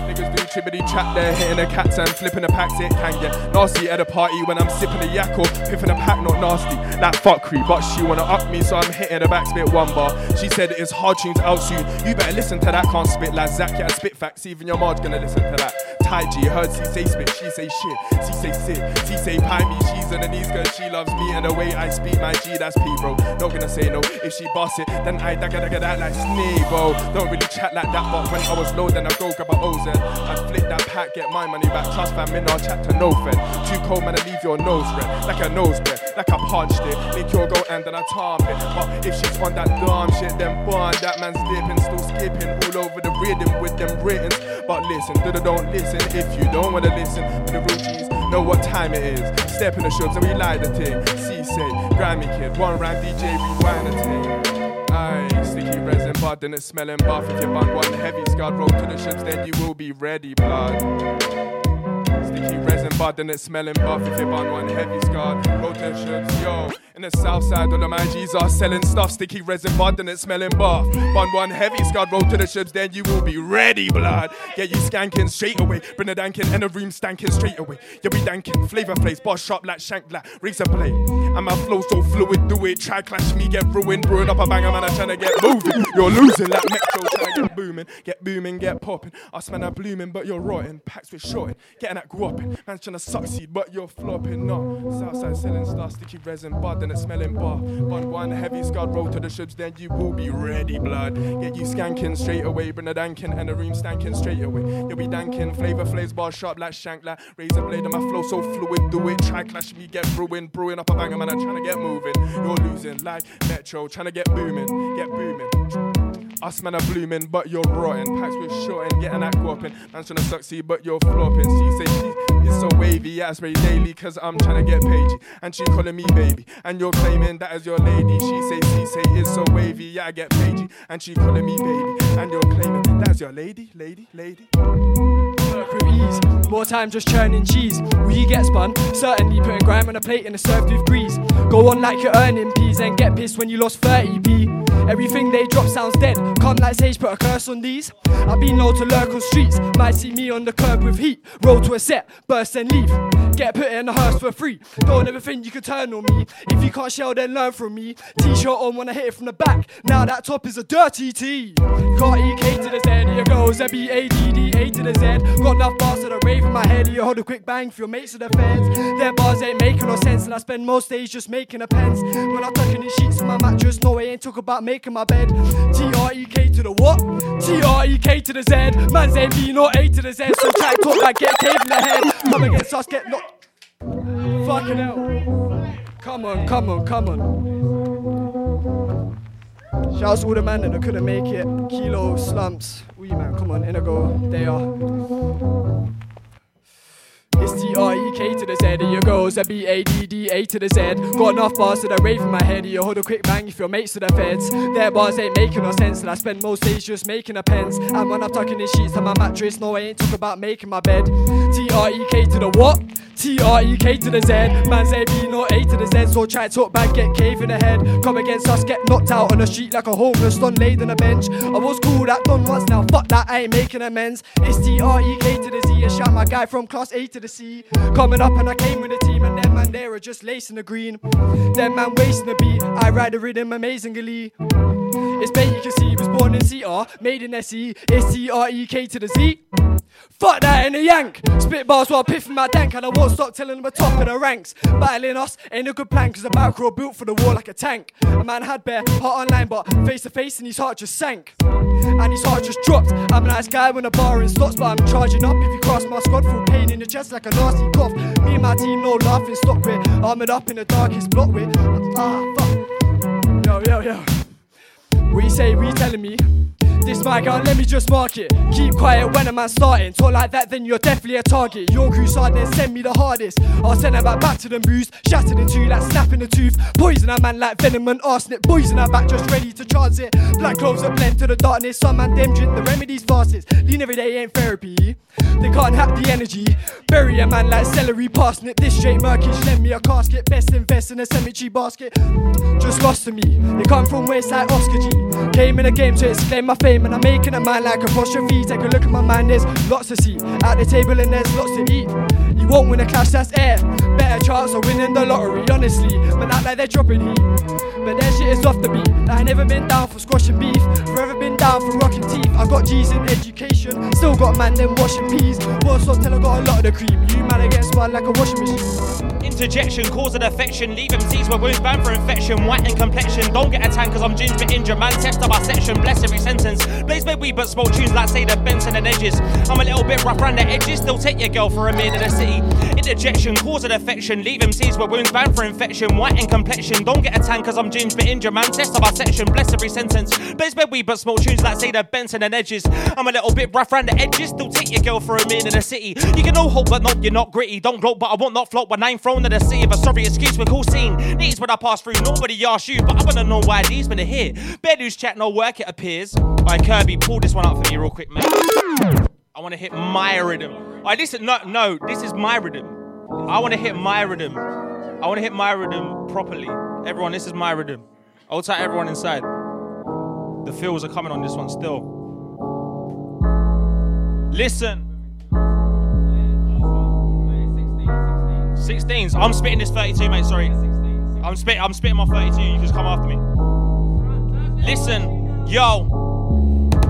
Niggas do tribbity trap, they're hitting the cats and flipping the packs, it can get nasty at a party when I'm sipping the yak or piffing the pack, not nasty, that fuckery. But she wanna up me, so I'm hitting the back spit one bar. She said it's hard tunes out soon, you better listen to that. Can't spit like Zach, yeah, I spit facts, even your marge gonna listen to that. Tai G, heard she say spit, she say shit, she say sit, she say pie me, she's on her knees cause she loves me. And the way I speak, my G, that's P, bro. Not gonna say no, if she boss it, then I dagga that like Snee, bro. Don't really chat like that, but when I was low, then I go grab a OZ. I flip that pack, get my money back. Trust fam, in our chat to no friend. Too cold, man, I leave your nose red, like a nosebleed, like I punched it. Link your goal and then I tamp it. But if she's on that dumb shit, then bun, that man's dipping, still skipping all over the rhythm with them writtens. But listen, don't listen if you don't wanna listen. But the real G's know what time it is. Step in the shows and we light the thing. C say, Grammy kid, one round DJ, rewind the thing. Aye, sticky resin bud, then it's smelling buff. If you bun one heavy scarred roll to the ships, then you will be ready, blood. Sticky resin bud, then it's smelling buff. If you bun one heavy scarred roll to the ships, yo. In the south side, all the my G's are selling stuff. Sticky resin bud, then it's smelling buff. Bun one heavy scarred roll to the ships, then you will be ready, blood. Yeah, you skanking straight away. Bring the dankin' and the room stankin' straight away. You be dankin', flavor plays, bar sharp like shank, like razor blade. And my flow so fluid, do it, try clash me, get ruined. Brewing up a banger, man, I'm tryna get moving. You're losing like Metro, tryna get booming. Get booming, get popping. Us man are blooming, but you're rotting. Packs with shorting, getting at guapping. Man's tryna succeed, but you're flopping. No, Southside selling stuff, sticky resin bud, then it's smelling bar. Bun one heavy scarred roll to the ships, then you will be ready, blood. Get you skanking straight away, bring the dankin' and the room stankin' straight away. You'll be dankin', flavor flays, bar sharp like shank, like razor blade. And my flow so fluid, do it, try clash me, get ruined. Brewing up a banger, man, I'm tryna get moving. You're losing like Metro, tryna get booming, get booming. Us man are blooming, but you're rotting. Packs with shorting, getting that guapping. Man's tryna succeed, but you're flopping. She say she It's so wavy, I spray daily cause I'm tryna get pagey. And she calling me baby, and you're claiming that as your lady. She say it's so wavy, I get pagey. And she calling me baby, and you're claiming that's your lady. With ease. More time just churning cheese. We get spun, certainly putting grime on a plate and it's served with grease. Go on like you're earning peas and get pissed when you lost 30p. Everything they drop sounds dead, come like sage, put a curse on these. I've been known to lurk on streets, might see me on the curb with heat. Roll to a set, burst and leave, get put in a hearse for free. Don't ever think you can turn on me, if you can't shell then learn from me. T-shirt on when I hit it from the back, now that top is a dirty T. Got EK to the Z, here goes M-E-A-D-D, A to the Z. Got enough bars to the rave in my head, you hold a quick bang for your mates to the feds. Their bars ain't making no sense, and I spend most days just making a pence. When I'm tucking in sheets on my mattress, no I ain't talk about making my bed. T-R-E-K to the what? T-R-E-K to the Z, man's A-B not A to the Z. So try to talk like get caved in the head, come against us get knocked. Fucking hell. Come on. Shouts to all the man that couldn't make it. Kilo, slumps. Wee man, come on, in a go, they are. It's T-R-E-K to the Z, and your girls are B-A-D-D-A to the Z. Got enough bars to the rave in my head, you hold a quick bang if your mates to the feds. Their bars ain't making no sense, and I spend most days just making a pens. And when I'm tucking in sheets to my mattress, no I ain't talking about making my bed. T-R-E-K to the what? T-R-E-K to the Z, man's A-B not A to the Z. So try to talk back, get caved in the head, come against us, get knocked out on the street like a homeless done laid on a bench. I was cool that done once, now fuck that, I ain't making amends. It's T-R-E-K to the Z, and shout my guy from class A to the C. Coming up and I came with a team, and them man there are just lacing the green. Them man wasting the beat, I ride the rhythm amazingly. It's bait you can see, was born in CR, made in SE. It's T-R-E-K to the Z. Fuck that in the yank. Spit bars while piffing my dank, and I won't stop telling them we're top of the ranks. Battling us ain't a good plan, cause the back row built for the war like a tank. A man had bare heart online, but face to face, and his heart just sank. And his heart just dropped. I'm a nice guy when a bar in slots, but I'm charging up. If you cross my squad, full pain in the chest like a nasty cough. Me and my team, no laughing stock, we're armoured up in the darkest block, we're fuck. Yo. What you say, what you telling me? This my gun, let me just mark it. Keep quiet when a man's starting. Talk like that, then you're definitely a target. Your crew's hard, then send me the hardest. I'll send her back to the booze. Shattered in two, like snapping the tooth. Poison a man like venom and arsenic. Boys in her back, just ready to chance it. Black clothes are blend to the darkness. Some man them drink the remedies fastest. Lean every day ain't therapy. They can't hack the energy. Bury a man like celery parsnip. This straight murkish, lend me a casket. Best invest in a cemetery basket. Just lost to me. They come from waste like Oscar G. Came in a game to exclaim my face. And I'm making a mind like apostrophe. Take a look at my mind, there's lots to see. At the table and there's lots to eat. You won't win a clash, that's air. Better chance of winning the lottery, honestly. But act like they're dropping heat. But their shit is off the beat. Like I never been down for squash and beef. Forever been down for rocking teeth. I got G's in education. Still got man then washing peas. What's up till I got a lot of the cream. You man against one like a washing machine. Interjection, cause an affection. Leave MCs with wounds banned for infection. White in complexion. Don't get a tan cause I'm ginger injured. Man test up our section. Bless every sentence. Blaze my weed but smoke tunes like say the Benson and edges. I'm a little bit rough around the edges. Still take your girl for a minute in the city. Interjection, cause an affection. Leave MCs with wounds banned for infection. White in complexion. Don't get a tan cause I'm ginger injured. Man test up our section. Bless every sentence. Blaze my weed but smoke tunes like say the Benson and edges. I'm a little bit rough around the edges. Still take your girl for a minute in the city. You can no hope but nope, you're not gritty. Don't gloat but I won't not float when I'm thrown in the sea. Of a sorry excuse we're cool scene. These when I pass through. Nobody asked you but I wanna know why these men are here. Bear news chat, no work it appears. Alright, Kirby, pull this one up for me real quick, mate. I want to hit my rhythm. Alright, listen, no, this is my rhythm. I want to hit my rhythm. I want to hit my rhythm properly. Everyone, this is my rhythm. Hold tight, everyone inside. The feels are coming on this one still. Listen. 16s. I'm spitting this 32, mate, sorry. I'm spitting my 32, you just come after me. Listen, yo.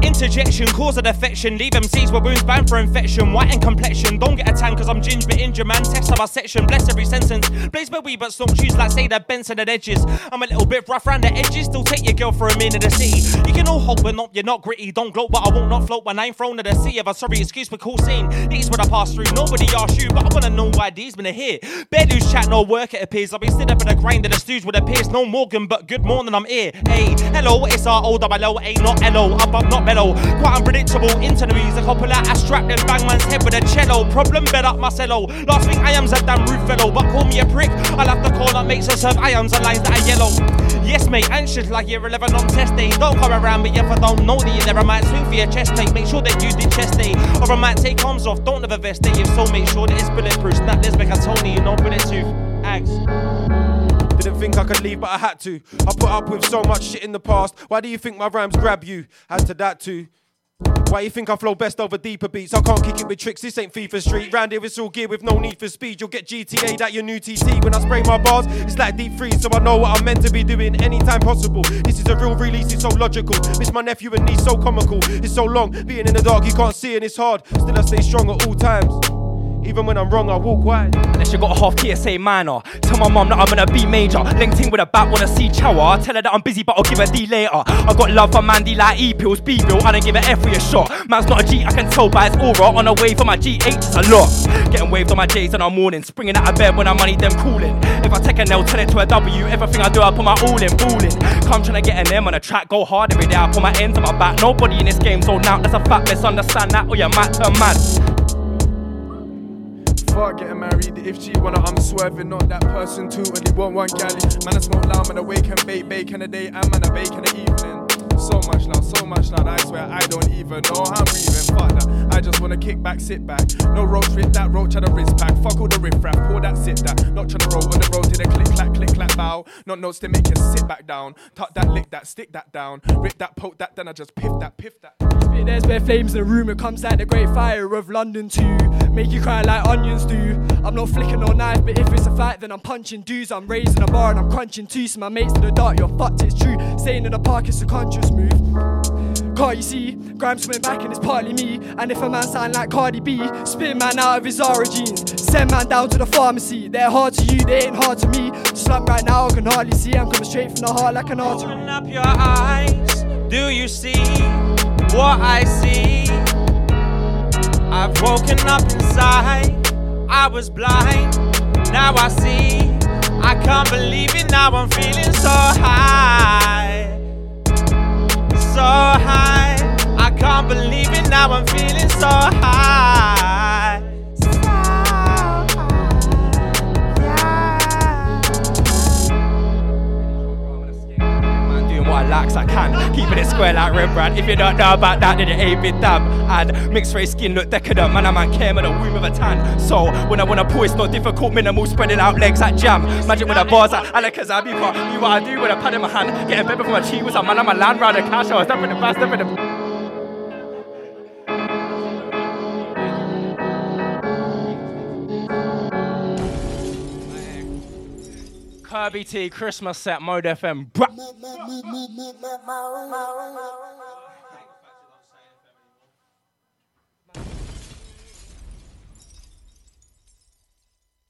Interjection, cause an affection. Leave MCs with wounds banned for infection. White in complexion, don't get a tan cause I'm ginger but injured. Man, test of our section, bless every sentence. Blaze my weed but stomp shoes like say the Benson and edges. I'm a little bit rough round the edges. Still take your girl for a minute in the city. You can all hope but not, you're not gritty. Don't gloat but I won't not float when I'm thrown in the sea. Of a sorry excuse for cool scene. These when I pass through, nobody asked you but I wanna know why these men are here. Bear news chat, no work it appears. I've been stood up in the grind and the stews with a pierce. No Morgan but good morning I'm here. Hey, hello, it's our old double O, ain't not hello. Up, I'm not better. hello. Quite unpredictable into the music. I'll pull out a strap and bang man's head with a cello. Problem bed up my cello. Last thing I am's a damn rude fellow, but call me a prick. I'll have to call up mates and serve ions and lines that are yellow. Yes mate, anxious like year 11 on test day. Don't come around me if I don't know that you're there. I might swing for your chest take, make sure that you did chest day. Or I might take arms off, don't have a vest day. If so, make sure that it's bulletproof. Snap this, make a Tony, you know, bullet tooth. Ags. Didn't think I could leave, but I had to. I put up with so much shit in the past. Why do you think my rhymes grab you? As to that too. Why you think I flow best over deeper beats? I can't kick it with tricks, this ain't FIFA Street. Round here it's all gear with no need for speed. You'll get GTA'd at your new TT. When I spray my bars, it's like deep freeze. So I know what I'm meant to be doing anytime possible. This is a real release, it's so logical. Miss my nephew and niece, so comical. It's so long, being in the dark you can't see and it's hard. Still I stay strong at all times. Even when I'm wrong, I walk wide. Unless you got a half TSA minor. Tell my mum that I'm in a B major. LinkedIn with a bat, wanna see chower. Tell her that I'm busy, but I'll give her D later. I got love for Mandy like E-pills, B-bill. I don't give an F for your shot. Man's not a G, I can tell by his aura. On a wave on my G8, it's a lot. Getting waved on my J's in our morning. Springing out of bed when I money them calling. If I take an L, turn it to a W. Everything I do, I put my all in, balling. Come trying to get an M on a track, go hard every day. I put my ends on my back. Nobody in this game's old now. That's a fact, misunderstand that, or you might turn mad. Fuck getting married, if she wanna, I'm swerving. Not that person too, only want one galley. Man, I smoke loud, man, I wake and bake. Bake in the day, and man, I bake in the evening. So much loud, I swear I don't even know how I'm breathing. Fuck that, I just wanna kick back, sit back. No road trip, that roach had a wrist pack. Fuck all the riffraff, pull that sit that. Not tryna roll on the road till they click, clack, bow. Not notes to make you sit back down. Tuck that, lick that, stick that down. Rip that, poke that, then I just piff that, piff that. There's bare flames in the room, it comes like the great fire of London too. Make you cry like onions do. I'm not flicking no knife, but if it's a fight then I'm punching dudes. I'm raising a bar and I'm crunching teeth. So my mates in the dark, you're fucked, it's true. Staying in the park is a conscious move. Can't you see? Grime's coming back and it's partly me. And if a man sound like Cardi B, spit man out of his Zara jeans. Send man down to the pharmacy. They're hard to you, they ain't hard to me. Slump right now, I can hardly see. I'm coming straight from the heart like an artery. Open up your eyes, do you see what I see? I've woken up inside, I was blind, now I see. I can't believe it, now I'm feeling so high. So high, I can't believe it, now I'm feeling so high. So high, yeah. Man, doing what I like, so I can. Keeping it square like Rembrandt. If you don't know about that, then it ain't been dab. And mixed race skin look decadent. Man, I man came in the womb of a tan. So, when I wanna pull, it's not difficult. Minimal, spreading out legs like jam. Magic with the bars like Alakazabi. But you what I do with a pad in my hand. Getting better from my cheek was a man on my land. Round the cash, I was stepping the bass, stepping the... Kirby T, Christmas set, Mode FM, bruh.